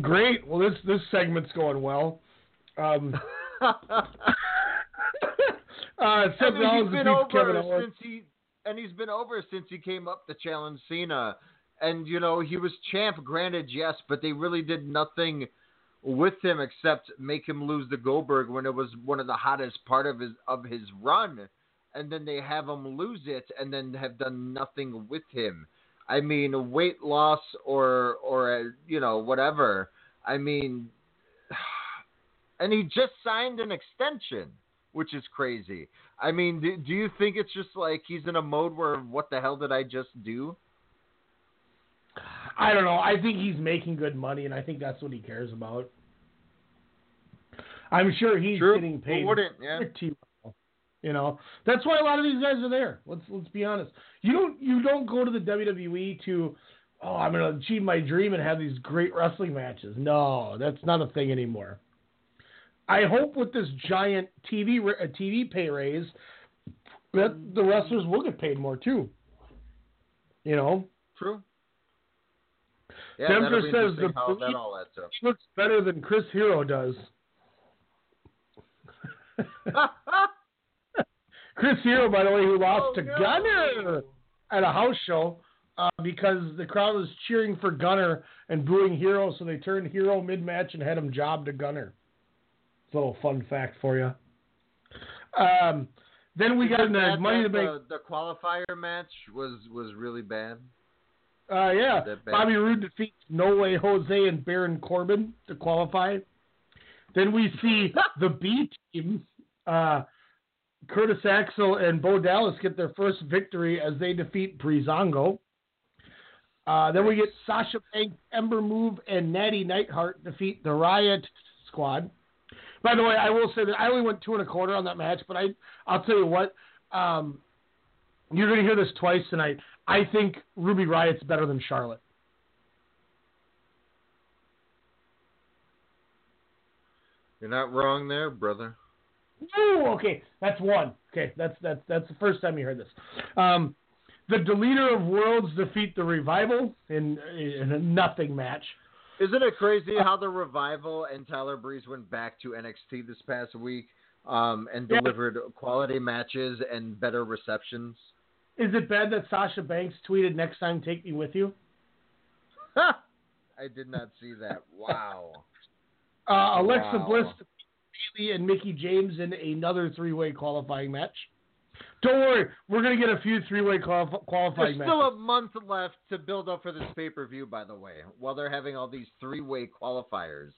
Great. Well, this this segment's going well. Um, uh, I mean, he's been over since he and he's been over since he came up to challenge Cena, and you know he was champ. Granted, yes, but they really did nothing with him except make him lose to Goldberg when it was one of the hottest part of his of his run, and then they have him lose it, and then have done nothing with him. I mean, weight loss or or you know whatever. I mean. And he just signed an extension, which is crazy. I mean, do, do you think it's just like he's in a mode where what the hell did I just do? I don't know. I think he's making good money, and I think that's what he cares about. I'm sure he's True. getting paid. Who wouldn't, yeah. You know, that's why a lot of these guys are there. Let's let's be honest. You don't you don't go to the W W E to, oh, I'm going to achieve my dream and have these great wrestling matches. No, that's not a thing anymore. I hope with this giant T V T V pay raise that the wrestlers will get paid more too. You know? True. Yeah, Denver says the how that all adds up. Looks better than Chris Hero does. Chris Hero, by the way, who lost oh, to no. Gunner at a house show uh, because the crowd was cheering for Gunner and booing Hero, so they turned Hero mid-match and had him job to Gunner. Little fun fact for you. Um, then we got in the Money in the Bank. The, the qualifier match was, was really bad. Uh, yeah. Bad. Bobby Roode defeats No Way Jose and Baron Corbin to qualify. Then we see the B team. Uh, Curtis Axel and Bo Dallas get their first victory as they defeat Breezango. Uh, then we get Sasha Banks, Ember Moon, and Natty Neidhart defeat the Riot Squad. By the way, I will say that I only went two and a quarter on that match, but I, I'll tell you what, um, you're going to hear this twice tonight. I think Ruby Riot's better than Charlotte. You're not wrong there, brother. Ooh, okay, that's one. Okay, that's that's that's the first time you heard this. Um, the Deleter of Worlds defeat the Revival in, in a nothing match. Isn't it crazy how the Revival and Tyler Breeze went back to N X T this past week um, and yeah. delivered quality matches and better receptions? Is it bad that Sasha Banks tweeted, "Next time, take me with you"? I did not see that. Wow. uh, Alexa wow. Bliss, Bayley, and Mickie James in another three-way qualifying match. Don't worry, we're going to get a few three-way qual- qualifying matches. There's still matches. a month left to build up for this pay-per-view, by the way, while they're having all these three-way qualifiers.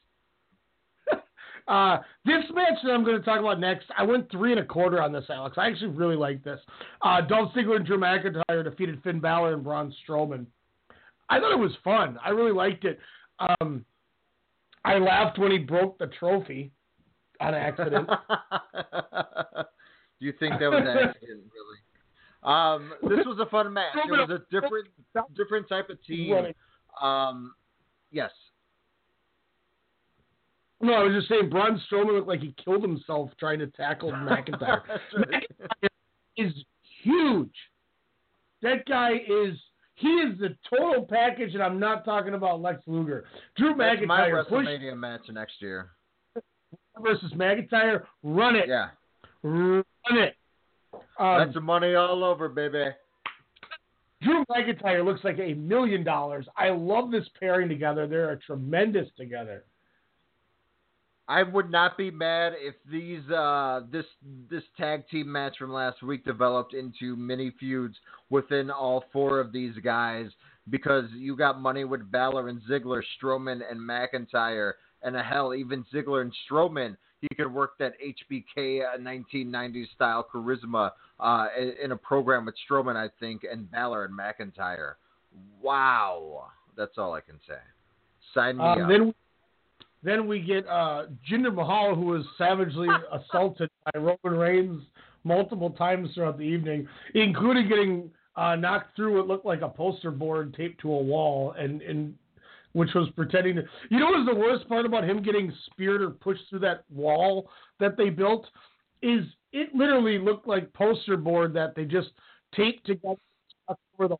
uh, this match that I'm going to talk about next, I went three and a quarter on this, Alex. I actually really like this. Uh, Dolph Ziggler and Drew McIntyre defeated Finn Balor and Braun Strowman. I thought it was fun. I really liked it. Um, I laughed when he broke the trophy on accident. Do you think that was an accident, really? Um, this was a fun match. It was a different different type of team. Um, yes. No, I was just saying, Braun Strowman looked like he killed himself trying to tackle McIntyre. McIntyre is huge. That guy is, he is the total package, and I'm not talking about Lex Luger. Drew McIntyre. That's my WrestleMania push, match next year. Versus McIntyre, run it. Yeah. Run it. Um, That's the money all over, baby. Drew McIntyre looks like a million dollars. I love this pairing together. They're tremendous together. I would not be mad if these uh, this this tag team match from last week developed into mini feuds within all four of these guys, because you got money with Balor and Ziggler, Strowman and McIntyre, and a hell, even Ziggler and Strowman. He could work that H B K uh, nineteen nineties style charisma uh, in, in a program with Strowman, I think, and Balor and McIntyre. Wow. That's all I can say. Sign me um, up. Then, then we get uh, Jinder Mahal, who was savagely assaulted by Roman Reigns multiple times throughout the evening, including getting uh, knocked through what looked like a poster board taped to a wall and and. Which was pretending to... You know what was the worst part about him getting speared or pushed through that wall that they built? is it literally looked like poster board that they just taped together for the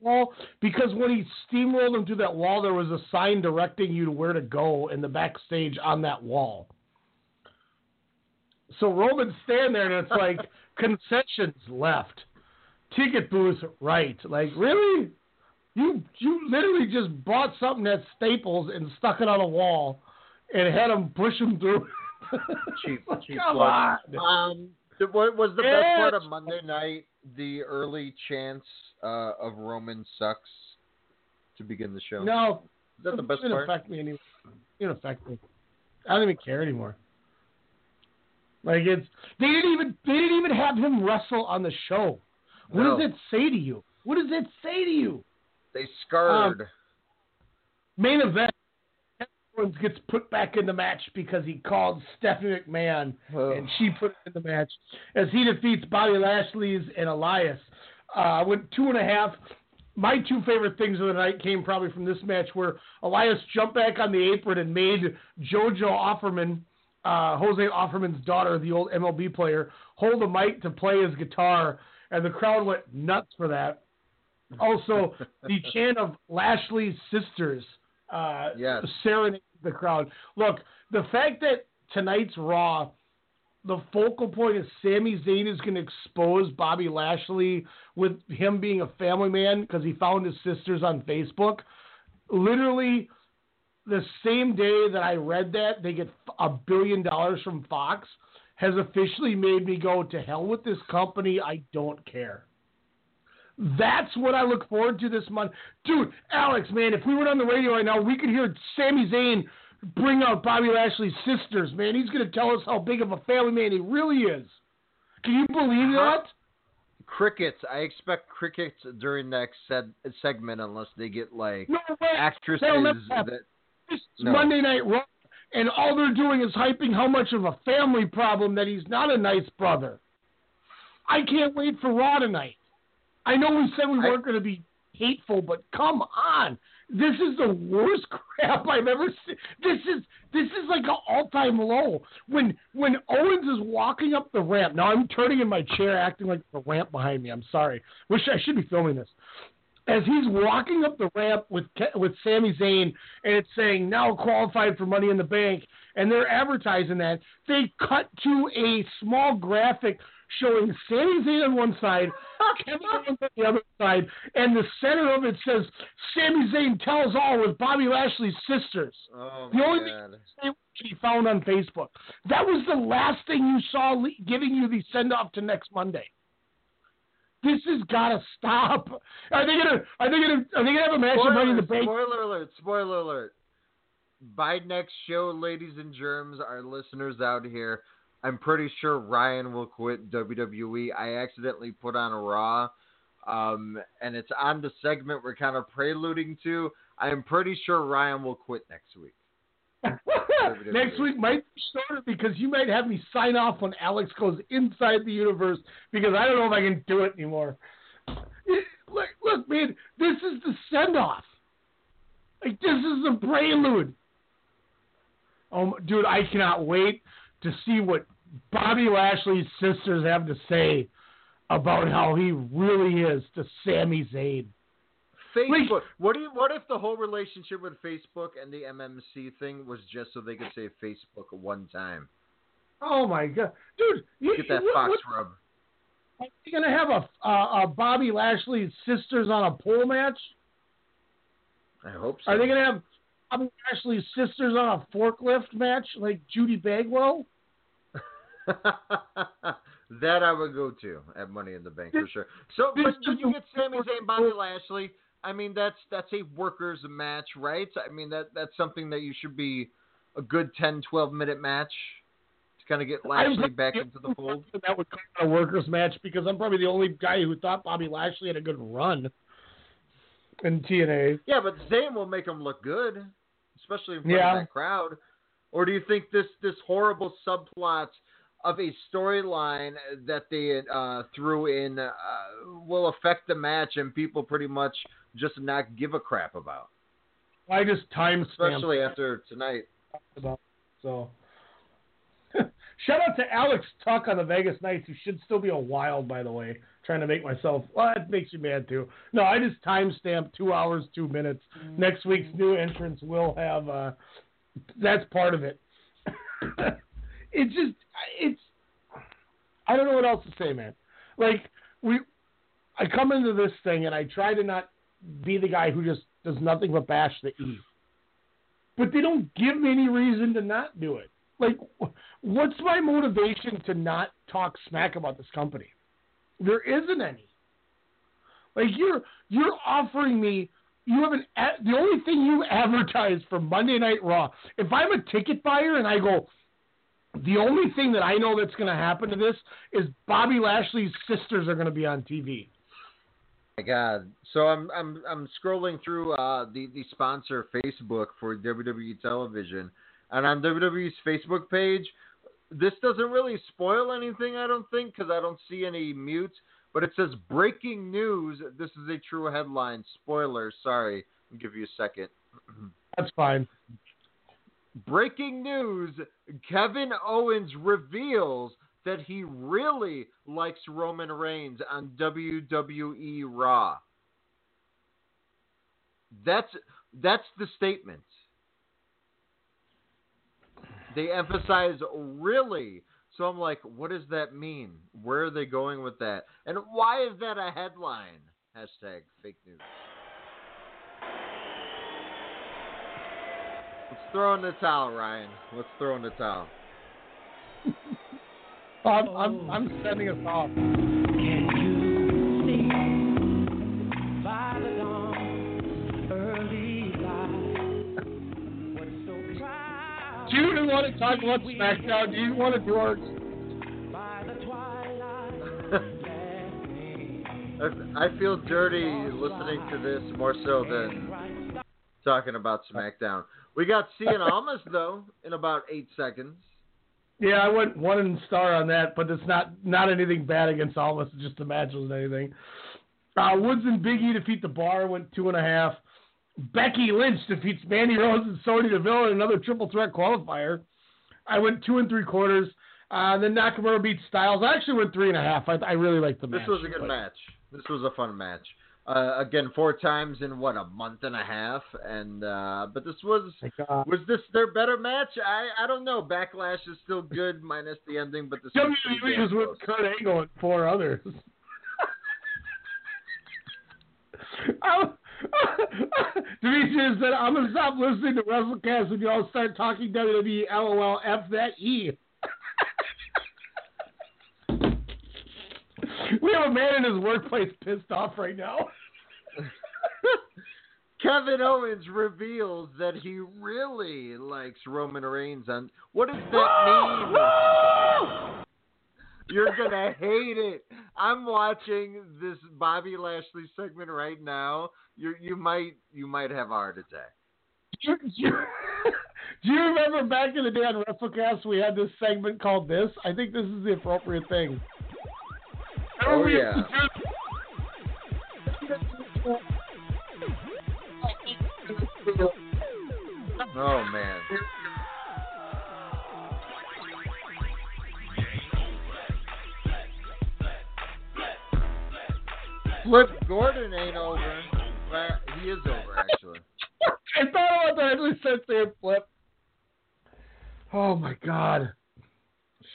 wall, because when he steamrolled him through that wall, there was a sign directing you to where to go in the backstage on that wall. So Roman's standing there, and it's like concessions left, ticket booth right. Like, really? You you literally just bought something at Staples and stuck it on a wall and had him push him through. Cheap, cheap blood. Um, what was the best part of Monday night? The early chance uh, of Roman sucks to begin the show. No, is that the best part? It didn't affect me anymore. It didn't affect me. I don't even care anymore. Like, it's they didn't even they didn't even have him wrestle on the show. What no. does it say to you? What does it say to you? They scarred. Um, main event. Everyone gets put back in the match because he called Stephanie McMahon, oh. and she put him in the match as he defeats Bobby Lashley's and Elias. I uh, went two and a half. My two favorite things of the night came probably from this match, where Elias jumped back on the apron and made JoJo Offerman, uh, Jose Offerman's daughter, the old M L B player, hold a mic to play his guitar, and the crowd went nuts for that. Also, the chant of Lashley's sisters uh, yes. serenaded the crowd. Look, the fact that tonight's Raw, the focal point is Sami Zayn is going to expose Bobby Lashley with him being a family man because he found his sisters on Facebook. Literally, the same day that I read that, they get a billion dollars from Fox, has officially made me go, to hell with this company, I don't care. That's what I look forward to this month. Dude, Alex, man, if we went on the radio right now, we could hear Sami Zayn bring out Bobby Lashley's sisters, man. He's going to tell us how big of a family man he really is. Can you believe that? Crickets. I expect crickets during the next se- segment unless they get, like, no, actresses. That, this no. Monday Night Raw, and all they're doing is hyping how much of a family problem that he's not a nice brother. I can't wait for Raw tonight. I know we said we weren't I, going to be hateful, but come on. This is the worst crap I've ever seen. This is this is like an all-time low. When when Owens is walking up the ramp, now I'm turning in my chair acting like the ramp behind me. I'm sorry. Wish I should be filming this. As he's walking up the ramp with with Sami Zayn, and it's saying, now qualified for Money in the Bank, and they're advertising that, they cut to a small graphic showing Sami Zayn on one side, Kevin Owens on the other side, and the center of it says, Sami Zayn tells all with Bobby Lashley's sisters. Oh, the only God. thing she found on Facebook. That was the last thing you saw le- giving you the send-off to next Monday. This has got to stop. Are they gonna? Are they gonna? Are they gonna have a match of Money in the Bank? Spoiler alert! Spoiler alert! By next show, ladies and germs, our listeners out here, I'm pretty sure Ryan will quit W W E. I accidentally put on a Raw, um, and it's on the segment we're kind of preluding to. I'm pretty sure Ryan will quit next week. Next week might be shorter because you might have me sign off when Alex goes inside the universe because I don't know if I can do it anymore. It, look, look, man, this is the send-off. Like, this is the prelude. Oh, dude, I cannot wait to see what Bobby Lashley's sisters have to say about how he really is to Sami Zayn. Facebook. Like, what do you, what if the whole relationship with Facebook and the M M C thing was just so they could say Facebook one time? Oh my God, dude! You, Get that you, Fox what, rub. Are you gonna have a, a, a Bobby Lashley's sisters on a pole match? I hope so. Are they gonna have Bobby Lashley's sisters on a forklift match like Judy Bagwell? That I would go to at Money in the Bank for sure. So, but did you get Sami Zayn, Bobby Lashley? I mean, that's that's a workers' match, right? I mean, that that's something that you should be a good ten, twelve-minute match to kind of get Lashley back into the fold. That would come a workers' match because I'm probably the only guy who thought Bobby Lashley had a good run in T N A. Yeah, but Zayn will make him look good, especially in front yeah. of that crowd. Or do you think this, this horrible subplot of a storyline that they uh, threw in uh, will affect the match and people pretty much just not give a crap about? I just time Especially after tonight. So Shout out to Alex Tuck on the Vegas Knights, who should still be a wild, by the way. Trying to make myself, well, it makes you mad too. No, I just timestamped two hours, two minutes. Mm-hmm. Next week's new entrance will have, uh, that's part of it. It just, it's, I don't know what else to say, man. Like, we, I come into this thing and I try to not be the guy who just does nothing but bash the E. But they don't give me any reason to not do it. Like, what's my motivation to not talk smack about this company? There isn't any. Like, you're you're offering me, you have an, the only thing you advertise for Monday Night Raw, if I'm a ticket buyer and I go, the only thing that I know that's going to happen to this is Bobby Lashley's sisters are going to be on T V. My God. So I'm I'm I'm scrolling through uh, the the sponsor Facebook for W W E Television, and on W W E's Facebook page, this doesn't really spoil anything, I don't think, because I don't see any mutes. But it says breaking news. This is a true headline. Spoiler. Sorry. I'll give you a second. That's fine. Breaking news, Kevin Owens reveals that he really likes Roman Reigns on W W E Raw. That's that's the statement. They emphasize really. So I'm like, what does that mean? Where are they going with that? And why is that a headline? Hashtag fake news. Let's throw in the towel, Ryan. Let's throw in the towel. I'm, I'm, I'm sending us off. Can you see by the dawn, early light, what's so proud? Do you want to talk about SmackDown? Do you want to do our... By the twilight, I feel dirty listening to this more so than talking about SmackDown. We got Cien Almas, though, in about eight seconds. Yeah, I went one star on that, but it's not, not anything bad against Almas. It's just a match with anything. Uh, Woods and Big E defeat the Bar, went two and a half. Becky Lynch defeats Mandy Rose and Sonya Deville in another triple threat qualifier. I went two and three quarters. Uh, then Nakamura beats Styles. I actually went three and a half. I, I really liked the match. This was a good but... match. This was a fun match. Uh, again, four times in what, a month and a half, and uh, but this was was this their better match? I, I don't know. Backlash is still good minus the ending, but this W W E was with Kurt Angle and four others. Demetrius said, "I'm gonna stop listening to WrestleCast when y'all start talking W W E. LOL, F that E." We have a man in his workplace pissed off right now. Kevin Owens reveals that he really likes Roman Reigns. On what does that mean? You're going to hate it. I'm watching this Bobby Lashley segment right now. You you might you might have a heart attack. Do you, do you remember back in the day on WrestleCast we had this segment called this? I think this is the appropriate thing. Oh, yeah. Oh, man. Flip Gordon ain't over. Well, he is over, actually. I thought about that at least since they Flip. Oh, my God.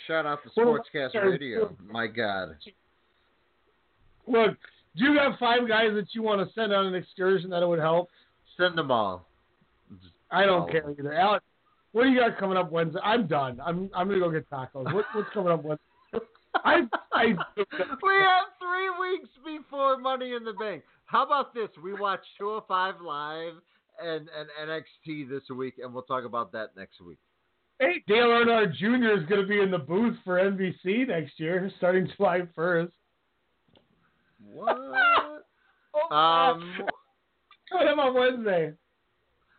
Shout out to Sportscast Radio. My God. Look, do you have five guys that you want to send on an excursion that it would help? Send them all. Just I don't all care either. Alex, what do you got coming up Wednesday? I'm done. I'm I'm gonna go get tacos. What, what's coming up Wednesday? I I we have three weeks before Money in the Bank. How about this? We watch two oh five Live and, and N X T this week, and we'll talk about that next week. Hey, Dale Earnhardt Junior is gonna be in the booth for N B C next year, starting July first. What? oh, um, what about Wednesday?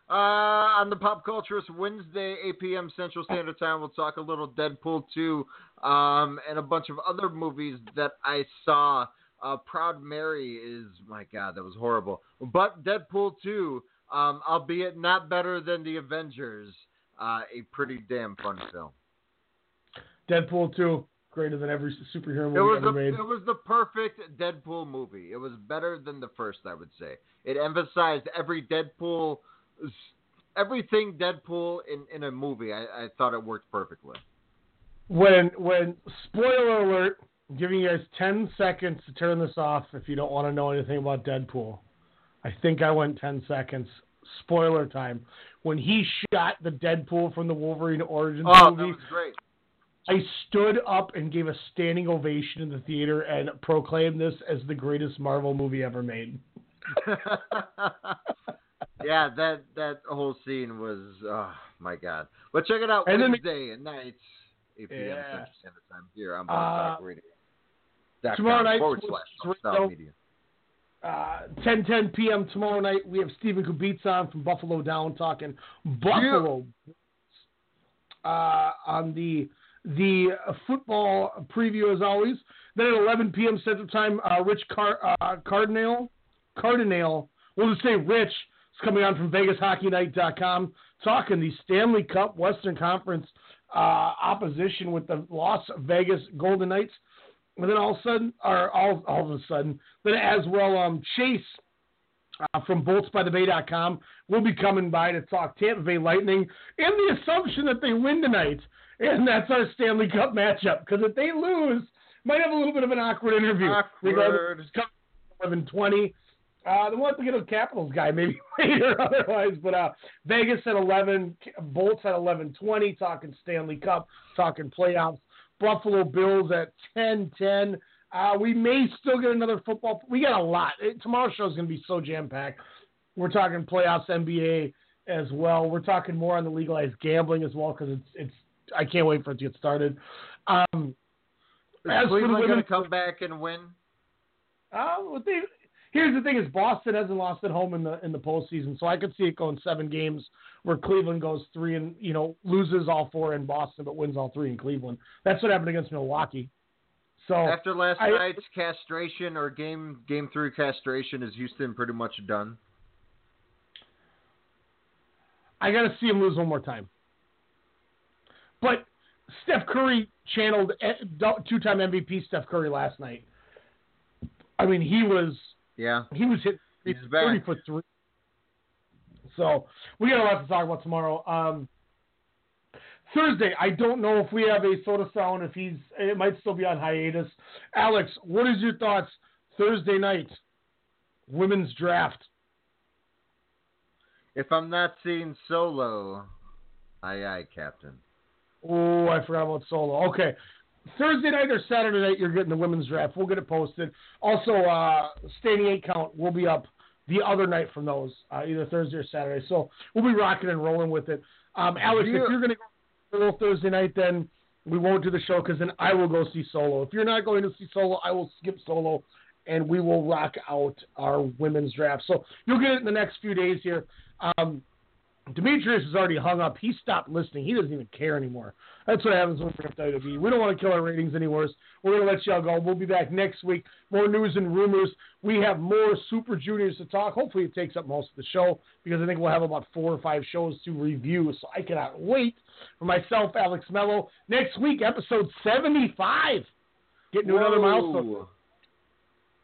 Uh, on the Pop Culturist Wednesday, eight p.m. Central Standard Time, we'll talk a little Deadpool two um, and a bunch of other movies that I saw. Uh, Proud Mary is, my God, that was horrible. But Deadpool two, um, albeit not better than The Avengers, uh, a pretty damn fun film. Deadpool two, greater than every superhero movie it was ever the, made. It was the perfect Deadpool movie. It was better than the first, I would say. It emphasized every Deadpool, everything Deadpool in, in a movie. I, I thought it worked perfectly. When, when, spoiler alert, I'm giving you guys ten seconds to turn this off if you don't want to know anything about Deadpool. I think I went ten seconds. Spoiler time. When he shot the Deadpool from the Wolverine Origins oh, movie. Oh, that was great. I stood up and gave a standing ovation in the theater and proclaimed this as the greatest Marvel movie ever made. Yeah, that, that whole scene was, oh, my God. But check it out and Wednesday at night. eight p.m. Yeah. Central Standard Time here on Blog Talk Radio. Tomorrow night, forward slash Talk Media. Uh, ten ten p.m. tomorrow night, we have Stephen Kubica on from Buffalo Down talking Buffalo. Yeah. Uh, on the the football preview, as always. Then at eleven p.m. Central Time, uh, Rich Car- uh, Cardinale, Cardinale, we'll just say Rich, is coming on from Vegas Hockey Night dot com talking the Stanley Cup Western Conference Uh, opposition with the Las Vegas Golden Knights, and then all of a sudden, or all, all of a sudden, then as well, um, Chase uh, from Bolts By The Bay dot com will be coming by to talk Tampa Bay Lightning and the assumption that they win tonight, and that's our Stanley Cup matchup. Because if they lose, might have a little bit of an awkward interview. Awkward. eleven twenty. Uh, then we'll have to get a Capitals guy maybe later otherwise. But uh, Vegas at eleven, Bolts at eleven twenty, talking Stanley Cup, talking playoffs. Buffalo Bills at ten ten. Uh, we may still get another football. We got a lot. It, tomorrow's show is going to be so jam-packed. We're talking playoffs, N B A as well. We're talking more on the legalized gambling as well because it's, it's I can't wait for it to get started. Um, is Cleveland going to come back and win? Uh, they – Here's the thing: is Boston hasn't lost at home in the in the postseason, so I could see it going seven games where Cleveland goes three and you know loses all four in Boston, but wins all three in Cleveland. That's what happened against Milwaukee. So after last I, night's castration or game game three castration, is Houston pretty much done? I got to see him lose one more time. But Steph Curry channeled two-time M V P Steph Curry last night. I mean, he was. Yeah. He was hit thirty foot three. So we got a lot to talk about tomorrow. Um, Thursday, I don't know if we have a soda sound, if he's it might still be on hiatus. Alex, what is your thoughts Thursday night? Women's draft. If I'm not seeing Solo, aye aye, Captain. Oh, I forgot about Solo. Okay. Thursday night or Saturday night, you're getting the women's draft. We'll get it posted. Also, uh, Standing eight Count will be up the other night from those, uh, either Thursday or Saturday. So we'll be rocking and rolling with it. Um, Alex, yeah. If you're going to go to Thursday night, then we won't do the show because then I will go see Solo. If you're not going to see Solo, I will skip Solo, and we will rock out our women's draft. So you'll get it in the next few days here. Um, Demetrius is already hung up. He stopped listening. He doesn't even care anymore. That's what happens when we're at W W E. We don't want to kill our ratings any worse. We're going to let y'all go. We'll be back next week. More news and rumors. We have more Super Juniors to talk. Hopefully it takes up most of the show because I think we'll have about four or five shows to review. So I cannot wait. For myself, Alex Mello. Next week, episode seventy-five. Getting to Whoa. Another milestone.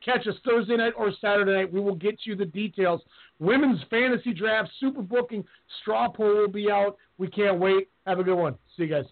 Catch us Thursday night or Saturday night. We will get you the details. Women's fantasy draft, super booking, straw poll will be out. We can't wait. Have a good one. See you guys.